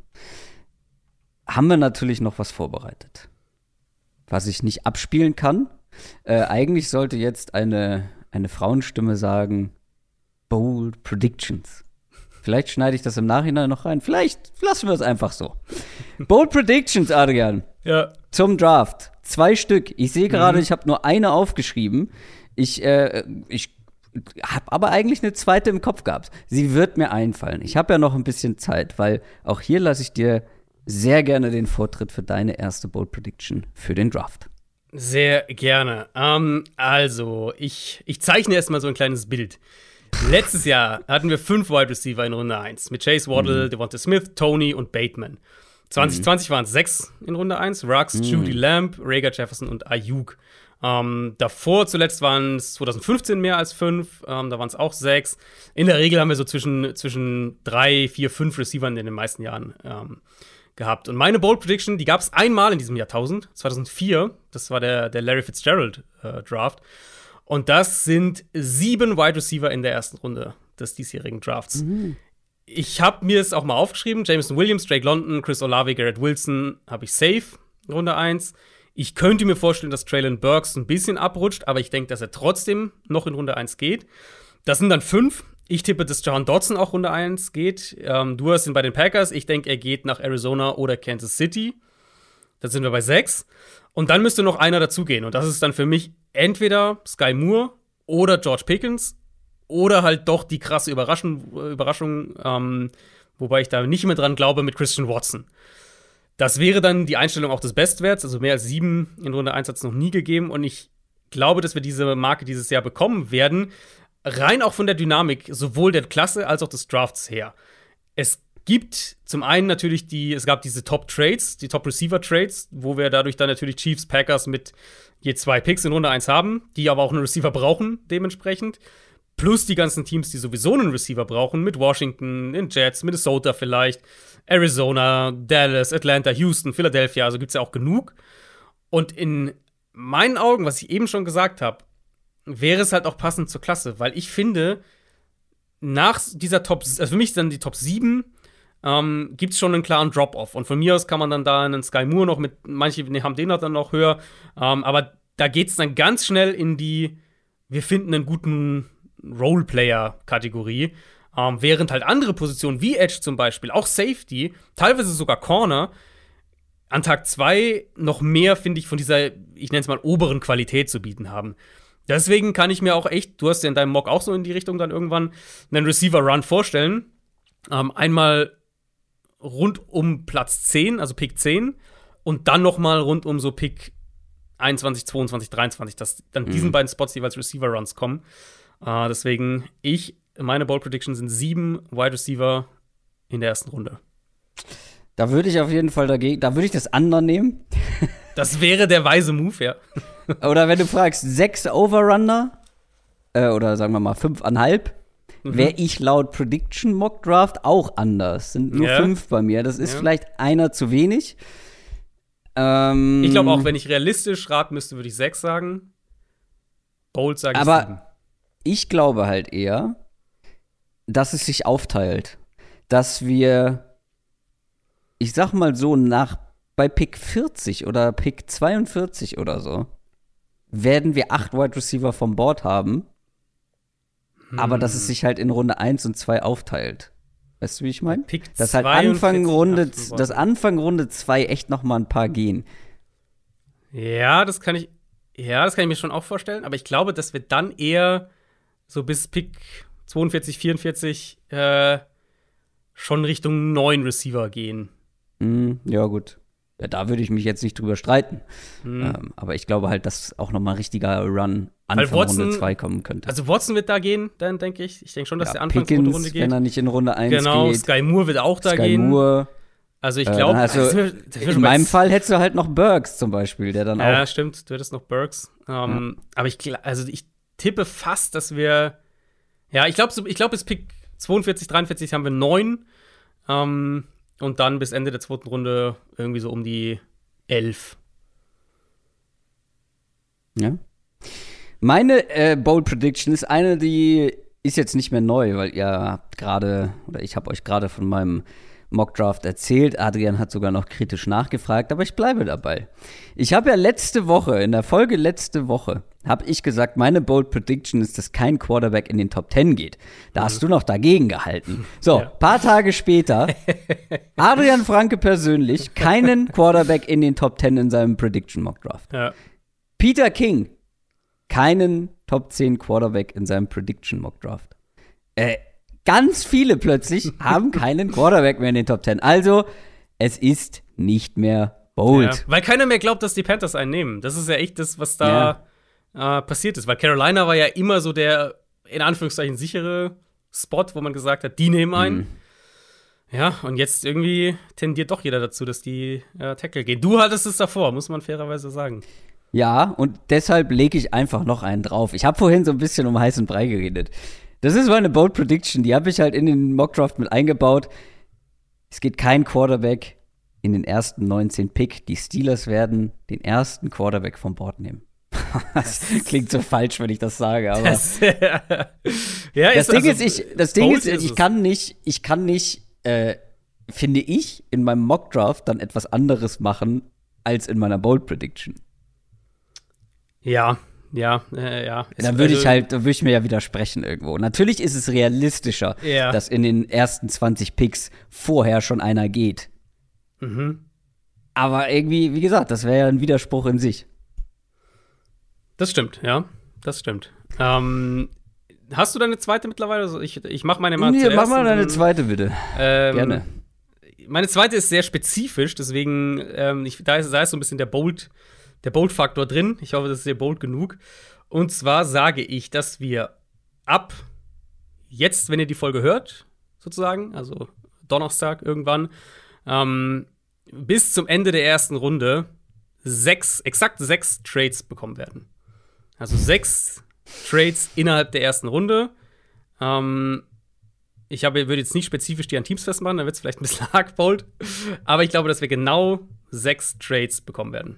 haben wir natürlich noch was vorbereitet, was ich nicht abspielen kann. Eigentlich sollte jetzt eine Frauenstimme sagen, Bold Predictions. Vielleicht schneide ich das im Nachhinein noch rein. Vielleicht lassen wir es einfach so. Bold Predictions, Adrian. Ja. Zum Draft. 2 Stück. Ich sehe gerade, ich habe nur eine aufgeschrieben. Ich habe aber eigentlich eine zweite im Kopf gehabt. Sie wird mir einfallen. Ich habe ja noch ein bisschen Zeit, weil auch hier lasse ich dir sehr gerne den Vortritt für deine erste Bold Prediction für den Draft. Sehr gerne. Also, ich zeichne erstmal so ein kleines Bild. Letztes Jahr hatten wir 5 Wide Receiver in Runde 1 mit Chase Waddle, Devonta Smith, Tony und Bateman. 2020 waren es 6 in Runde 1. Ruggs, Judy Lamb, Rager Jefferson und Ayuk. Davor zuletzt waren es 2015 mehr als 5, da waren es auch 6. In der Regel haben wir so zwischen 3, 4, 5 Receivern in den meisten Jahren gehabt. Und meine Bold Prediction, die gab es einmal in diesem Jahrtausend, 2004. Das war der Larry Fitzgerald Draft. Und das sind 7 Wide Receiver in der ersten Runde des diesjährigen Drafts. Ich habe mir es auch mal aufgeschrieben. Jameson Williams, Drake London, Chris Olave, Garrett Wilson habe ich safe, Runde 1. Ich könnte mir vorstellen, dass Treylon Burks ein bisschen abrutscht, aber ich denke, dass er trotzdem noch in Runde 1 geht. Das sind dann 5. Ich tippe, dass Jahan Dotson auch Runde 1 geht. Du hast ihn bei den Packers. Ich denke, er geht nach Arizona oder Kansas City. Da sind wir bei 6. Und dann müsste noch einer dazugehen. Und das ist dann für mich entweder Sky Moore oder George Pickens oder halt doch die krasse Überraschung, wobei ich da nicht mehr dran glaube, mit Christian Watson. Das wäre dann die Einstellung auch des Bestwerts. Also mehr als 7 in Runde 1 hat es noch nie gegeben. Und ich glaube, dass wir diese Marke dieses Jahr bekommen werden. Rein auch von der Dynamik, sowohl der Klasse als auch des Drafts her. Es gibt zum einen natürlich es gab diese Top-Trades, die Top-Receiver-Trades, wo wir dadurch dann natürlich Chiefs, Packers mit je 2 Picks in Runde 1 haben, die aber auch einen Receiver brauchen dementsprechend. Plus die ganzen Teams, die sowieso einen Receiver brauchen, mit Washington, den Jets, Minnesota vielleicht, Arizona, Dallas, Atlanta, Houston, Philadelphia, also gibt's ja auch genug. Und in meinen Augen, was ich eben schon gesagt habe, wäre es halt auch passend zur Klasse, weil ich finde, nach dieser also für mich dann die Top 7, gibt's schon einen klaren Drop-Off. Und von mir aus kann man dann da einen Sky Moore noch manche haben den dann noch höher, aber da geht's dann ganz schnell in wir finden einen guten Roleplayer-Kategorie, während halt andere Positionen, wie Edge zum Beispiel, auch Safety, teilweise sogar Corner, an Tag 2 noch mehr, finde ich, von dieser, ich nenne es mal, oberen Qualität zu bieten haben. Deswegen kann ich mir auch echt, du hast ja in deinem Mock auch so in die Richtung dann irgendwann einen Receiver-Run vorstellen. Einmal rund um Platz 10, also Pick 10, und dann noch mal rund um so Pick 21, 22, 23, dass dann diesen beiden Spots jeweils Receiver-Runs kommen. Deswegen, meine Bold Prediction sind 7 Wide Receiver in der ersten Runde. Da würde ich auf jeden Fall da würde ich das andere nehmen. Das wäre der weise Move, ja. Oder wenn du fragst, 6 Overrunner, oder sagen wir mal 5,5, wäre ich laut Prediction Mock Draft auch anders. Sind nur 5 bei mir. Das ist vielleicht einer zu wenig. Ich glaube auch, wenn ich realistisch raten müsste, würde ich 6 sagen. Bold sage ich 7. Aber ich glaube halt eher, dass es sich aufteilt. Dass wir, ich sag mal so, nach bei Pick 40 oder Pick 42 oder so, werden wir 8 Wide Receiver vom Board haben, aber dass es sich halt in Runde 1 und 2 aufteilt. Weißt du, wie ich meine? Dass halt Anfang Runde 2 echt noch mal ein paar gehen. Ja, das kann ich mir schon auch vorstellen, aber ich glaube, dass wir dann eher so bis Pick 42, 44 schon Richtung 9 Receiver gehen. Ja, gut. Ja, da würde ich mich jetzt nicht drüber streiten. Aber ich glaube halt, dass auch noch mal ein richtiger Run Anfang Runde 2 kommen könnte. Also Watson wird da gehen, dann denke ich. Ich denke schon, dass der Anfang Runde geht. Wenn er nicht in Runde 1 geht. Sky Moore wird auch da gehen. Sky Moore. Also ich glaube, in meinem Fall hättest du halt noch Burks zum Beispiel, der dann auch. Ja, stimmt, du hättest noch Burks. Aber ich tippe fast, dass wir ich glaube, bis Pick 42, 43 haben wir 9. Und dann bis Ende der zweiten Runde irgendwie so um die 11. Ja. Meine Bold Prediction ist eine, die ist jetzt nicht mehr neu, weil ich habe euch gerade von meinem Mockdraft erzählt. Adrian hat sogar noch kritisch nachgefragt, aber ich bleibe dabei. Ich habe ja in der Folge letzte Woche, habe ich gesagt, meine Bold Prediction ist, dass kein Quarterback in den Top 10 geht. Da hast du noch dagegen gehalten. So, paar Tage später, Adrian Franke persönlich, keinen Quarterback in den Top 10 in seinem Prediction Mockdraft. Ja. Peter King, keinen Top 10 Quarterback in seinem Prediction Mockdraft. Ganz viele plötzlich haben keinen Quarterback mehr in den Top 10. Also, es ist nicht mehr bold. Ja, weil keiner mehr glaubt, dass die Panthers einen nehmen. Das ist ja echt das, was da passiert ist. Weil Carolina war ja immer so der, in Anführungszeichen, sichere Spot, wo man gesagt hat, die nehmen einen. Ja, und jetzt irgendwie tendiert doch jeder dazu, dass die Tackle gehen. Du hattest es davor, muss man fairerweise sagen. Ja, und deshalb lege ich einfach noch einen drauf. Ich habe vorhin so ein bisschen um heißen Brei geredet. Das ist meine Bold Prediction, die habe ich halt in den Mockdraft mit eingebaut. Es geht kein Quarterback in den ersten 19 Pick. Die Steelers werden den ersten Quarterback vom Board nehmen. Das klingt so falsch, wenn ich das sage, aber ich kann nicht, finde ich, in meinem Mockdraft dann etwas anderes machen als in meiner Bold Prediction. Ja. Dann würde ich mir ja widersprechen irgendwo. Natürlich ist es realistischer, dass in den ersten 20 Picks vorher schon einer geht. Aber irgendwie, wie gesagt, das wäre ja ein Widerspruch in sich. Das stimmt, ja. Das stimmt. Hast du deine zweite mittlerweile? Also ich mache meine mal zuerst. Mach mal deine zweite, bitte. Gerne. Meine zweite ist sehr spezifisch, deswegen da ist so ein bisschen der Bold-Faktor drin. Ich hoffe, das ist sehr bold genug. Und zwar sage ich, dass wir ab jetzt, wenn ihr die Folge hört, sozusagen, also Donnerstag irgendwann, bis zum Ende der ersten Runde exakt sechs Trades bekommen werden. Also 6 Trades innerhalb der ersten Runde. Ich würde jetzt nicht spezifisch die an Teams festmachen, dann wird es vielleicht ein bisschen arg bold. Aber ich glaube, dass wir genau 6 Trades bekommen werden.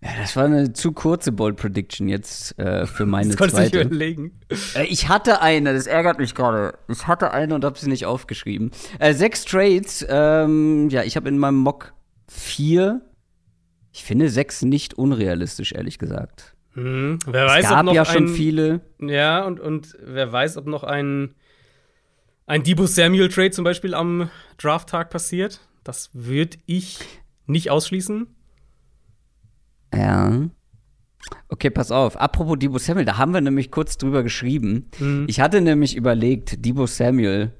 Ja, das war eine zu kurze Bold Prediction jetzt für meine zweite. Das konnte ich überlegen. Ich hatte eine, das ärgert mich gerade. Ich hatte eine und habe sie nicht aufgeschrieben. 6 Trades, ich habe in meinem Mock 4. Ich finde 6 nicht unrealistisch, ehrlich gesagt. Wer weiß, es gab ob noch ja schon viele. Ja, und wer weiß, ob noch ein Deebo Samuel Trade zum Beispiel am Drafttag passiert. Das würde ich nicht ausschließen. Ja. Okay, pass auf. Apropos Deebo Samuel, da haben wir nämlich kurz drüber geschrieben. Ich hatte nämlich überlegt, Deebo Samuel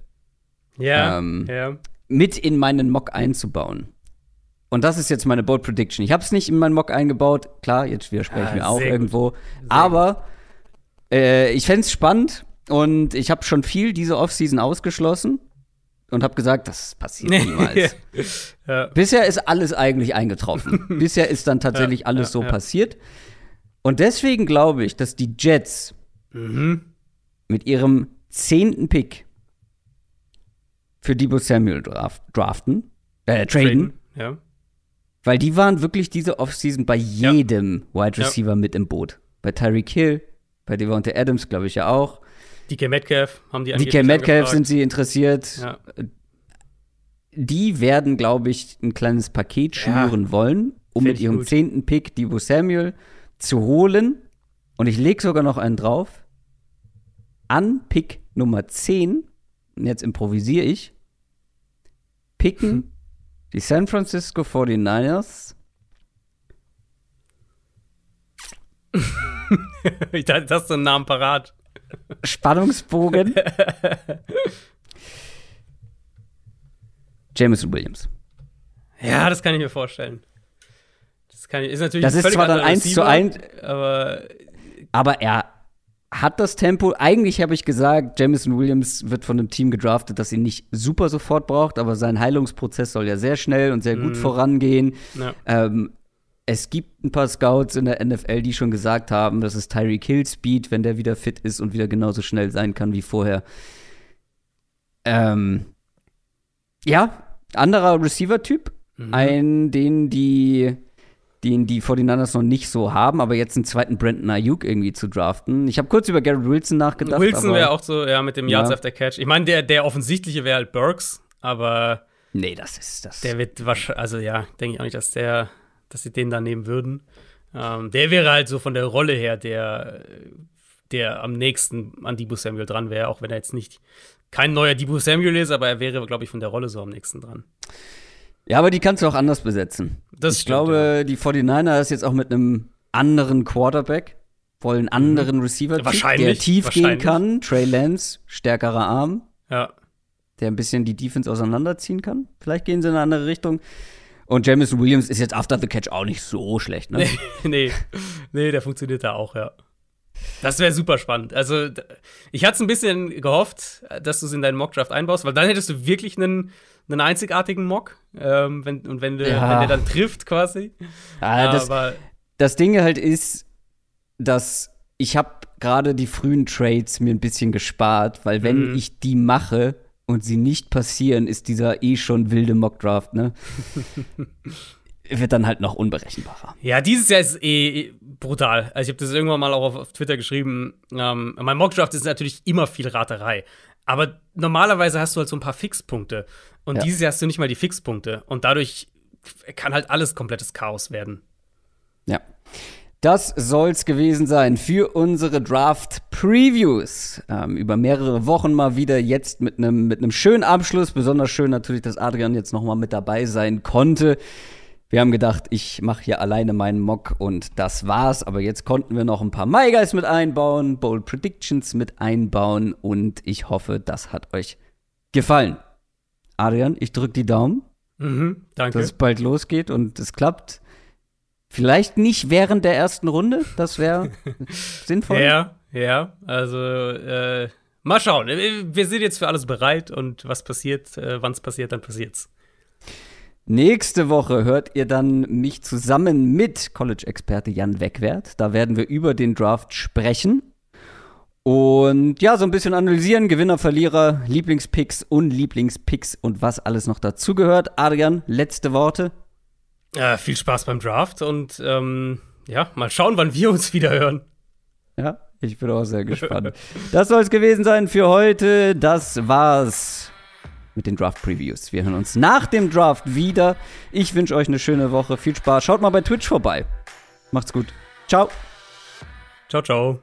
mit in meinen Mock einzubauen. Und das ist jetzt meine Bold Prediction. Ich habe es nicht in meinen Mock eingebaut. Klar, jetzt widerspreche ich mir auch irgendwo. Aber ich fände es spannend. Und ich habe schon viel diese Offseason ausgeschlossen. Und habe gesagt, das passiert niemals. Bisher ist alles eigentlich eingetroffen. Bisher ist dann tatsächlich alles so passiert. Und deswegen glaube ich, dass die Jets mit ihrem 10. Pick für Deebo Samuel draften, traden. Ja. Weil die waren wirklich diese Offseason bei jedem Wide Receiver mit im Boot. Bei Tyreek Hill, bei Devontae Adams glaube ich ja auch. DK Metcalf sind sie interessiert. Ja. die werden, glaube ich, ein kleines Paket schnüren wollen, um mit ihrem 10. Pick Deebo Samuel zu holen. Und ich lege sogar noch einen drauf. An Pick Nummer 10, und jetzt improvisiere ich, picken die San Francisco 49ers. Ich dachte, das ist so ein Namen parat. Spannungsbogen. Jameson Williams. Ja, das kann ich mir vorstellen. Ist natürlich das ist zwar dann 1:1, aber er hat das Tempo. Eigentlich habe ich gesagt, Jameson Williams wird von einem Team gedraftet, das ihn nicht super sofort braucht, aber sein Heilungsprozess soll ja sehr schnell und sehr gut vorangehen. Ja. Es gibt ein paar Scouts in der NFL, die schon gesagt haben, das ist Tyreek Hill Speed, wenn der wieder fit ist und wieder genauso schnell sein kann wie vorher. Ja, anderer Receiver-Typ, einen, den die 49ers noch nicht so haben, aber jetzt einen zweiten Brandon Ayuk irgendwie zu draften. Ich habe kurz über Garrett Wilson nachgedacht. Wilson wäre auch so, ja, mit dem Yards after Catch. Ich meine, der offensichtliche wäre halt Burks, aber nee, das ist das. Der wird wahrscheinlich, also ja, denke ich auch nicht, dass sie den da nehmen würden. Der wäre halt so von der Rolle her der am nächsten an Deebo Samuel dran wäre, auch wenn er jetzt nicht kein neuer Deebo Samuel ist, aber er wäre, glaube ich, von der Rolle so am nächsten dran. Ja, aber die kannst du auch anders besetzen. Das ich stimmt, glaube, ja. Die 49er ist jetzt auch mit einem anderen Quarterback, wollen einen anderen Receiver, der tief gehen kann. Trey Lance, stärkerer Arm, der ein bisschen die Defense auseinanderziehen kann. Vielleicht gehen sie in eine andere Richtung. Und Jameson Williams ist jetzt after the catch auch nicht so schlecht, ne? Nee, der funktioniert da auch, ja. Das wäre super spannend. Also, ich hatte es ein bisschen gehofft, dass du es in deinen Mock-Draft einbaust, weil dann hättest du wirklich einen einzigartigen Mock. Wenn der dann trifft, quasi. Ja, aber das Ding halt ist, dass ich habe gerade die frühen Trades mir ein bisschen gespart, weil wenn ich die mache und sie nicht passieren, ist dieser schon wilde Mockdraft, ne? Wird dann halt noch unberechenbarer. Ja, dieses Jahr ist brutal. Also ich habe das irgendwann mal auch auf Twitter geschrieben. Mein Mockdraft ist natürlich immer viel Raterei. Aber normalerweise hast du halt so ein paar Fixpunkte. Und dieses Jahr hast du nicht mal die Fixpunkte. Und dadurch kann halt alles komplettes Chaos werden. Ja. Das soll's gewesen sein für unsere Draft-Previews. Über mehrere Wochen mal wieder, jetzt mit einem schönen Abschluss. Besonders schön natürlich, dass Adrian jetzt noch mal mit dabei sein konnte. Wir haben gedacht, ich mache hier alleine meinen Mock und das war's. Aber jetzt konnten wir noch ein paar My Guys mit einbauen, Bold Predictions mit einbauen und ich hoffe, das hat euch gefallen. Adrian, ich drücke die Daumen, danke, dass es bald losgeht und es klappt. Vielleicht nicht während der ersten Runde, das wäre sinnvoll. Ja, also mal schauen. Wir sind jetzt für alles bereit und was passiert, wann es passiert, dann passiert's. Nächste Woche hört ihr dann mich zusammen mit College-Experte Jan Wegwert. Da werden wir über den Draft sprechen und ja, so ein bisschen analysieren, Gewinner, Verlierer, Lieblingspicks und was alles noch dazugehört. Adrian, letzte Worte. Viel Spaß beim Draft und mal schauen, wann wir uns wieder hören. Ja, ich bin auch sehr gespannt. Das soll es gewesen sein für heute. Das war's mit den Draft-Previews. Wir hören uns nach dem Draft wieder. Ich wünsche euch eine schöne Woche. Viel Spaß. Schaut mal bei Twitch vorbei. Macht's gut. Ciao. Ciao, ciao.